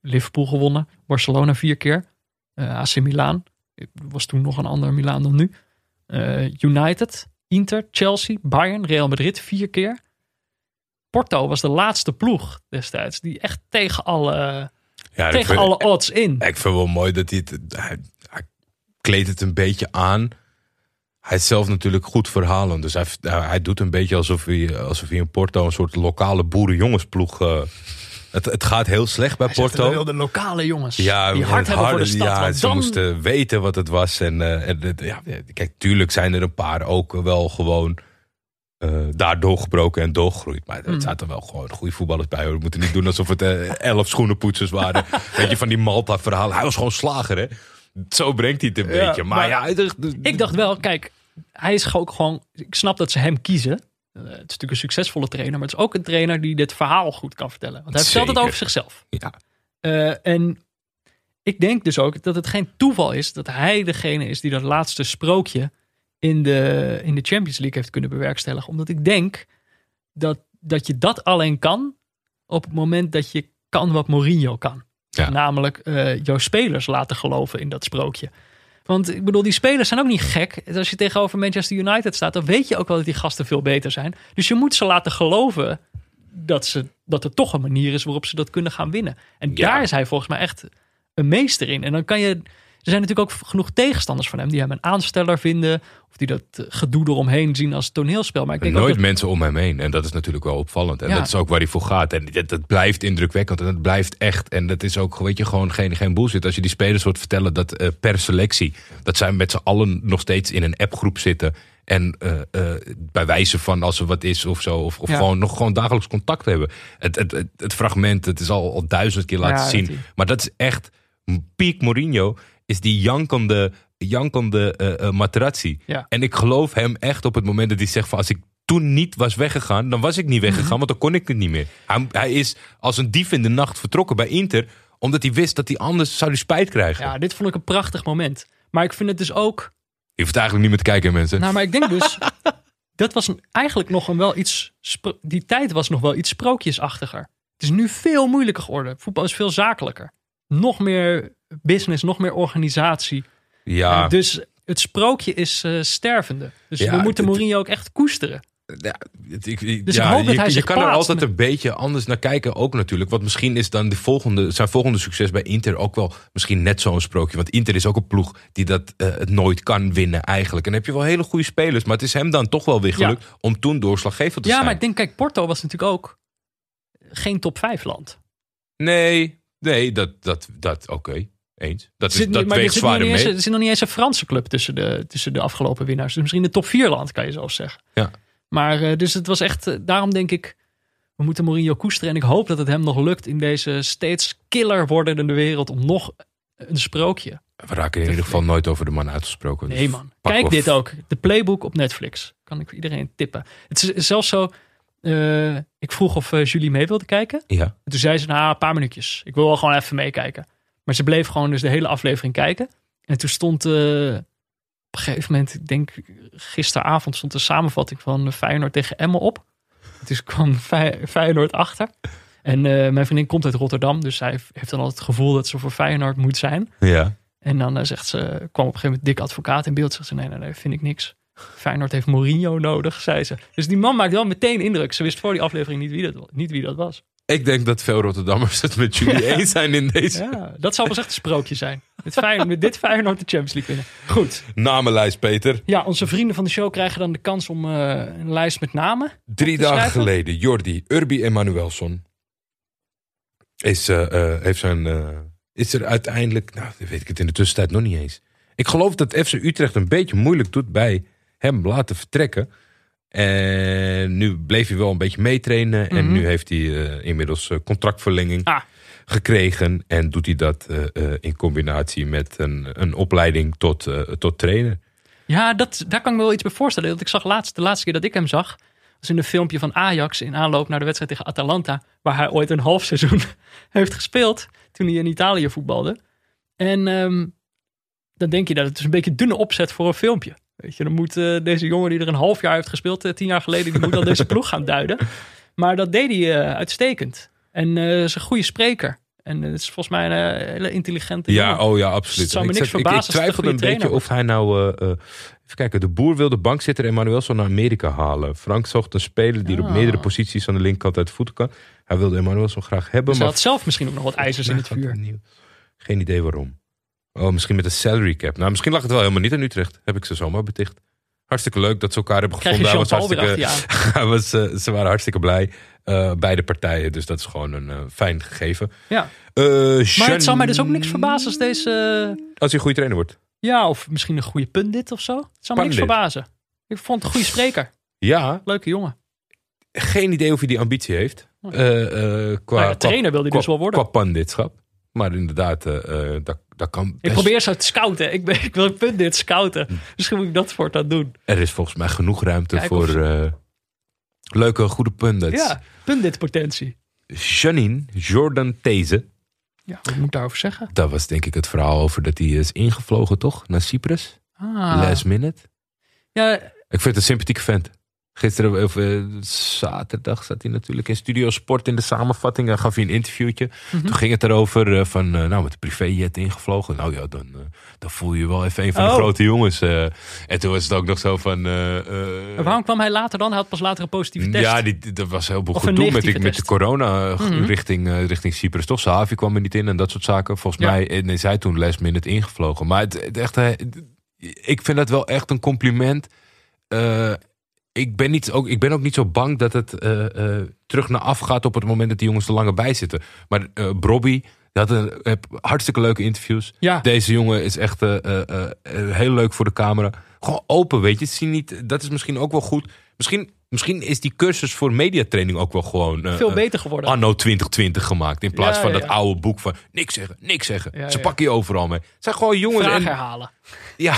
Liverpool gewonnen, Barcelona vier keer, uh, A C Milan, was toen nog een ander Milan dan nu, uh, United, Inter, Chelsea, Bayern, Real Madrid vier keer. Porto was de laatste ploeg destijds die echt tegen alle, ja, tegen alle ik, odds in. Ik vind het wel mooi dat hij het, hij, hij kleedt het een beetje aan. Hij is zelf natuurlijk goed verhalen. Dus hij, hij doet een beetje alsof hij, alsof hij in Porto een soort lokale boerenjongensploeg... Uh, het, het gaat heel slecht bij hij Porto. Hij de lokale jongens ja, die hard hebben voor de stad. Ja, ze dan... moesten weten wat het was. En, uh, en ja, kijk, tuurlijk zijn er een paar ook wel gewoon... Uh, daar doorgebroken en doorgroeit. Maar er mm. zaten wel gewoon goede voetballers bij. We moeten niet doen alsof het uh, elf schoenenpoetsers waren. Weet je, van die Malta-verhalen. Hij was gewoon slager, hè? Zo brengt hij het een ja, beetje. Maar, maar ja, hij dacht, ik dacht wel, kijk, hij is ook gewoon... Ik snap dat ze hem kiezen. Uh, het is natuurlijk een succesvolle trainer, maar het is ook een trainer die dit verhaal goed kan vertellen. Want hij vertelt het over zichzelf. Ja. Uh, en ik denk dus ook dat het geen toeval is dat hij degene is die dat laatste sprookje in de, in de Champions League heeft kunnen bewerkstelligen. Omdat ik denk dat, dat je dat alleen kan op het moment dat je kan wat Mourinho kan. Ja. Namelijk uh, jouw spelers laten geloven in dat sprookje. Want ik bedoel, die spelers zijn ook niet gek. Als je tegenover Manchester United staat, dan weet je ook wel dat die gasten veel beter zijn. Dus je moet ze laten geloven dat, ze, dat er toch een manier is waarop ze dat kunnen gaan winnen. En ja, daar is hij volgens mij echt een meester in. En dan kan je... Er zijn natuurlijk ook genoeg tegenstanders van hem die hem een aansteller vinden. Of die dat gedoe eromheen zien als toneelspel. Maar ik denk nooit ook dat... mensen om hem heen. En dat is natuurlijk wel opvallend. En ja, dat is ook waar hij voor gaat. En dat, dat blijft indrukwekkend. En dat blijft echt. En dat is ook, weet je, gewoon geen, geen bullshit. Als je die spelers hoort vertellen dat uh, per selectie... dat zij met z'n allen nog steeds in een appgroep zitten... En uh, uh, bij wijze van als er wat is of zo. Of, of ja, gewoon nog gewoon dagelijks contact hebben. Het, het, het, het fragment, het is al, al duizend keer laten ja, zien. Dat maar dat is echt piek Mourinho... is die jankende, jankende uh, uh, Materazzi. Ja. En ik geloof hem echt op het moment dat hij zegt... van als ik toen niet was weggegaan, dan was ik niet weggegaan... want dan kon ik het niet meer. Hij, hij is als een dief in de nacht vertrokken bij Inter... omdat hij wist dat hij anders zou die spijt krijgen. Ja, dit vond ik een prachtig moment. Maar ik vind het dus ook... Je hoeft eigenlijk niet meer te kijken, mensen. Nou, maar ik denk dus... dat was een, eigenlijk nog een wel iets... Spro- die tijd was nog wel iets sprookjesachtiger. Het is nu veel moeilijker geworden. Voetbal is veel zakelijker. Nog meer... business, nog meer organisatie. Ja. En dus het sprookje is uh, stervende. Dus ja, we moeten Mourinho ook echt koesteren. Ja, het, ik, ik, dus ja, ik hoop dat je, hij zich je kan er altijd met... een beetje anders naar kijken ook natuurlijk. Want misschien is dan de volgende, zijn volgende succes bij Inter ook wel misschien net zo'n sprookje. Want Inter is ook een ploeg die dat uh, het nooit kan winnen eigenlijk. En dan heb je wel hele goede spelers. Maar het is hem dan toch wel weer gelukt ja, om toen doorslaggevend te ja, zijn. Ja, maar ik denk, kijk, Porto was natuurlijk ook geen top vijf land. Nee, nee, dat, dat, dat oké. Okay. Eens. Dat, is, zit, dat weegt zwaarder mee. Eens, er zit nog niet eens een Franse club tussen de, tussen de afgelopen winnaars. Dus misschien de top vier land, kan je zelfs zeggen. Ja. Maar dus het was echt... Daarom denk ik, we moeten Mourinho koesteren. En ik hoop dat het hem nog lukt in deze steeds killer wordende wereld... om nog een sprookje. We raken in ieder geval nooit over de man uitgesproken. Dus nee man, kijk of... dit ook. De Playbook op Netflix. Kan ik iedereen tippen. Het is zelfs zo... Uh, ik vroeg of Julie mee wilde kijken. Ja. En toen zei ze, nou, een paar minuutjes. Ik wil wel gewoon even meekijken. Maar ze bleef gewoon dus de hele aflevering kijken. En toen stond uh, op een gegeven moment, ik denk gisteravond... stond de samenvatting van Feyenoord tegen Emmen op. Dus kwam Fey- Feyenoord achter. En uh, mijn vriendin komt uit Rotterdam. Dus zij heeft dan altijd het gevoel dat ze voor Feyenoord moet zijn. Ja. En dan uh, zegt ze, kwam op een gegeven moment Dick Advocaat in beeld. Zegt ze, nee, nee, nee, vind ik niks. Feyenoord heeft Mourinho nodig, zei ze. Dus die man maakt wel meteen indruk. Ze wist voor die aflevering niet wie dat, niet wie dat was. Ik denk dat veel Rotterdammers het met jullie ja, eens zijn in deze. Ja, dat zou pas echt een sprookje zijn. Met, Feyenoord, met dit Feyenoord de Champions League winnen. Goed. Namenlijst, Peter. Ja, onze vrienden van de show krijgen dan de kans om uh, een lijst met namen. Drie dagen schrijven. Geleden, Jordi Urbi Emmanuelsson is, uh, uh, heeft zijn, uh, is er uiteindelijk... Nou, weet ik het in de tussentijd nog niet eens. Ik geloof dat F C Utrecht een beetje moeilijk doet bij hem laten vertrekken. En nu bleef hij wel een beetje meetrainen. Mm-hmm. En nu heeft hij uh, inmiddels contractverlenging ah. gekregen. En doet hij dat uh, uh, in combinatie met een, een opleiding tot, uh, tot trainer. Ja, dat, daar kan ik me wel iets bij voorstellen. Want ik zag laatst, de laatste keer dat ik hem zag... was in een filmpje van Ajax in aanloop naar de wedstrijd tegen Atalanta... waar hij ooit een half seizoen heeft gespeeld toen hij in Italië voetbalde. En um, dan denk je dat het dus een beetje dunne opzet voor een filmpje. Weet je, dan moet uh, deze jongen die er een half jaar heeft gespeeld, uh, tien jaar geleden, die moet dan deze ploeg gaan duiden. Maar dat deed hij uh, uitstekend. En uh, is een goede spreker. En het is volgens mij een uh, hele intelligente ja, jongen. Oh ja, absoluut. Dus zou me ik, niks zeg, ik, ik twijfelde een beetje wordt. Of hij nou... Uh, uh, even kijken, de Boer wilde bankzitter Emmanuelson naar Amerika halen. Frank zocht een speler die oh. op meerdere posities aan de linkerkant uit de voeten kan. Hij wilde Emmanuelson graag hebben. Dus hij maar... had zelf misschien ook nog wat ijzers in het vuur. Geen idee waarom. Oh, misschien met een salary cap. Nou, misschien lag het wel helemaal niet aan Utrecht. Heb ik ze zomaar beticht. Hartstikke leuk dat ze elkaar hebben gevonden. Hij was hartstikke, hij was, uh, ze waren hartstikke blij. Uh, beide partijen. Dus dat is gewoon een uh, fijn gegeven. Ja. Uh, maar Chen... het zou mij dus ook niks verbazen als deze... Als hij een goede trainer wordt. Ja, of misschien een goede pundit of zo. Het zou me niks verbazen. Ik vond het een goede spreker. Ja. Leuke jongen. Geen idee of hij die ambitie heeft. Uh, uh, qua, ja, trainer wil hij dus wel worden. Qua panditschap. Maar inderdaad, uh, uh, dat, dat kan best. Ik probeer zo te scouten. Ik, ben, ik wil een pundit scouten. Misschien moet ik dat voortaan doen. Er is volgens mij genoeg ruimte Kijk, voor of... uh, leuke, goede pundits. Ja, punditpotentie. Janine Jordan These. Ja, wat moet ik daarover zeggen? Dat was denk ik het verhaal over dat hij is ingevlogen, toch? Naar Cyprus. Ah. Last minute. Ja. Ik vind het een sympathieke vent. Gisteren, of uh, zaterdag, zat hij natuurlijk in Studio Sport in de samenvatting. Dan gaf hij een interviewtje. Mm-hmm. Toen ging het erover uh, van, uh, nou, met de privéjet ingevlogen. Nou ja, dan, uh, dan voel je wel even een van oh. de grote jongens. Uh, en toen was het ook nog zo van... Uh, uh, waarom kwam hij later dan? Hij had pas later een positieve test. Ja, die, die, dat was heel goed doen met, met de corona uh, mm-hmm. richting, uh, richting Cyprus. Toch, Sahavi kwam er niet in en dat soort zaken. Volgens ja. mij en is hij toen last minute ingevlogen. Maar het, het echt, uh, ik vind dat wel echt een compliment... Uh, Ik ben, niet, ook, ik ben ook niet zo bang dat het uh, uh, terug naar af gaat op het moment dat die jongens er langer bij zitten. Maar uh, Brobby, die had een, heb hartstikke leuke interviews. Ja. Deze jongen is echt uh, uh, uh, heel leuk voor de camera. Gewoon open, weet je. Zie niet, dat is misschien ook wel goed. Misschien, misschien is die cursus voor mediatraining ook wel gewoon... Uh, Veel beter geworden. Anno twintig twintig gemaakt. In plaats ja, van ja, dat ja. oude boek van niks zeggen, niks zeggen. Ja, Ze ja. pakken je overal mee. Het zijn gewoon jongens... Vraag en, herhalen. Ja,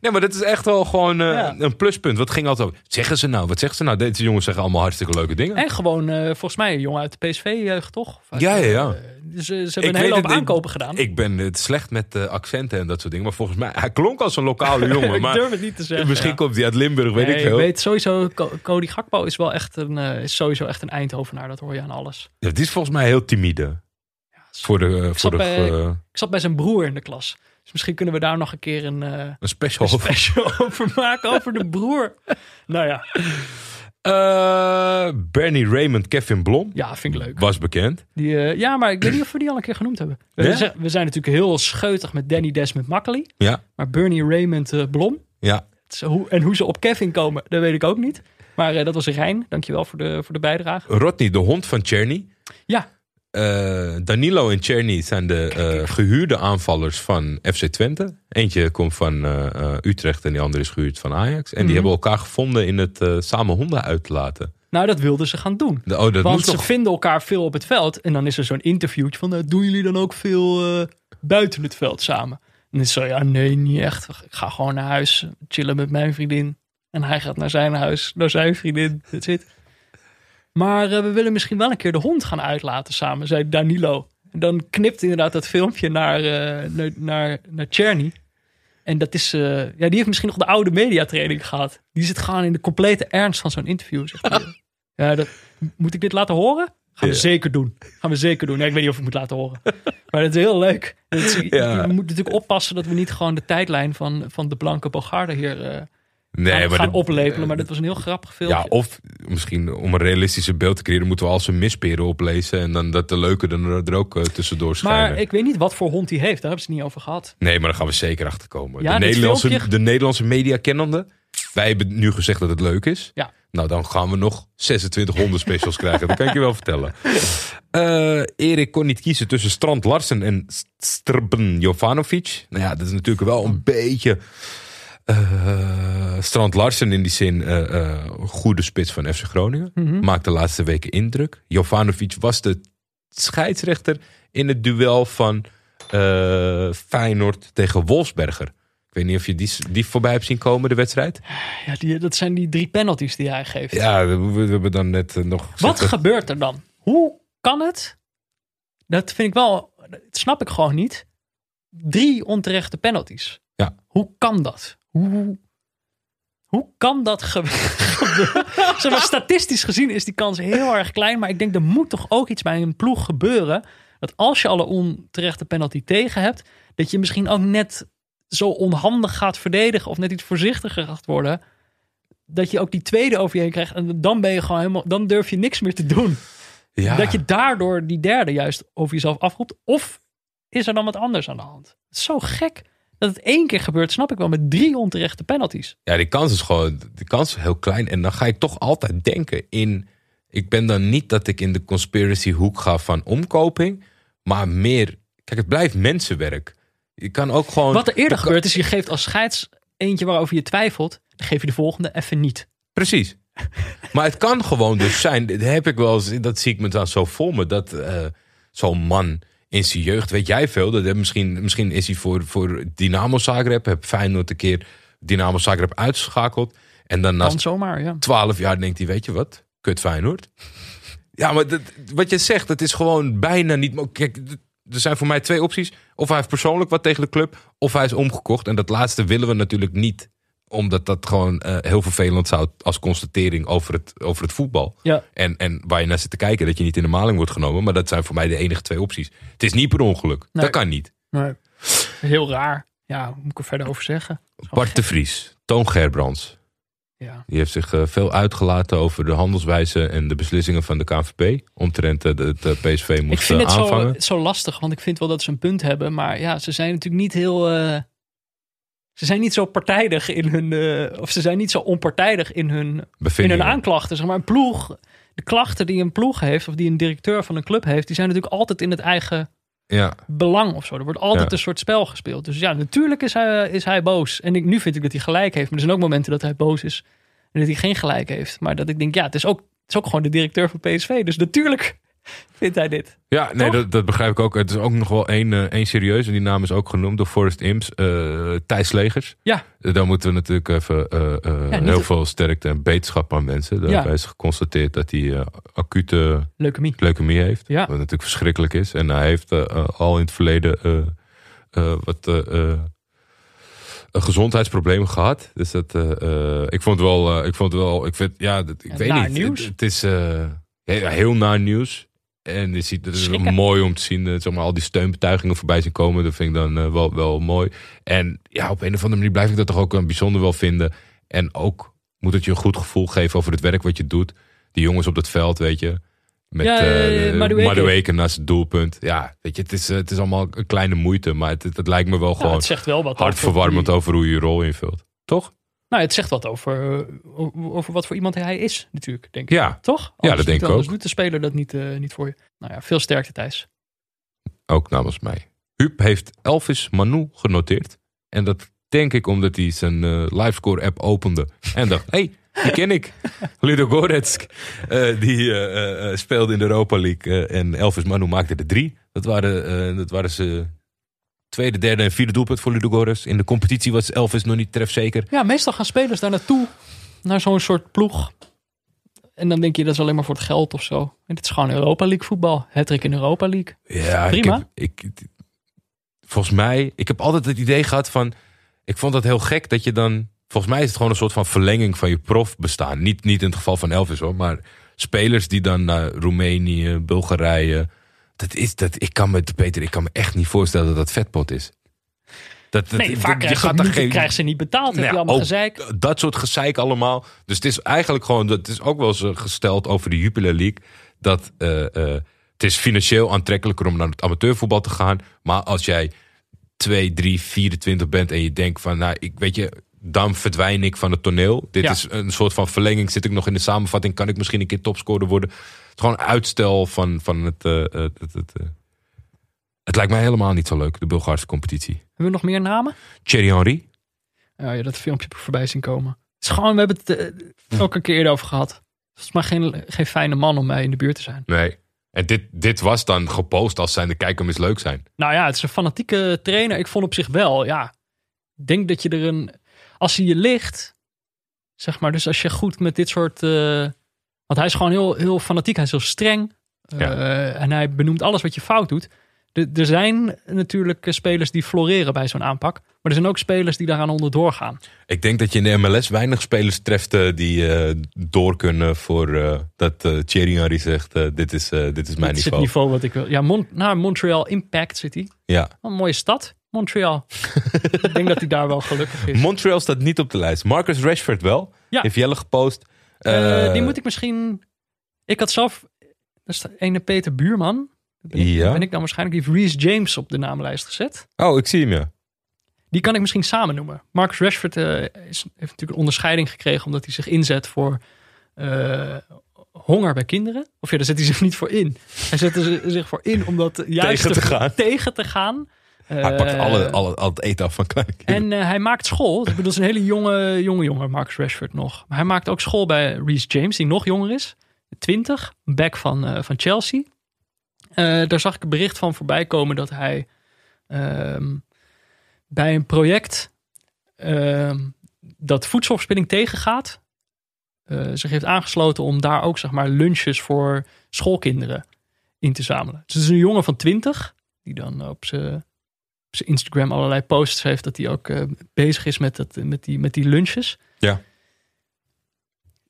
nee, maar dat is echt wel gewoon uh, ja. een pluspunt. Wat ging altijd over? Zeggen ze nou? Wat zeggen ze nou? Deze jongens zeggen allemaal hartstikke leuke dingen. En gewoon, uh, volgens mij, een jongen uit de P S V-jeugd, toch? Vaak, ja, ja, ja. Uh, ze, ze hebben ik een hele hoop het, aankopen ik, gedaan. Ik ben het slecht met uh, accenten en dat soort dingen. Maar volgens mij, hij klonk als een lokale jongen. Ik maar durf het niet te zeggen. Misschien ja. komt hij uit Limburg, weet nee, ik veel. Ik weet sowieso, Cody Gakpo is wel echt een, uh, is sowieso echt een Eindhovenaar. Dat hoor je aan alles. Ja, die is volgens mij heel timide. Ja, voor de, uh, ik, voor de bij, uh, ik zat bij zijn broer in de klas. Dus misschien kunnen we daar nog een keer een, uh, een special, een special over. over maken. Over de broer. Nou ja. Uh, Bernie Raymond, Kevin Blom. Ja, vind ik leuk. Was bekend. Die, uh, ja, maar ik weet niet of we die al een keer genoemd hebben. We, ja? zijn, we zijn natuurlijk heel scheutig met Danny Desmond Makkely. Ja. Maar Bernie Raymond uh, Blom. Ja. Is, hoe, en hoe ze op Kevin komen, dat weet ik ook niet. Maar uh, dat was Rijn. Dankjewel voor de, voor de bijdrage. Rodney, de hond van Cherny. Ja. Uh, Danilo en Cherny zijn de uh, gehuurde aanvallers van F C Twente. Eentje komt van uh, uh, Utrecht en die andere is gehuurd van Ajax. En mm-hmm. die hebben elkaar gevonden in het uh, samen honden uitlaten. Nou, dat wilden ze gaan doen. De, oh, dat Want ze toch... vinden elkaar veel op het veld. En dan is er zo'n interviewtje van, uh, doen jullie dan ook veel uh, buiten het veld samen? En dan is zo, ja nee, niet echt. Ik ga gewoon naar huis, chillen met mijn vriendin. En hij gaat naar zijn huis, naar zijn vriendin. Dat zit. Maar uh, we willen misschien wel een keer de hond gaan uitlaten samen, zei Danilo. En dan knipt inderdaad dat filmpje naar, uh, naar, naar, naar Cherny. En dat is, uh, ja, die heeft misschien nog de oude mediatraining gehad. Die zit gewoon in de complete ernst van zo'n interview. Zegt ja, dat, moet ik dit laten horen? Gaan we ja. zeker doen. Gaan we zeker doen. Nee, ik weet niet of ik moet laten horen. Maar dat is heel leuk. Dat is, ja. We moeten natuurlijk oppassen dat we niet gewoon de tijdlijn van, van de blanke Bogarde hier... Uh, Nee, gaan, maar gaan dit, oplepelen, maar dit was een heel grappig filmpje. Ja, of misschien om een realistische beeld te creëren... moeten we al zijn misperen oplezen... en dan dat de leuke er, er ook uh, tussendoor schijnen. Maar ik weet niet wat voor hond hij heeft. Daar hebben ze het niet over gehad. Nee, maar daar gaan we zeker achter komen. Ja, de, Nederlandse, filmpje... de Nederlandse media kennende. Wij hebben nu gezegd dat het leuk is. Ja. Nou, dan gaan we nog zesentwintig honden specials krijgen. Dat kan ik je wel vertellen. Uh, Erik kon niet kiezen tussen Strand Larsen en Strben Jovanovic. Nou ja, dat is natuurlijk wel een beetje... Uh, Strand Larsen in die zin uh, uh, goede spits van F C Groningen. Mm-hmm. Maakt de laatste weken indruk. Jovanovic was de scheidsrechter in het duel van uh, Feyenoord tegen Wolfsberger. Ik weet niet of je die, die voorbij hebt zien komen, de wedstrijd. Ja, die, dat zijn die drie penalties die hij geeft. Ja, we, we hebben dan net uh, nog... Wat dat... gebeurt er dan? Hoe kan het? Dat vind ik wel... Dat snap ik gewoon niet. drie onterechte penalties. Ja. Hoe kan dat? Hoe, hoe kan dat gebeuren? Zeg maar, statistisch gezien is die kans heel erg klein. Maar ik denk, er moet toch ook iets bij een ploeg gebeuren. Dat als je alle onterechte penalty tegen hebt, dat je misschien ook net zo onhandig gaat verdedigen of net iets voorzichtiger gaat worden, dat je ook die tweede over je heen krijgt en dan ben je gewoon helemaal, dan durf je niks meer te doen. Ja. Dat je daardoor die derde juist over jezelf afroept. Of is er dan wat anders aan de hand? Zo gek dat het één keer gebeurt, snap ik wel, met drie onterechte penalties. Ja, die kans is gewoon, de kans is heel klein en dan ga ik toch altijd denken in, ik ben dan niet dat ik in de conspiracy hoek ga van omkoping, maar meer, kijk, het blijft mensenwerk. Je kan ook gewoon, wat er eerder de, gebeurt is, je geeft als scheids eentje waarover je twijfelt, dan geef je de volgende even niet. Precies. Maar het kan gewoon dus zijn, dat heb ik wel eens, dat zie ik me dan zo voor me, dat uh, zo'n man in zijn jeugd, weet jij veel, dat misschien, misschien is hij voor, voor Dynamo Zagreb, heb Feyenoord een keer Dynamo Zagreb uitgeschakeld. En dan na twaalf ja. jaar denkt hij, weet je wat, kut Feyenoord. Ja, maar dat, wat je zegt, dat is gewoon bijna niet, kijk, er zijn voor mij twee opties. Of hij heeft persoonlijk wat tegen de club, of hij is omgekocht. En dat laatste willen we natuurlijk niet, omdat dat gewoon uh, heel vervelend zou als constatering over het, over het voetbal. Ja. En, en waar je naar zit te kijken, dat je niet in de maling wordt genomen. Maar dat zijn voor mij de enige twee opties. Het is niet per ongeluk. Nee. Dat kan niet. Nee. Heel raar. Ja, moet ik er verder over zeggen? Bart de Vries, Toon Gerbrands. Ja. Die heeft zich uh, veel uitgelaten over de handelswijze en de beslissingen van de K N V B. Omtrent uh, het uh, P S V moest ik vind uh, het aanvangen. Zo, zo lastig, want ik vind wel dat ze een punt hebben. Maar ja, ze zijn natuurlijk niet heel... Uh... Ze zijn niet zo partijdig in hun... Uh, of ze zijn niet zo onpartijdig in hun, in hun aanklachten. Zeg maar, een ploeg, de klachten die een ploeg heeft, of die een directeur van een club heeft, die zijn natuurlijk altijd in het eigen ja. belang of zo. Er wordt altijd ja. een soort spel gespeeld. Dus ja, natuurlijk is hij, is hij boos. En ik, nu vind ik dat hij gelijk heeft. Maar er zijn ook momenten dat hij boos is en dat hij geen gelijk heeft. Maar dat ik denk, ja, het is ook, het is ook gewoon de directeur van P S V. Dus natuurlijk vindt hij dit. Ja, nee, dat, dat begrijp ik ook. Het is ook nog wel één, uh, één serieus. En die naam is ook genoemd door Forrest Imps. Uh, Thijs Legers. Ja. Uh, daar moeten we natuurlijk even uh, uh, ja, heel de... veel sterkte en beterschap aan wensen. Daarbij ja. is geconstateerd dat hij uh, acute leukemie. leukemie heeft. Ja. Wat natuurlijk verschrikkelijk is. En hij heeft uh, uh, al in het verleden uh, uh, wat... Uh, uh, een gezondheidsprobleem gehad. Dus dat... Uh, uh, ik vond wel... Uh, ik vond wel... Ik vind... Ja, dat, ik en weet niet. Het, het is... Uh, heel, heel naar nieuws. En je ziet, het is wel mooi om te zien, zeg maar, al die steunbetuigingen voorbij zien komen. Dat vind ik dan uh, wel, wel mooi. En ja, op een of andere manier blijf ik dat toch ook een bijzonder wel vinden. En ook moet het je een goed gevoel geven over het werk wat je doet. Die jongens op dat veld, weet je. Met ja, uh, Madueke naast het doelpunt. Ja, weet je, het is, uh, het is allemaal een kleine moeite. Maar het, het lijkt me wel ja, gewoon het zegt wel wat hartverwarmend die... over hoe je je rol invult. Toch? Nou, het zegt wat over, over wat voor iemand hij is, natuurlijk, denk ik. Ja, toch? Ja, dat denk ik ook. Anders doet de speler dat niet, uh, niet voor je. Nou ja, veel sterkte, Thijs. Ook namens mij. Huub heeft Elvis Manu genoteerd. En dat denk ik omdat hij zijn uh, livescore-app opende. En dacht, hé, hey, die ken ik. Ludogorets, uh, die uh, uh, speelde in de Europa League. Uh, en Elvis Manu maakte er drie. Dat waren, uh, dat waren ze... Tweede, derde en vierde doelpunt voor Ludogorets. In de competitie was Elvis nog niet trefzeker. Ja, meestal gaan spelers daar naartoe. Naar zo'n soort ploeg. En dan denk je, dat is alleen maar voor het geld of zo. En dit is gewoon Europa League voetbal. Hattrick in Europa League. Ja, prima. Ik heb, ik, volgens mij, ik heb altijd het idee gehad van... Ik vond dat heel gek dat je dan... Volgens mij is het gewoon een soort van verlenging van je profbestaan. Niet, niet in het geval van Elvis hoor. Maar spelers die dan naar Roemenië, Bulgarije... Dat is, dat, ik kan me, Peter, ik kan me echt niet voorstellen dat dat vetpot is. Dat, dat, nee, vaak krijg je niet, geen... krijgt ze niet betaald. Nou, heb je allemaal ook, gezeik. Dat soort gezeik allemaal. Dus het is eigenlijk gewoon, het is ook wel eens gesteld over de Jupiler League. Dat uh, uh, het is financieel aantrekkelijker om naar het amateurvoetbal te gaan. Maar als jij twee, drie, vierentwintig bent en je denkt van, nou, ik weet je... Dan verdwijn ik van het toneel. Dit ja. is een soort van verlenging. Zit ik nog in de samenvatting? Kan ik misschien een keer topscorer worden? Het is gewoon een uitstel van, van het... Uh, het, het, het, uh. het lijkt mij helemaal niet zo leuk, de Bulgaarse competitie. Hebben we nog meer namen? Thierry Henry. Ja, ja, dat filmpje voorbij zien komen. Het is gewoon, we hebben het uh, ook een keer eerder over gehad. Het is maar geen, geen fijne man om mij in de buurt te zijn. Nee. En dit, dit was dan gepost als zijn de kijker mis leuk zijn. Nou ja, het is een fanatieke trainer. Ik vond op zich wel, ja. Ik denk dat je er een... Als hij je ligt, zeg maar, dus als je goed met dit soort... Uh, want hij is gewoon heel, heel fanatiek, hij is heel streng. Uh, ja. En hij benoemt alles wat je fout doet. De, er zijn natuurlijk spelers die floreren bij zo'n aanpak. Maar er zijn ook spelers die daaraan onderdoor gaan. Ik denk dat je in de M L S weinig spelers treft uh, die uh, door kunnen voor uh, dat uh, Thierry Henry zegt, uh, dit is, uh, dit is mijn dit niveau. Dit is het niveau wat ik wil. Ja, Mon- nou, Montreal Impact City. Ja. Wat een mooie stad, Montreal. Ik denk dat hij daar wel gelukkig is. Montreal staat niet op de lijst. Marcus Rashford wel. Ja. Heeft Jelle gepost. Uh, uh, die moet ik misschien... Ik had zelf... Dat is ene Peter Buurman. Dat ben, ja. ben ik dan waarschijnlijk. Die heeft Reece James op de naamlijst gezet. Oh, ik zie hem, ja. Die kan ik misschien samen noemen. Marcus Rashford uh, is, heeft natuurlijk een onderscheiding gekregen... omdat hij zich inzet voor uh, honger bij kinderen. Of ja, daar zet hij zich niet voor in. Hij zet er zich voor in om dat juist tegen te gaan. Tegen te gaan. Uh, hij pakt alle, alle, al het eten af van kleine kinderen. En uh, hij maakt school. Ik bedoel, is een hele jonge, jonge jongen, Marcus Rashford nog. Maar hij maakt ook school bij Reece James, die nog jonger is. twintig, back van, uh, van Chelsea. Uh, daar zag ik een bericht van voorbij komen dat hij uh, bij een project uh, dat voedselverspilling tegengaat, uh, zich heeft aangesloten om daar ook zeg maar lunches voor schoolkinderen in te zamelen. Dus het is een jongen van twintig, die dan op zijn Instagram allerlei posts heeft dat hij ook uh, bezig is met, dat, met, die, met die lunches. Ja.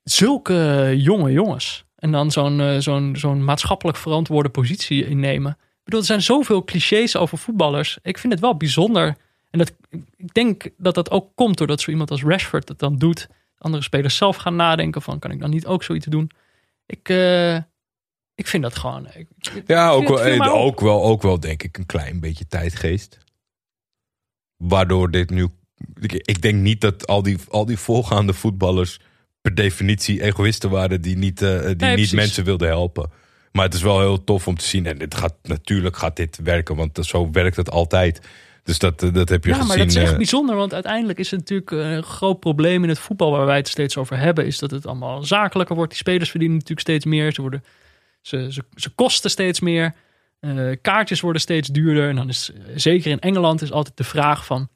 Zulke jonge jongens. En dan zo'n, zo'n, zo'n maatschappelijk verantwoorde positie innemen. Ik bedoel, er zijn zoveel clichés over voetballers. Ik vind het wel bijzonder. En dat, ik denk dat dat ook komt doordat zo iemand als Rashford dat dan doet. Andere spelers zelf gaan nadenken van, kan ik dan niet ook zoiets doen? Ik, uh, ik vind dat gewoon... Ik, ja, ook, het, wel, ook, wel, ook wel denk ik een klein beetje tijdgeest. Waardoor dit nu... Ik, ik denk niet dat al die, al die voorgaande voetballers... per definitie egoïsten waren die niet, uh, die nee, niet mensen wilden helpen. Maar het is wel heel tof om te zien. En dit gaat, natuurlijk gaat dit werken, want zo werkt het altijd. Dus dat, dat heb je ja, gezien. Ja, maar dat is echt bijzonder, want uiteindelijk is het natuurlijk een groot probleem in het voetbal... waar wij het steeds over hebben, is dat het allemaal zakelijker wordt. Die spelers verdienen natuurlijk steeds meer. Ze, worden, ze, ze, ze kosten steeds meer. Uh, kaartjes worden steeds duurder. En dan is, zeker in Engeland, is altijd de vraag van...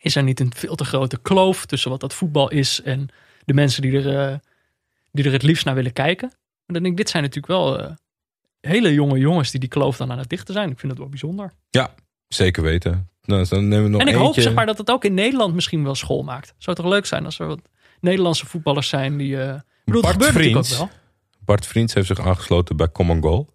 is er niet een veel te grote kloof tussen wat dat voetbal is en... de mensen die er, uh, die er het liefst naar willen kijken. Maar dan denk ik, dit zijn natuurlijk wel uh, hele jonge jongens... die die kloof dan aan het dichten zijn. Ik vind dat wel bijzonder. Ja, zeker weten. Nou, dan nemen we nog en ik eentje. Hoop zeg maar, dat het ook in Nederland misschien wel school maakt. Zou toch leuk zijn als er wat Nederlandse voetballers zijn... die uh, bedoel, Bart, Vriends, ook wel. Bart Vriends heeft zich aangesloten bij Common Goal.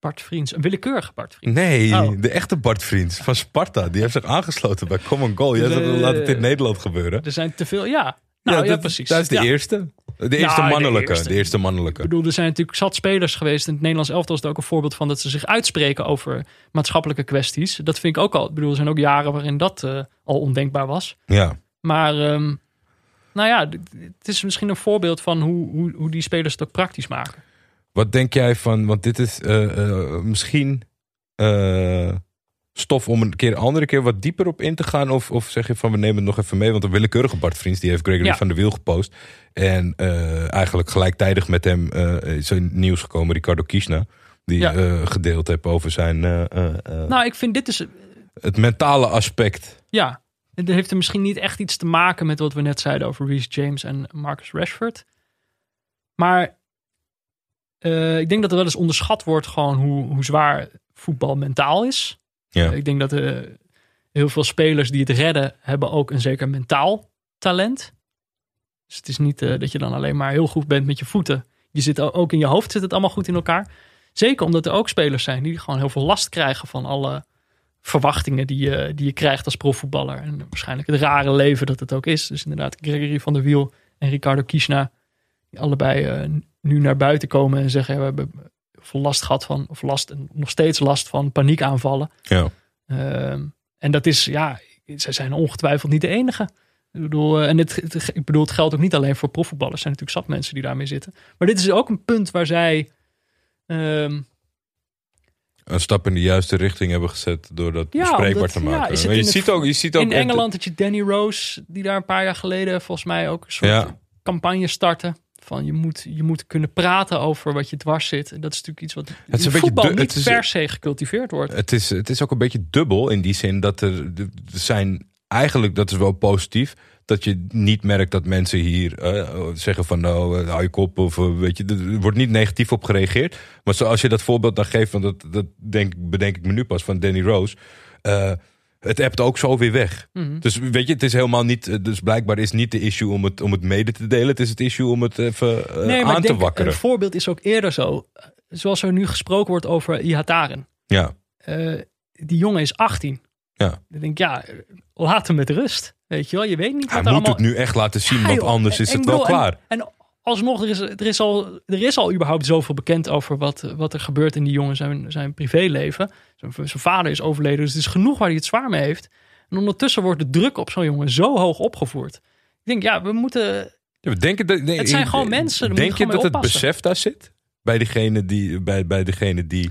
Bart Vriends, een willekeurige Bart Vriends. Nee, oh. De echte Bart Vriends van Sparta. Die heeft zich aangesloten bij Common Goal. Jij zegt, laat het in Nederland gebeuren. Er zijn te veel, ja. Nou, ja, ja dat, precies. Dat is de ja. eerste. De eerste ja, mannelijke. De eerste. de eerste mannelijke. Ik bedoel, er zijn natuurlijk zat spelers geweest. In het Nederlands elftal is er ook een voorbeeld van... dat ze zich uitspreken over maatschappelijke kwesties. Dat vind ik ook al. Ik bedoel, er zijn ook jaren waarin dat uh, al ondenkbaar was. Ja. Maar, um, nou ja, het is misschien een voorbeeld van... hoe, hoe, hoe die spelers het ook praktisch maken. Wat denk jij van, want dit is uh, uh, misschien uh, stof om een keer andere keer wat dieper op in te gaan. Of, of zeg je van, we nemen het nog even mee. Want een willekeurige Bart Vriends, die heeft Gregory ja. van der Wiel gepost. En uh, eigenlijk gelijktijdig met hem uh, is er nieuws gekomen. Ricardo Kiesna, die ja. uh, gedeeld heeft over zijn... Uh, uh, nou, ik vind dit dus... Het mentale aspect. Ja, het heeft er misschien niet echt iets te maken met wat we net zeiden over Reece James en Marcus Rashford. Maar... Uh, ik denk dat er wel eens onderschat wordt gewoon hoe, hoe zwaar voetbal mentaal is. Ja. Uh, ik denk dat uh, heel veel spelers die het redden hebben ook een zeker mentaal talent. Dus het is niet uh, dat je dan alleen maar heel goed bent met je voeten. Je zit ook in je hoofd, zit het allemaal goed in elkaar. Zeker omdat er ook spelers zijn die gewoon heel veel last krijgen van alle verwachtingen die je, die je krijgt als profvoetballer. En waarschijnlijk het rare leven dat het ook is. Dus inderdaad Gregory van der Wiel en Ricardo Kiesna, die allebei... Uh, nu naar buiten komen en zeggen... Ja, we hebben last gehad van... of last, nog steeds last van paniekaanvallen. Ja. Uh, en dat is... ja, zij zijn ongetwijfeld niet de enige. Ik bedoel, en het, het, ik bedoel, het geldt ook niet alleen voor profvoetballers. Er zijn natuurlijk zat mensen die daarmee zitten. Maar dit is ook een punt waar zij... Um, een stap in de juiste richting hebben gezet... door dat ja, bespreekbaar omdat, te maken. Ja, je, maar je, het, ziet ook, je ziet ook... in Engeland dat je Danny Rose... die daar een paar jaar geleden volgens mij ook... een soort ja. campagne startte... Van je moet, je moet kunnen praten over wat je dwars zit. En dat is natuurlijk iets wat het is in voetbal du- niet is, per se gecultiveerd wordt. Het is, het is ook een beetje dubbel in die zin dat er, er zijn... Eigenlijk, dat is wel positief, dat je niet merkt dat mensen hier uh, zeggen van nou, uh, hou je kop of uh, weet je, er wordt niet negatief op gereageerd. Maar als je dat voorbeeld dan geeft, want dat, dat denk, bedenk ik me nu pas van Danny Rose. Uh, Het appt ook zo weer weg. Mm-hmm. Dus weet je, het is helemaal niet. Dus blijkbaar is niet de issue om het, om het mede te delen. Het is het issue om het even uh, nee, maar aan ik denk, te wakkeren. Een voorbeeld is ook eerder zo. Zoals er nu gesproken wordt over Ihataren. Ja. Uh, die jongen is achttien. Ja. Ik denk, ja, laat hem met rust. Weet je wel, je weet niet. Hij wat moet allemaal... het nu echt laten zien, ja, want joh, anders en, is en het bedoel, wel klaar. En, en alsnog, er is, er, is al, er is al überhaupt zoveel bekend over wat, wat er gebeurt in die jongen zijn, zijn privéleven. Zijn, zijn vader is overleden, dus het is genoeg waar hij het zwaar mee heeft. En ondertussen wordt de druk op zo'n jongen zo hoog opgevoerd. Ik denk, ja, we moeten... Ja, denk dat, nee, het zijn gewoon ik, mensen, denk je dat het besef daar zit? Bij degene die, bij, bij degene die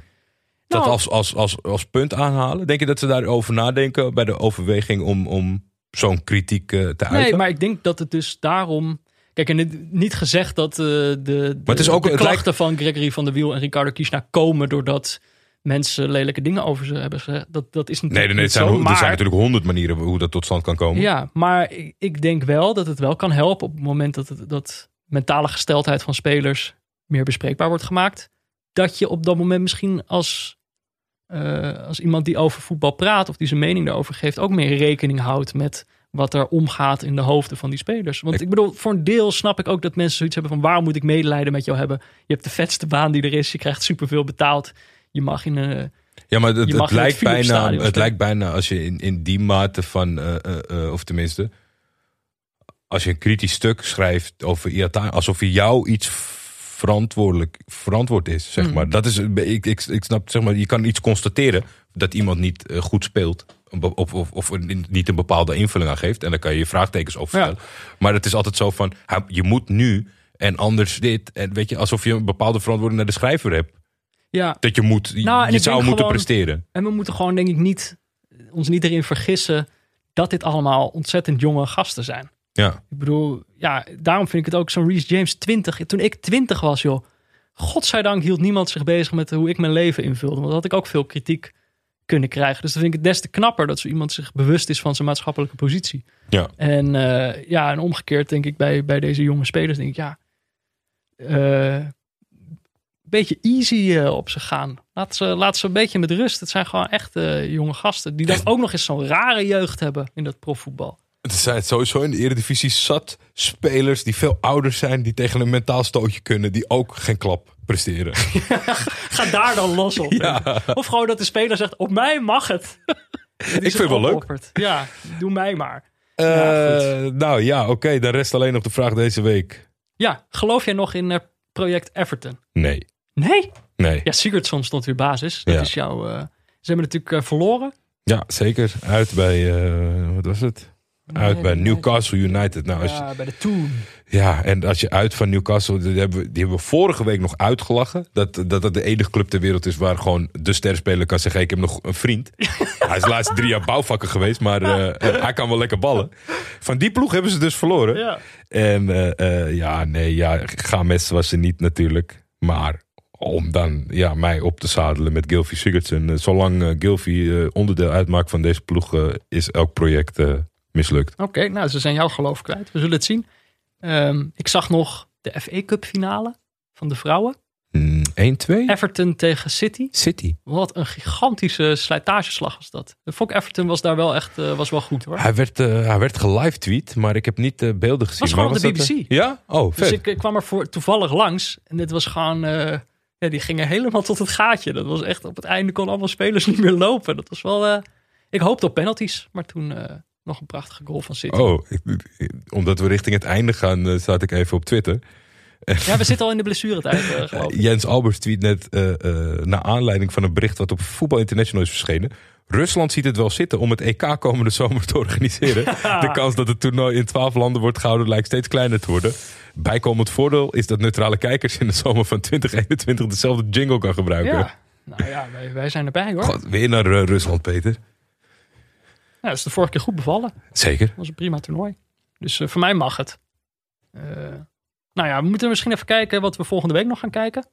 nou, dat als, als, als, als punt aanhalen? Denk je dat ze daarover nadenken bij de overweging om, om zo'n kritiek uh, te uiten? Nee, maar ik denk dat het dus daarom... Kijk, en niet gezegd dat uh, de, de, het is ook, de klachten het lijkt... van Gregory van der Wiel en Ricardo Kiesna komen doordat mensen lelijke dingen over ze hebben gezegd. Dat, dat is natuurlijk nee, nee, niet zijn, zo. Maar... Er zijn natuurlijk honderd manieren hoe dat tot stand kan komen. Ja, maar ik, ik denk wel dat het wel kan helpen op het moment dat, het, dat mentale gesteldheid van spelers meer bespreekbaar wordt gemaakt. Dat je op dat moment misschien als, uh, als iemand die over voetbal praat of die zijn mening daarover geeft ook meer rekening houdt met... wat er omgaat in de hoofden van die spelers. Want ik bedoel, voor een deel snap ik ook dat mensen zoiets hebben van... waarom moet ik medelijden met jou hebben? Je hebt de vetste baan die er is. Je krijgt superveel betaald. Je mag in een... Ja, maar het, het, lijkt, bijna, het lijkt bijna als je in, in die mate van... Uh, uh, uh, of tenminste, als je een kritisch stuk schrijft over Iataren... alsof je jou iets verantwoordelijk verantwoord is, zeg mm. maar. Dat is, ik, ik, ik snap, zeg maar, je kan iets constateren dat iemand niet uh, goed speelt... Of, of, of niet een bepaalde invulling aan geeft. En dan kan je je vraagtekens over stellen. Ja. Maar het is altijd zo van, je moet nu en anders dit. En weet je, alsof je een bepaalde verantwoording naar de schrijver hebt. Ja. Dat je moet, nou, je zou moeten gewoon, presteren. En we moeten gewoon, denk ik, niet, ons niet erin vergissen... dat dit allemaal ontzettend jonge gasten zijn. Ja. Ik bedoel, ja, daarom vind ik het ook zo'n Reece James twintig. Toen ik twintig was, joh. Godzijdank hield niemand zich bezig met hoe ik mijn leven invulde. Want dat had ik ook veel kritiek... kunnen krijgen. Dus dan vind ik het des te knapper... dat zo iemand zich bewust is van zijn maatschappelijke positie. Ja. En, uh, ja, en omgekeerd denk ik bij, bij deze jonge spelers... denk ik, ja... Uh, een beetje easy uh, op ze gaan. Laat ze, laat ze een beetje met rust. Het zijn gewoon echt uh, jonge gasten... die dan ook nog eens zo'n rare jeugd hebben... in dat profvoetbal. Het zijn sowieso in de Eredivisie zat spelers... die veel ouder zijn... die tegen een mentaal stootje kunnen... die ook geen klap presteren. Ja, ga daar dan los op. Ja. Of gewoon dat de speler zegt... op mij mag het. Ik vind het wel leuk. Ja, doe mij maar. Uh, ja, nou ja, oké. Okay. Dan rest alleen nog de vraag deze week. Ja, geloof jij nog in uh, project Everton? Nee. Nee? Nee. Ja, Sigurdsson stond weer basis. Dat ja. is jouw... Uh, ze hebben natuurlijk uh, verloren. Ja, zeker. Uit bij... Uh, wat was het? Uit nee, bij Newcastle United. Nou, als ja, je, bij de Toon. Ja, en als je uit van Newcastle... Die hebben we, die hebben we vorige week nog uitgelachen. Dat, dat dat de enige club ter wereld is waar gewoon de sterspeler kan zeggen... Hey, ik heb nog een vriend. Hij is de laatste drie jaar bouwvakker geweest, maar uh, hij kan wel lekker ballen. Van die ploeg hebben ze dus verloren. Ja. En uh, uh, ja, nee, ja, Games was ze niet natuurlijk. Maar om dan ja, mij op te zadelen met Gylfi Sigurdsson... Uh, zolang uh, Gylfi uh, onderdeel uitmaakt van deze ploeg... Uh, is elk project... Uh, mislukt. Oké, okay, nou, ze zijn jouw geloof kwijt. We zullen het zien. Um, ik zag nog de F A Cup finale van de vrouwen. Mm, één twee. Everton tegen City. City. Wat een gigantische slijtageslag was dat. De Fok Everton was daar wel echt uh, was wel goed hoor. Hij werd, uh, hij werd gelive-tweet, maar ik heb niet uh, beelden gezien. Het was gewoon maar was de B B C. Dat, ja? Oh, vet. Dus ik, ik kwam er voor, toevallig langs en dit was gewoon... Uh, ja, die gingen helemaal tot het gaatje. Dat was echt... Op het einde kon allemaal spelers niet meer lopen. Dat was wel... Uh, ik hoopte op penalties, maar toen... Uh, nog een prachtige goal van City. Oh, ik, ik, omdat we richting het einde gaan, uh, zat ik even op Twitter. Ja, we zitten al in de blessuretijd. Uh, uh, Jens Albers tweet net, uh, uh, naar aanleiding van een bericht wat op Voetbal International is verschenen. Rusland ziet het wel zitten om het E K komende zomer te organiseren. Ja. De kans dat het toernooi in twaalf landen wordt gehouden lijkt steeds kleiner te worden. Bijkomend voordeel is dat neutrale kijkers in de zomer van twintig eenentwintig dezelfde jingle kan gebruiken. Ja. Nou ja, wij, wij zijn erbij hoor. God, weer naar uh, Rusland, Peter. Ja, dat is de vorige keer goed bevallen. Zeker. Dat was een prima toernooi. Dus uh, voor mij mag het. Uh, nou ja, we moeten misschien even kijken wat we volgende week nog gaan kijken.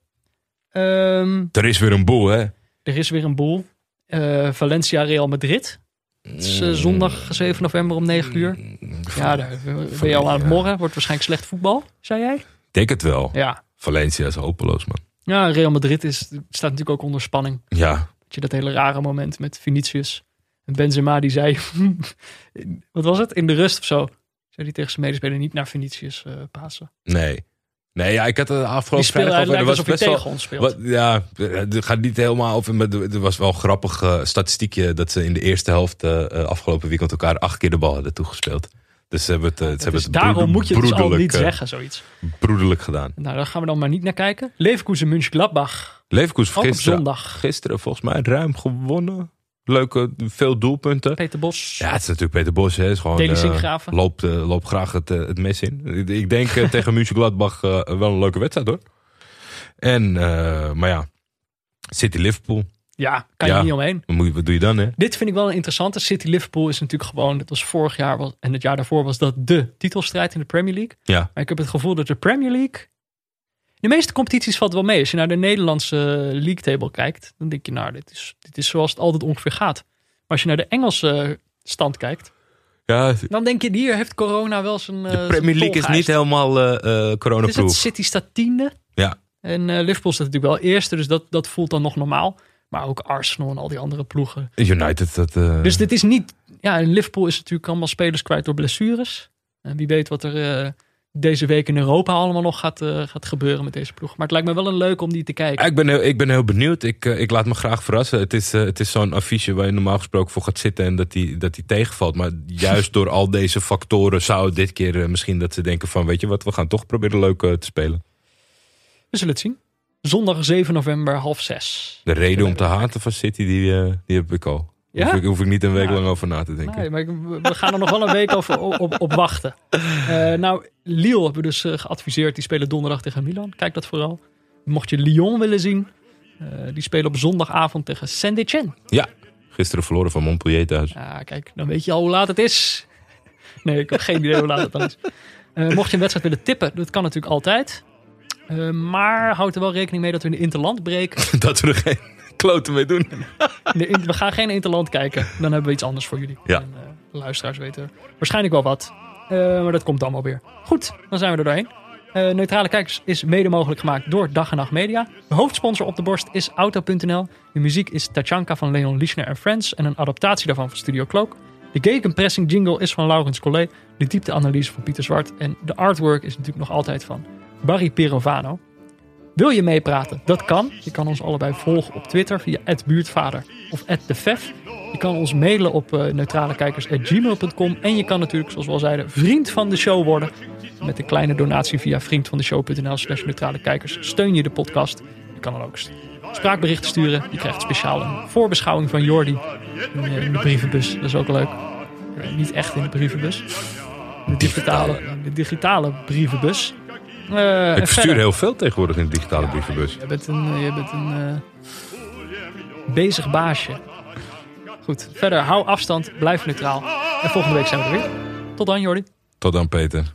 Um, er is weer een boel, hè? Er is weer een boel. Uh, Valencia, Real Madrid. Het is uh, zondag zeven november om negen uur. Ja, daar ben je al aan het morren. Wordt waarschijnlijk slecht voetbal, zei jij? Ik denk het wel. Ja. Valencia is hopeloos, man. Ja, Real Madrid is, staat natuurlijk ook onder spanning. Ja. Dat je dat hele rare moment met Vinicius. En Benzema die zei... wat was het? In de rust of zo. Zou die tegen zijn medespeler niet naar Vinicius uh, passen? Nee. Nee, ja, ik had het afgelopen vrijdag... Die speelde alsof hij tegen wel, ons speelt. Wat, ja, het gaat niet helemaal over... Maar er was wel een grappig uh, statistiekje... dat ze in de eerste helft uh, afgelopen weekend... elkaar acht keer de bal hadden toegespeeld. Dus ze hebben het, uh, ja, ze dus hebben het daarom moet je het dus al niet uh, zeggen, zoiets. Broederlijk gedaan. Nou, daar gaan we dan maar niet naar kijken. Leverkusen, Mönchengladbach. Leverkusen gisteren, zondag. Gisteren volgens mij ruim gewonnen. Leuke, veel doelpunten. Peter Bos. Ja, het is natuurlijk Peter Bos. Hè. Is gewoon, uh, loopt, uh, loopt graag het, uh, het mes in. Ik, ik denk uh, tegen Mönchengladbach uh, wel een leuke wedstrijd hoor. En, uh, maar ja, City Liverpool. Ja, kan je ja, niet omheen. Moet je, wat doe je dan hè? Dit vind ik wel een interessante. City Liverpool is natuurlijk gewoon, dat was vorig jaar was, en het jaar daarvoor was dat de titelstrijd in de Premier League. Ja. Maar ik heb het gevoel dat de Premier League... De meeste competities valt wel mee. Als je naar de Nederlandse league table kijkt, dan denk je, nou, dit is, dit is zoals het altijd ongeveer gaat. Maar als je naar de Engelse stand kijkt, ja, dan denk je, hier heeft corona wel zijn... De Premier zijn League is niet helemaal uh, uh, coronaproof. Dus City staat tiende. Ja. En uh, Liverpool staat natuurlijk wel eerste, dus dat, dat voelt dan nog normaal. Maar ook Arsenal en al die andere ploegen. United. Dat, uh... Dus dit is niet... Ja, in Liverpool is natuurlijk allemaal spelers kwijt door blessures. En wie weet wat er... Uh, deze week in Europa allemaal nog gaat, uh, gaat gebeuren met deze ploeg. Maar het lijkt me wel een leuk om die te kijken. Ik ben heel, ik ben heel benieuwd. Ik, uh, ik laat me graag verrassen. Het is, uh, het is zo'n affiche waar je normaal gesproken voor gaat zitten... en dat die, dat die tegenvalt. Maar juist door al deze factoren zou dit keer uh, misschien dat ze denken van... weet je wat, we gaan toch proberen leuk uh, te spelen. We zullen het zien. Zondag zeven november, half zes. De reden om te haten van City, die, uh, die heb ik al. Ja? Hoef, ik, hoef ik niet een week ja. lang over na te denken. Nee, maar we gaan er nog wel een week over, op, op wachten. Uh, nou, Lille hebben we dus uh, geadviseerd. Die spelen donderdag tegen Milan. Kijk dat vooral. Mocht je Lyon willen zien. Uh, die spelen op zondagavond tegen Saint-Étienne. Ja, gisteren verloren van Montpellier thuis. Ja, kijk, dan weet je al hoe laat het is. Nee, ik heb geen idee hoe laat het dan is. Uh, mocht je een wedstrijd willen tippen, dat kan natuurlijk altijd. Uh, maar houd er wel rekening mee dat we in de interland breken. Dat we er geen kloten mee doen. We gaan geen interland kijken. Dan hebben we iets anders voor jullie. Ja. En, uh, de luisteraars weten waarschijnlijk wel wat. Uh, maar dat komt dan wel weer. Goed, dan zijn we er doorheen. Uh, Neutrale Kijkers is mede mogelijk gemaakt door Dag en Nacht Media. De hoofdsponsor op de borst is Auto punt n l. De muziek is Tachanka van Leon Lischner en Friends. En een adaptatie daarvan van Studio Cloak. De gegenpressing jingle is van Laurens Collé. De diepteanalyse van Pieter Zwart. En de artwork is natuurlijk nog altijd van Barry Pirovano. Wil je meepraten? Dat kan. Je kan ons allebei volgen op Twitter via at buurtvader of at de vef. Je kan ons mailen op uh, neutralekijkers at gmail punt com. En je kan natuurlijk, zoals we al zeiden, vriend van de show worden. Met een kleine donatie via vriendvandeshow punt n l slash neutralekijkers. Steun je de podcast. Je kan dan ook spraakberichten sturen. Je krijgt speciaal een voorbeschouwing van Jordi in de brievenbus. Dat is ook leuk. Niet echt in de brievenbus. De digitale, de digitale brievenbus. Uh, ik verstuur heel veel tegenwoordig in de digitale ja, brievenbus. Je bent een, je bent een uh, bezig baasje. Goed, verder hou afstand, blijf neutraal. En volgende week zijn we er weer. Tot dan, Jordi. Tot dan, Peter.